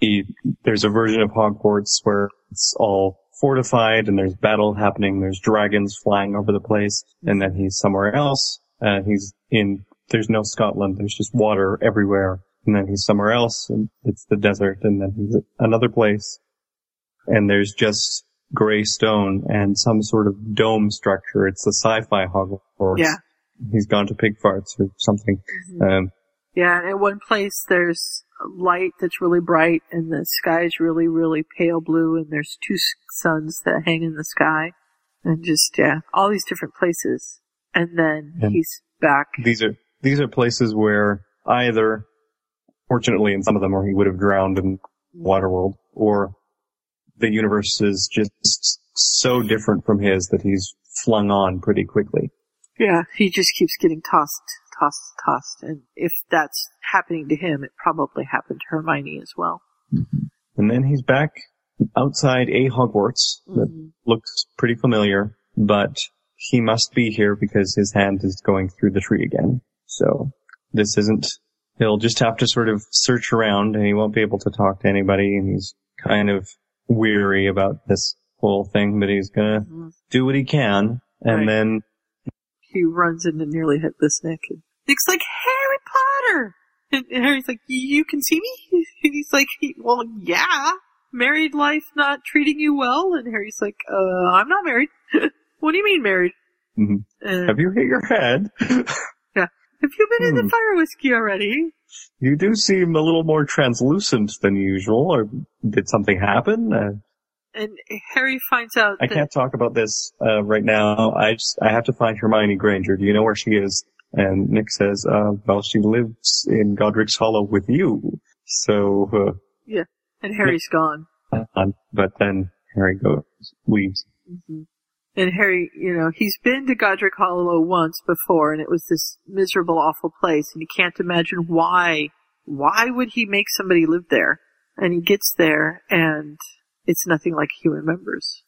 He, there's a version of Hogwarts where it's all fortified, and there's battle happening, there's dragons flying over the place, and then he's somewhere else, and he's in... There's no Scotland, there's just water everywhere, and then he's somewhere else, and it's the desert, and then he's at another place, and there's just... gray stone and some sort of dome structure. It's the sci-fi Hogwarts. Yeah. He's gone to pig farts or something. Mm-hmm. Um, yeah, and at one place there's light that's really bright, and the sky is really, really pale blue, and there's two suns that hang in the sky. And just, yeah, all these different places. And then and he's back. These are, these are places where either, fortunately in some of them, or he would have drowned in Waterworld, or the universe is just so different from his that he's flung on pretty quickly. Yeah, he just keeps getting tossed, tossed, tossed. And if that's happening to him, it probably happened to Hermione as well. Mm-hmm. And then he's back outside a Hogwarts that mm-hmm. looks pretty familiar, but he must be here because his hand is going through the tree again. So this isn't... He'll just have to sort of search around, and he won't be able to talk to anybody, and he's kind of... weary about this whole thing, but he's gonna mm-hmm. do what he can, and right. then he runs in and nearly hit this neck. Nick's like, Harry Potter! And Harry's like, you can see me? And he's like, well, yeah. Married life not treating you well? And Harry's like, uh, I'm not married. What do you mean married? Mm-hmm. Uh, Have you hit your head? Yeah. Have you been hmm. in the fire whiskey already? You do seem a little more translucent than usual. Or did something happen? Uh, and Harry finds out I that- can't talk about this uh, right now. I just I have to find Hermione Granger. Do you know where she is? And Nick says, uh, well, she lives in Godric's Hollow with you. So, uh, yeah. And Harry's Nick, gone. Uh, but then Harry goes, leaves. Mm-hmm. And Harry, you know, he's been to Godric Hollow once before, and it was this miserable, awful place, and he can't imagine why, why would he make somebody live there? And he gets there, and it's nothing like he remembers.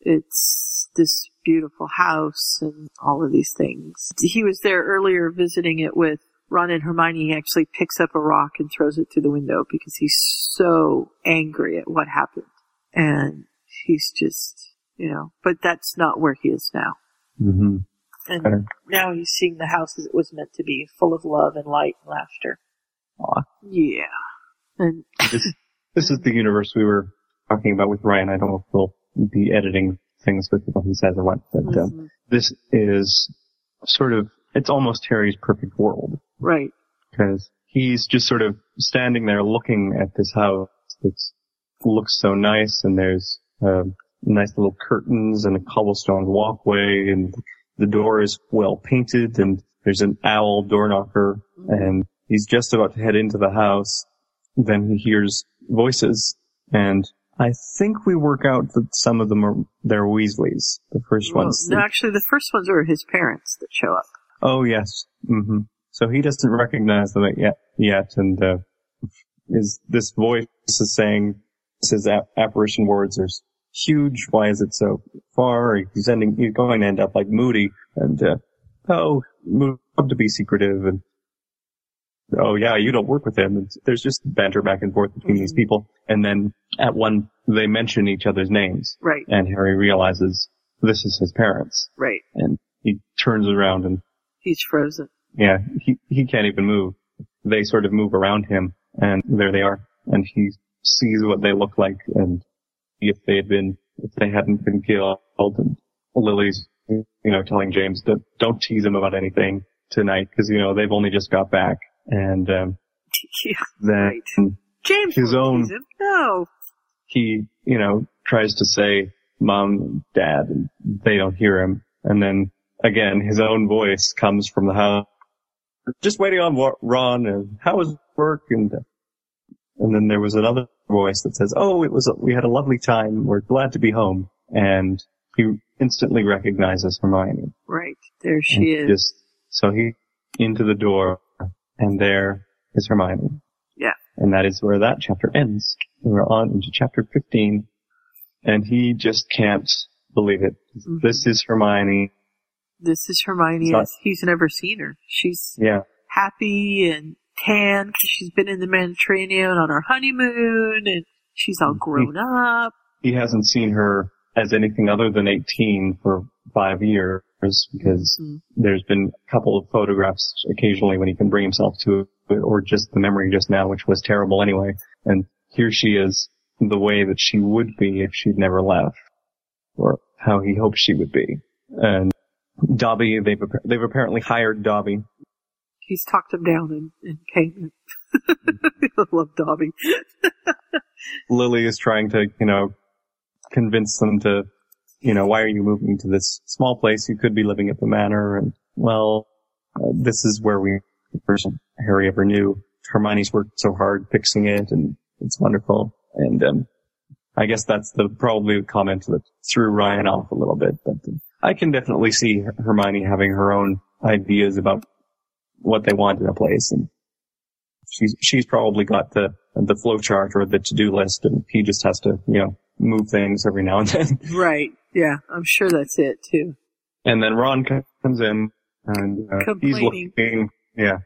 It's this beautiful house and all of these things. He was there earlier visiting it with Ron and Hermione. He actually picks up a rock and throws it through the window because he's so angry at what happened. And he's just, you know, but that's not where he is now. Mm-hmm. And okay. Now he's seeing the house as it was meant to be, full of love and light and laughter. Aww. Yeah. And this, this is the universe we were talking about with Ryan. I don't know if we'll be editing things with what he says or what, but mm-hmm. um, this is sort of, it's almost Harry's perfect world. Right. Because he's just sort of standing there looking at this house that looks so nice, and there's uh, nice little curtains and a cobblestone walkway, and the door is well painted, and there's an owl door knocker, mm-hmm. and he's just about to head into the house. Then he hears voices, and I think we work out that some of them are, they're Weasleys. The first well, ones. No, actually, the first ones are his parents that show up. Oh, yes. Mm-hmm. So he doesn't recognize them yet, yet, and, uh, is, this voice is saying, says ap- apparition words are huge. Why is it so far? He's ending, he's going to end up like Moody, and, uh, oh, Moody to be secretive, and, oh yeah, you don't work with him. It's, there's just banter back and forth between mm-hmm. these people. And then at one, they mention each other's names. Right. And Harry realizes this is his parents. Right. And he turns around and... He's frozen. Yeah. He, he can't even move. They sort of move around him, and there they are. And he sees what they look like, and if they had been, if they hadn't been killed, and Lily's, you know, telling James that don't tease him about anything tonight, because, you know, they've only just got back. And um, yeah, then right. James his own, no. He, you know, tries to say Mom, Dad, and they don't hear him. And then again, his own voice comes from the house, just waiting on Ron. And how was work? And and then there was another voice that says, "Oh, it was a, we had a lovely time. We're glad to be home." And he instantly recognizes Hermione. Right there, she and is. Just, so he into the door. And there is Hermione. Yeah. And that is where that chapter ends. And we're on into chapter fifteen. And he just can't believe it. Mm-hmm. This is Hermione. This is Hermione. Not, he's never seen her. She's yeah. happy and tan because she's been in the Mediterranean on her honeymoon. And she's all grown he, up. He hasn't seen her as anything other than eighteen for five years. Because mm-hmm. there's been a couple of photographs occasionally when he can bring himself to it, or just the memory just now, which was terrible anyway. And here she is, the way that she would be if she'd never left, or how he hoped she would be. And Dobby, they've they've apparently hired Dobby. He's talked him down in, in payment. I love Dobby. Lily is trying to, you know, convince them to. You know, why are you moving to this small place? You could be living at the manor. And, well, uh, this is where we, the person Harry ever knew. Hermione's worked so hard fixing it, and it's wonderful. And um, I guess that's the probably the comment that threw Ryan off a little bit. But uh, I can definitely see Hermione having her own ideas about what they want in a place. And she's, she's probably got the, the flow chart or the to-do list, and he just has to, you know, move things every now and then. Right. Yeah, I'm sure that's it, too. And then Ron comes in, and uh, he's looking, yeah,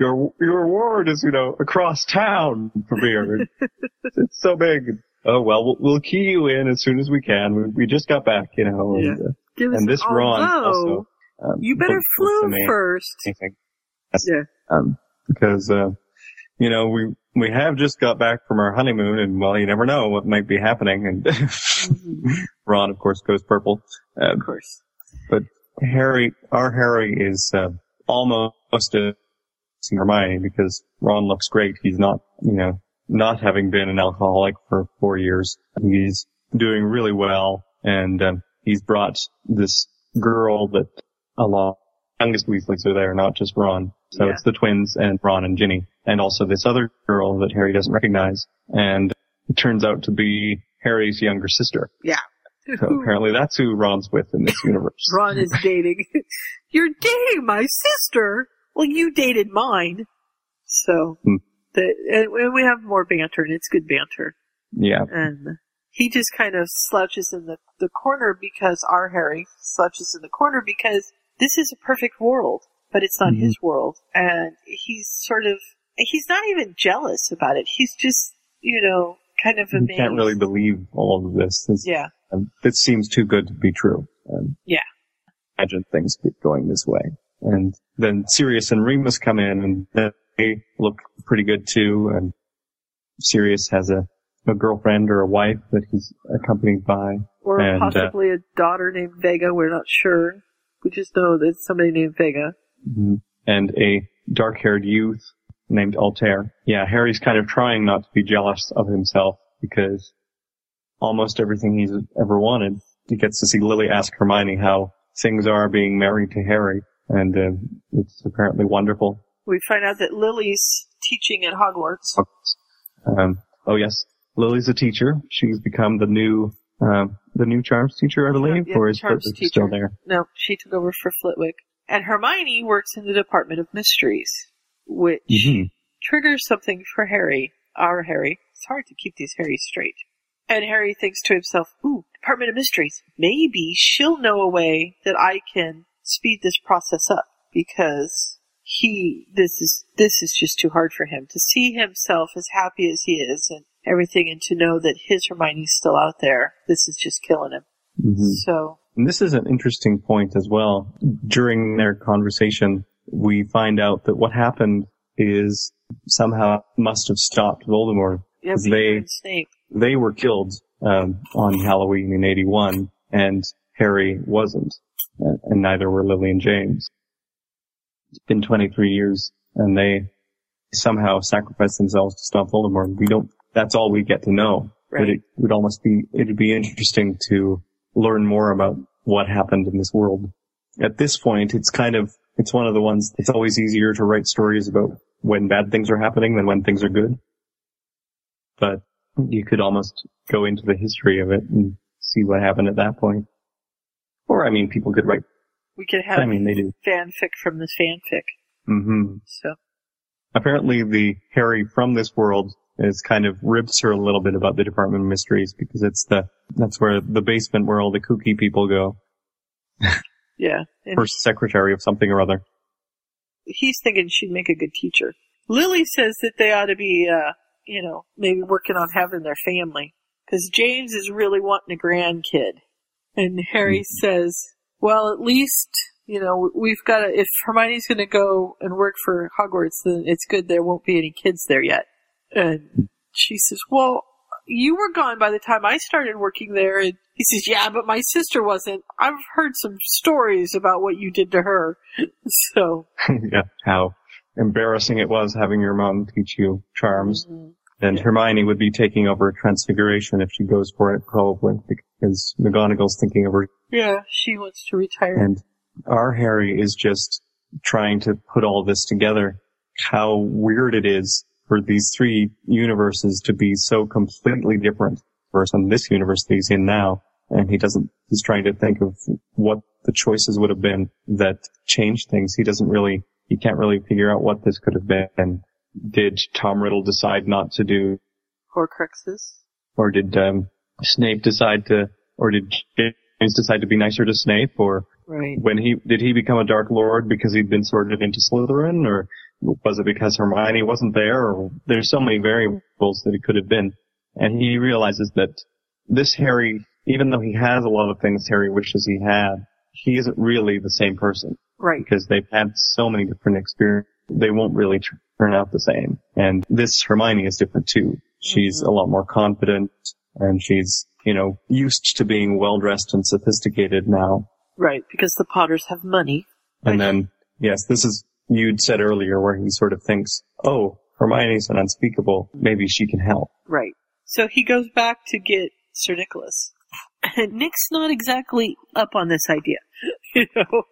your your ward is, you know, across town from here. It's so big. Oh, well, well, we'll key you in as soon as we can. We, we just got back, you know. Yeah. And, uh, Give and us this all Ron low. Also. Um, you better flew first. Anything. Yes. Yeah. Um, because uh, you know, we we have just got back from our honeymoon, and well, you never know what might be happening. And mm-hmm. Ron, of course, goes purple. Uh, of course. But Harry, our Harry, is uh, almost a Hermione because Ron looks great. He's not, you know, not having been an alcoholic for four years. He's doing really well, and um, he's brought this girl that a lot youngest Weasleys are there, not just Ron. So yeah. It's the twins and Ron and Ginny, and also this other girl that Harry doesn't recognize, and it turns out to be Harry's younger sister. Yeah. So apparently that's who Ron's with in this universe. Ron is dating. You're dating my sister? Well, you dated mine. So, hmm. the, and we have more banter, and it's good banter. Yeah. And he just kind of slouches in the, the corner because our Harry slouches in the corner because this is a perfect world, but it's not mm-hmm. his world. And he's sort of, he's not even jealous about it. He's just, you know, kind of amazed. You can't really believe all of this. It's, yeah. Um, it seems too good to be true. Um, yeah. Imagine things keep going this way. And then Sirius and Remus come in, and they look pretty good too. And Sirius has a, a girlfriend or a wife that he's accompanied by. Or and, possibly uh, a daughter named Vega. We're not sure. We just know that it's somebody named Vega. And a dark-haired youth named Altair. Yeah, Harry's kind of trying not to be jealous of himself because almost everything he's ever wanted, he gets to see Lily ask Hermione how things are being married to Harry, and uh, it's apparently wonderful. We find out that Lily's teaching at Hogwarts. Um, oh, yes. Lily's a teacher. She's become the new... Um, the new Charms teacher, I believe, yeah, or is Flitwick still there? No, she took over for Flitwick. And Hermione works in the Department of Mysteries, which mm-hmm. triggers something for Harry, our Harry. It's hard to keep these Harrys straight. And Harry thinks to himself, ooh, Department of Mysteries, maybe she'll know a way that I can speed this process up, because he, this is, this is just too hard for him. To see himself as happy as he is and everything, and to know that his Hermione's still out there, this is just killing him. Mm-hmm. So, and this is an interesting point as well. During their conversation, we find out that what happened is somehow must have stopped Voldemort. Yeah, they Snape. they were killed um, on Halloween in eighty-one, and Harry wasn't, and neither were Lily and James. It's been twenty-three years, and they somehow sacrificed themselves to stop Voldemort. We don't. That's all we get to know. Right. But it would almost be, it'd be interesting to learn more about what happened in this world. At this point, it's kind of, it's one of the ones, it's always easier to write stories about when bad things are happening than when things are good. But you could almost go into the history of it and see what happened at that point. Or, I mean, people could write. We could have I mean, they do. fanfic from this fanfic. Mm-hmm. So. Apparently the Harry from this world is kind of ribs her a little bit about the Department of Mysteries because it's the, that's where the basement where all the kooky people go. Yeah. First secretary of something or other. He's thinking she'd make a good teacher. Lily says that they ought to be, uh, you know, maybe working on having their family because James is really wanting a grandkid. And Harry mm-hmm. says, well, at least, you know, we've got to, if Hermione's going to go and work for Hogwarts, then it's good there won't be any kids there yet. And she says, well, you were gone by the time I started working there. And he says, yeah, but my sister wasn't. I've heard some stories about what you did to her. So. Yeah, how embarrassing it was having your mom teach you charms. Mm-hmm. And Hermione would be taking over Transfiguration if she goes for it, probably, because McGonagall's thinking of her. Yeah, she wants to retire. And our Harry is just trying to put all this together, how weird it is for these three universes to be so completely different from this universe that he's in now. And he doesn't, he's trying to think of what the choices would have been that changed things. He doesn't really, he can't really figure out what this could have been. And did Tom Riddle decide not to do Horcruxes? Or did um, Snape decide to, or did James decide to be nicer to Snape? Or right. when he, did he become a Dark Lord because he'd been sorted into Slytherin? Or was it because Hermione wasn't there? Or there's so many variables that it could have been. And he realizes that this Harry, even though he has a lot of things Harry wishes he had, he isn't really the same person. Right. Because they've had so many different experiences. They won't really turn out the same. And this Hermione is different too. She's mm-hmm. a lot more confident, and she's, you know, used to being well-dressed and sophisticated now. Right, because the Potters have money. And right. then, yes, this is, you'd said earlier where he sort of thinks, oh, Hermione's an unspeakable, maybe she can help. Right. So he goes back to get Sir Nicholas. And Nick's not exactly up on this idea. You know,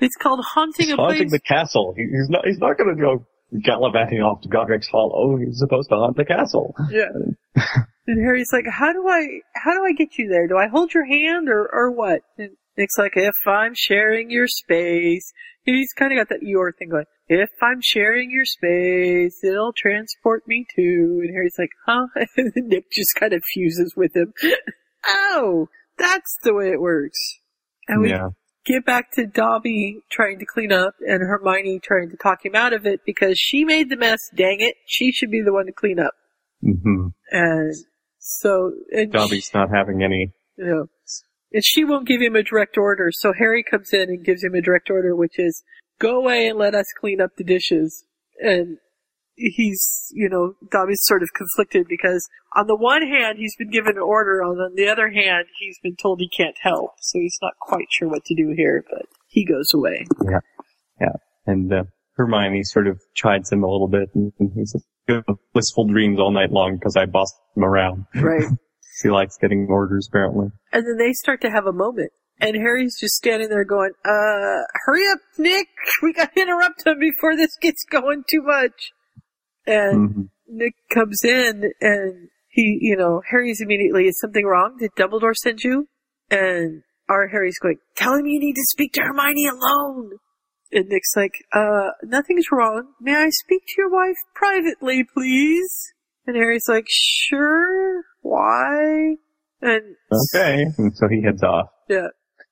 it's called haunting he's a haunting place. Haunting the castle. He, he's not, he's not going to go gallivanting off to Godric's Hollow. He's supposed to haunt the castle. Yeah. And Harry's like, how do I, how do I get you there? Do I hold your hand or, or what? And Nick's like, if I'm sharing your space. He's kind of got that Eeyore thing going. If I'm sharing your space, it'll transport me too. And Harry's like, huh? And Nick just kind of fuses with him. Oh, that's the way it works. And we yeah. get back to Dobby trying to clean up and Hermione trying to talk him out of it because she made the mess. Dang it. She should be the one to clean up. Mm-hmm. And so... And Dobby's she, not having any... You know, and she won't give him a direct order. So Harry comes in and gives him a direct order, which is, go away and let us clean up the dishes. And he's, you know, Dobby's sort of conflicted because on the one hand, he's been given an order. On the other hand, he's been told he can't help. So he's not quite sure what to do here, but he goes away. Yeah. Yeah. And uh, Hermione sort of chides him a little bit. And, and he says, go blissful dreams all night long because I bossed him around. Right. She likes getting orders, apparently. And then they start to have a moment. And Harry's just standing there going, uh, hurry up, Nick! We gotta interrupt him before this gets going too much! And mm-hmm. Nick comes in, and he, you know, Harry's immediately, is something wrong? Did Dumbledore send you? And our Harry's going, tell him you need to speak to Hermione alone! And Nick's like, uh, nothing's wrong. May I speak to your wife privately, please? And Harry's like, sure, why? And okay, and so he heads off. Yeah.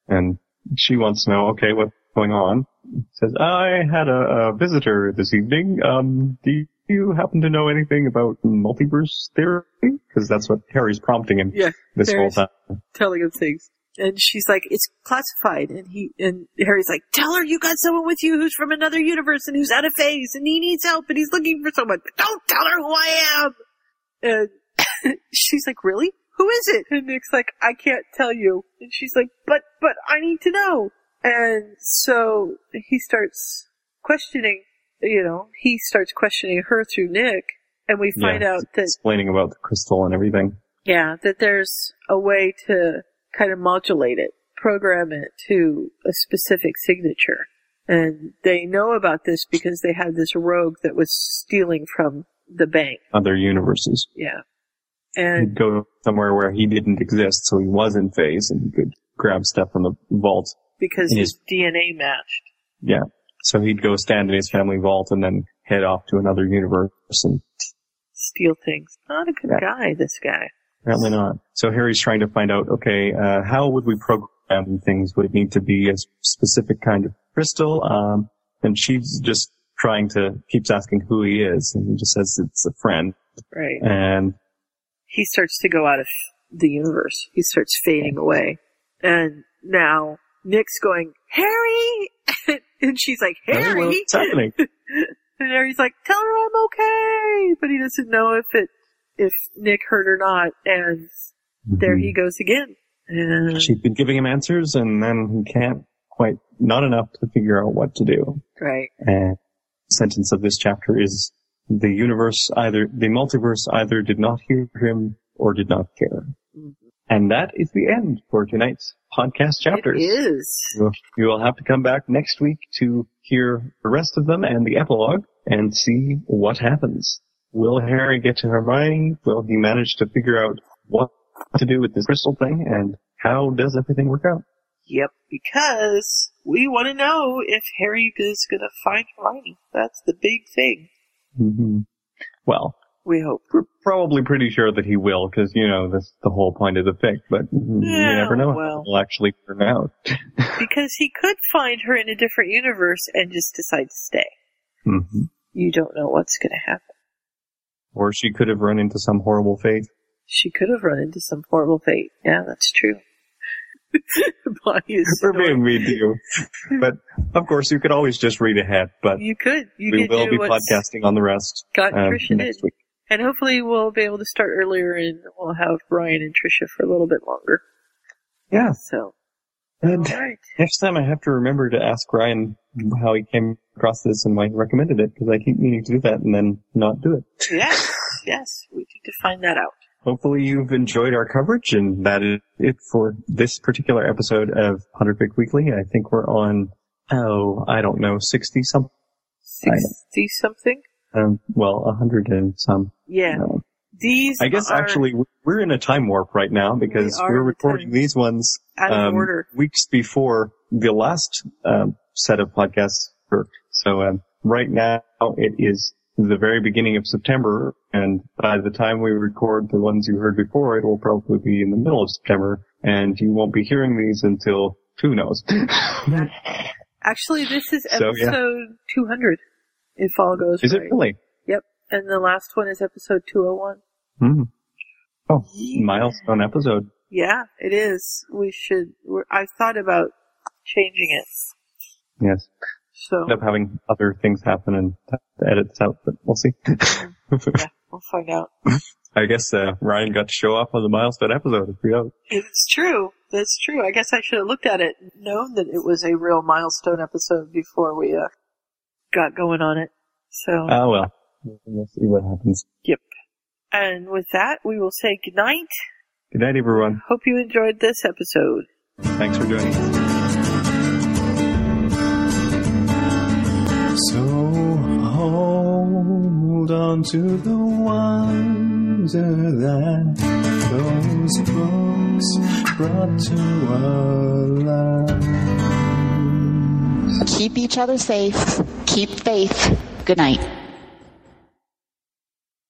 And she wants to know, okay, what's going on? Says, I had a, a visitor this evening. Um, do you happen to know anything about multiverse theory? Because that's what Harry's prompting him yeah, this Harry's whole time. Telling him things. And she's like, it's classified. And he and Harry's like, tell her you got someone with you who's from another universe and who's out of phase and he needs help and he's looking for someone. But don't tell her who I am. And she's like, really? Who is it? And Nick's like, I can't tell you. And she's like, but, but I need to know. And so he starts questioning, you know, he starts questioning her through Nick. And we find yeah, out that... explaining about the crystal and everything. Yeah, that there's a way to... kind of modulate it, program it to a specific signature. And they know about this because they had this rogue that was stealing from the bank. Other universes. Yeah. And he'd go somewhere where he didn't exist, so he was in phase and he could grab stuff from the vault. Because his, his D N A matched. Yeah. So he'd go stand in his family vault and then head off to another universe and steal things. Not a good yeah. guy, this guy. Apparently not. So Harry's trying to find out, okay, uh, how would we program things? Would it need to be a specific kind of crystal? Um, and she's just trying to, keeps asking who he is, and he just says it's a friend. Right. And he starts to go out of the universe. He starts fading away. And now Nick's going, Harry! And she's like, Harry! What's happening? And Harry's like, tell her I'm okay! But he doesn't know if it, if Nick heard or not, and mm-hmm. there he goes again. And she's been giving him answers, and then he can't quite, not enough to figure out what to do. Right. And the sentence of this chapter is, the universe either, the multiverse either did not hear him or did not care. Mm-hmm. And that is the end for tonight's podcast chapters. It is. You'll, you will have to come back next week to hear the rest of them and the epilogue and see what happens. Will Harry get to Hermione? Will he manage to figure out what to do with this crystal thing? And how does everything work out? Yep, because we want to know if Harry is going to find Hermione. That's the big thing. Mm-hmm. Well, we hope. We're probably pretty sure that he will, because, you know, that's the whole point of the fic. But no, you never know well, how it will actually turn out. Because he could find her in a different universe and just decide to stay. Mm-hmm. You don't know what's going to happen. Or she could have run into some horrible fate. She could have run into some horrible fate. Yeah, that's true. Bonnie is We're being mean to you. But Of course, you could always just read ahead, but you could. You we could will be podcasting on the rest got um, Trisha next in. Week. And hopefully we'll be able to start earlier, and we'll have Brian and Trisha for a little bit longer. Yeah. So, and all right. Next time I have to remember to ask Brian how he came across this and why he recommended it, because I keep meaning to do that and then not do it. Yes, yes, we need to find that out. Hopefully you've enjoyed our coverage, and that is it for this particular episode of Potterific Weekly. I think we're on, oh, I don't know, sixty-something? sixty-something? Um, well, a hundred and some. Yeah. Um, these I guess, are, actually, we're in a time warp right now, because we we're recording the these ones um, order. weeks before the last um, set of podcasts. So um, right now it is the very beginning of September, and by the time we record the ones you heard before, it will probably be in the middle of September, and you won't be hearing these until who knows. Actually, this is episode so, yeah. two hundred, if all goes right. Is it really? Yep, and the last one is episode two oh one. Mm. Oh, yeah. Milestone episode. Yeah, it is. We should, we're, I've thought about changing it. Yes. So. End up having other things happen and have to edit this out, but we'll see. Yeah, we'll find out. I guess uh, Ryan got to show off on the milestone episode. If we don't. It's true. That's true. I guess I should have looked at it and known that it was a real milestone episode before we uh, got going on it. So. Oh, uh, well. We'll see what happens. Yep. And with that, we will say goodnight. Good night, everyone. Hope you enjoyed this episode. Thanks for joining us. So hold on to the wonder that those books brought to our lives. Keep each other safe. Keep faith. Good night.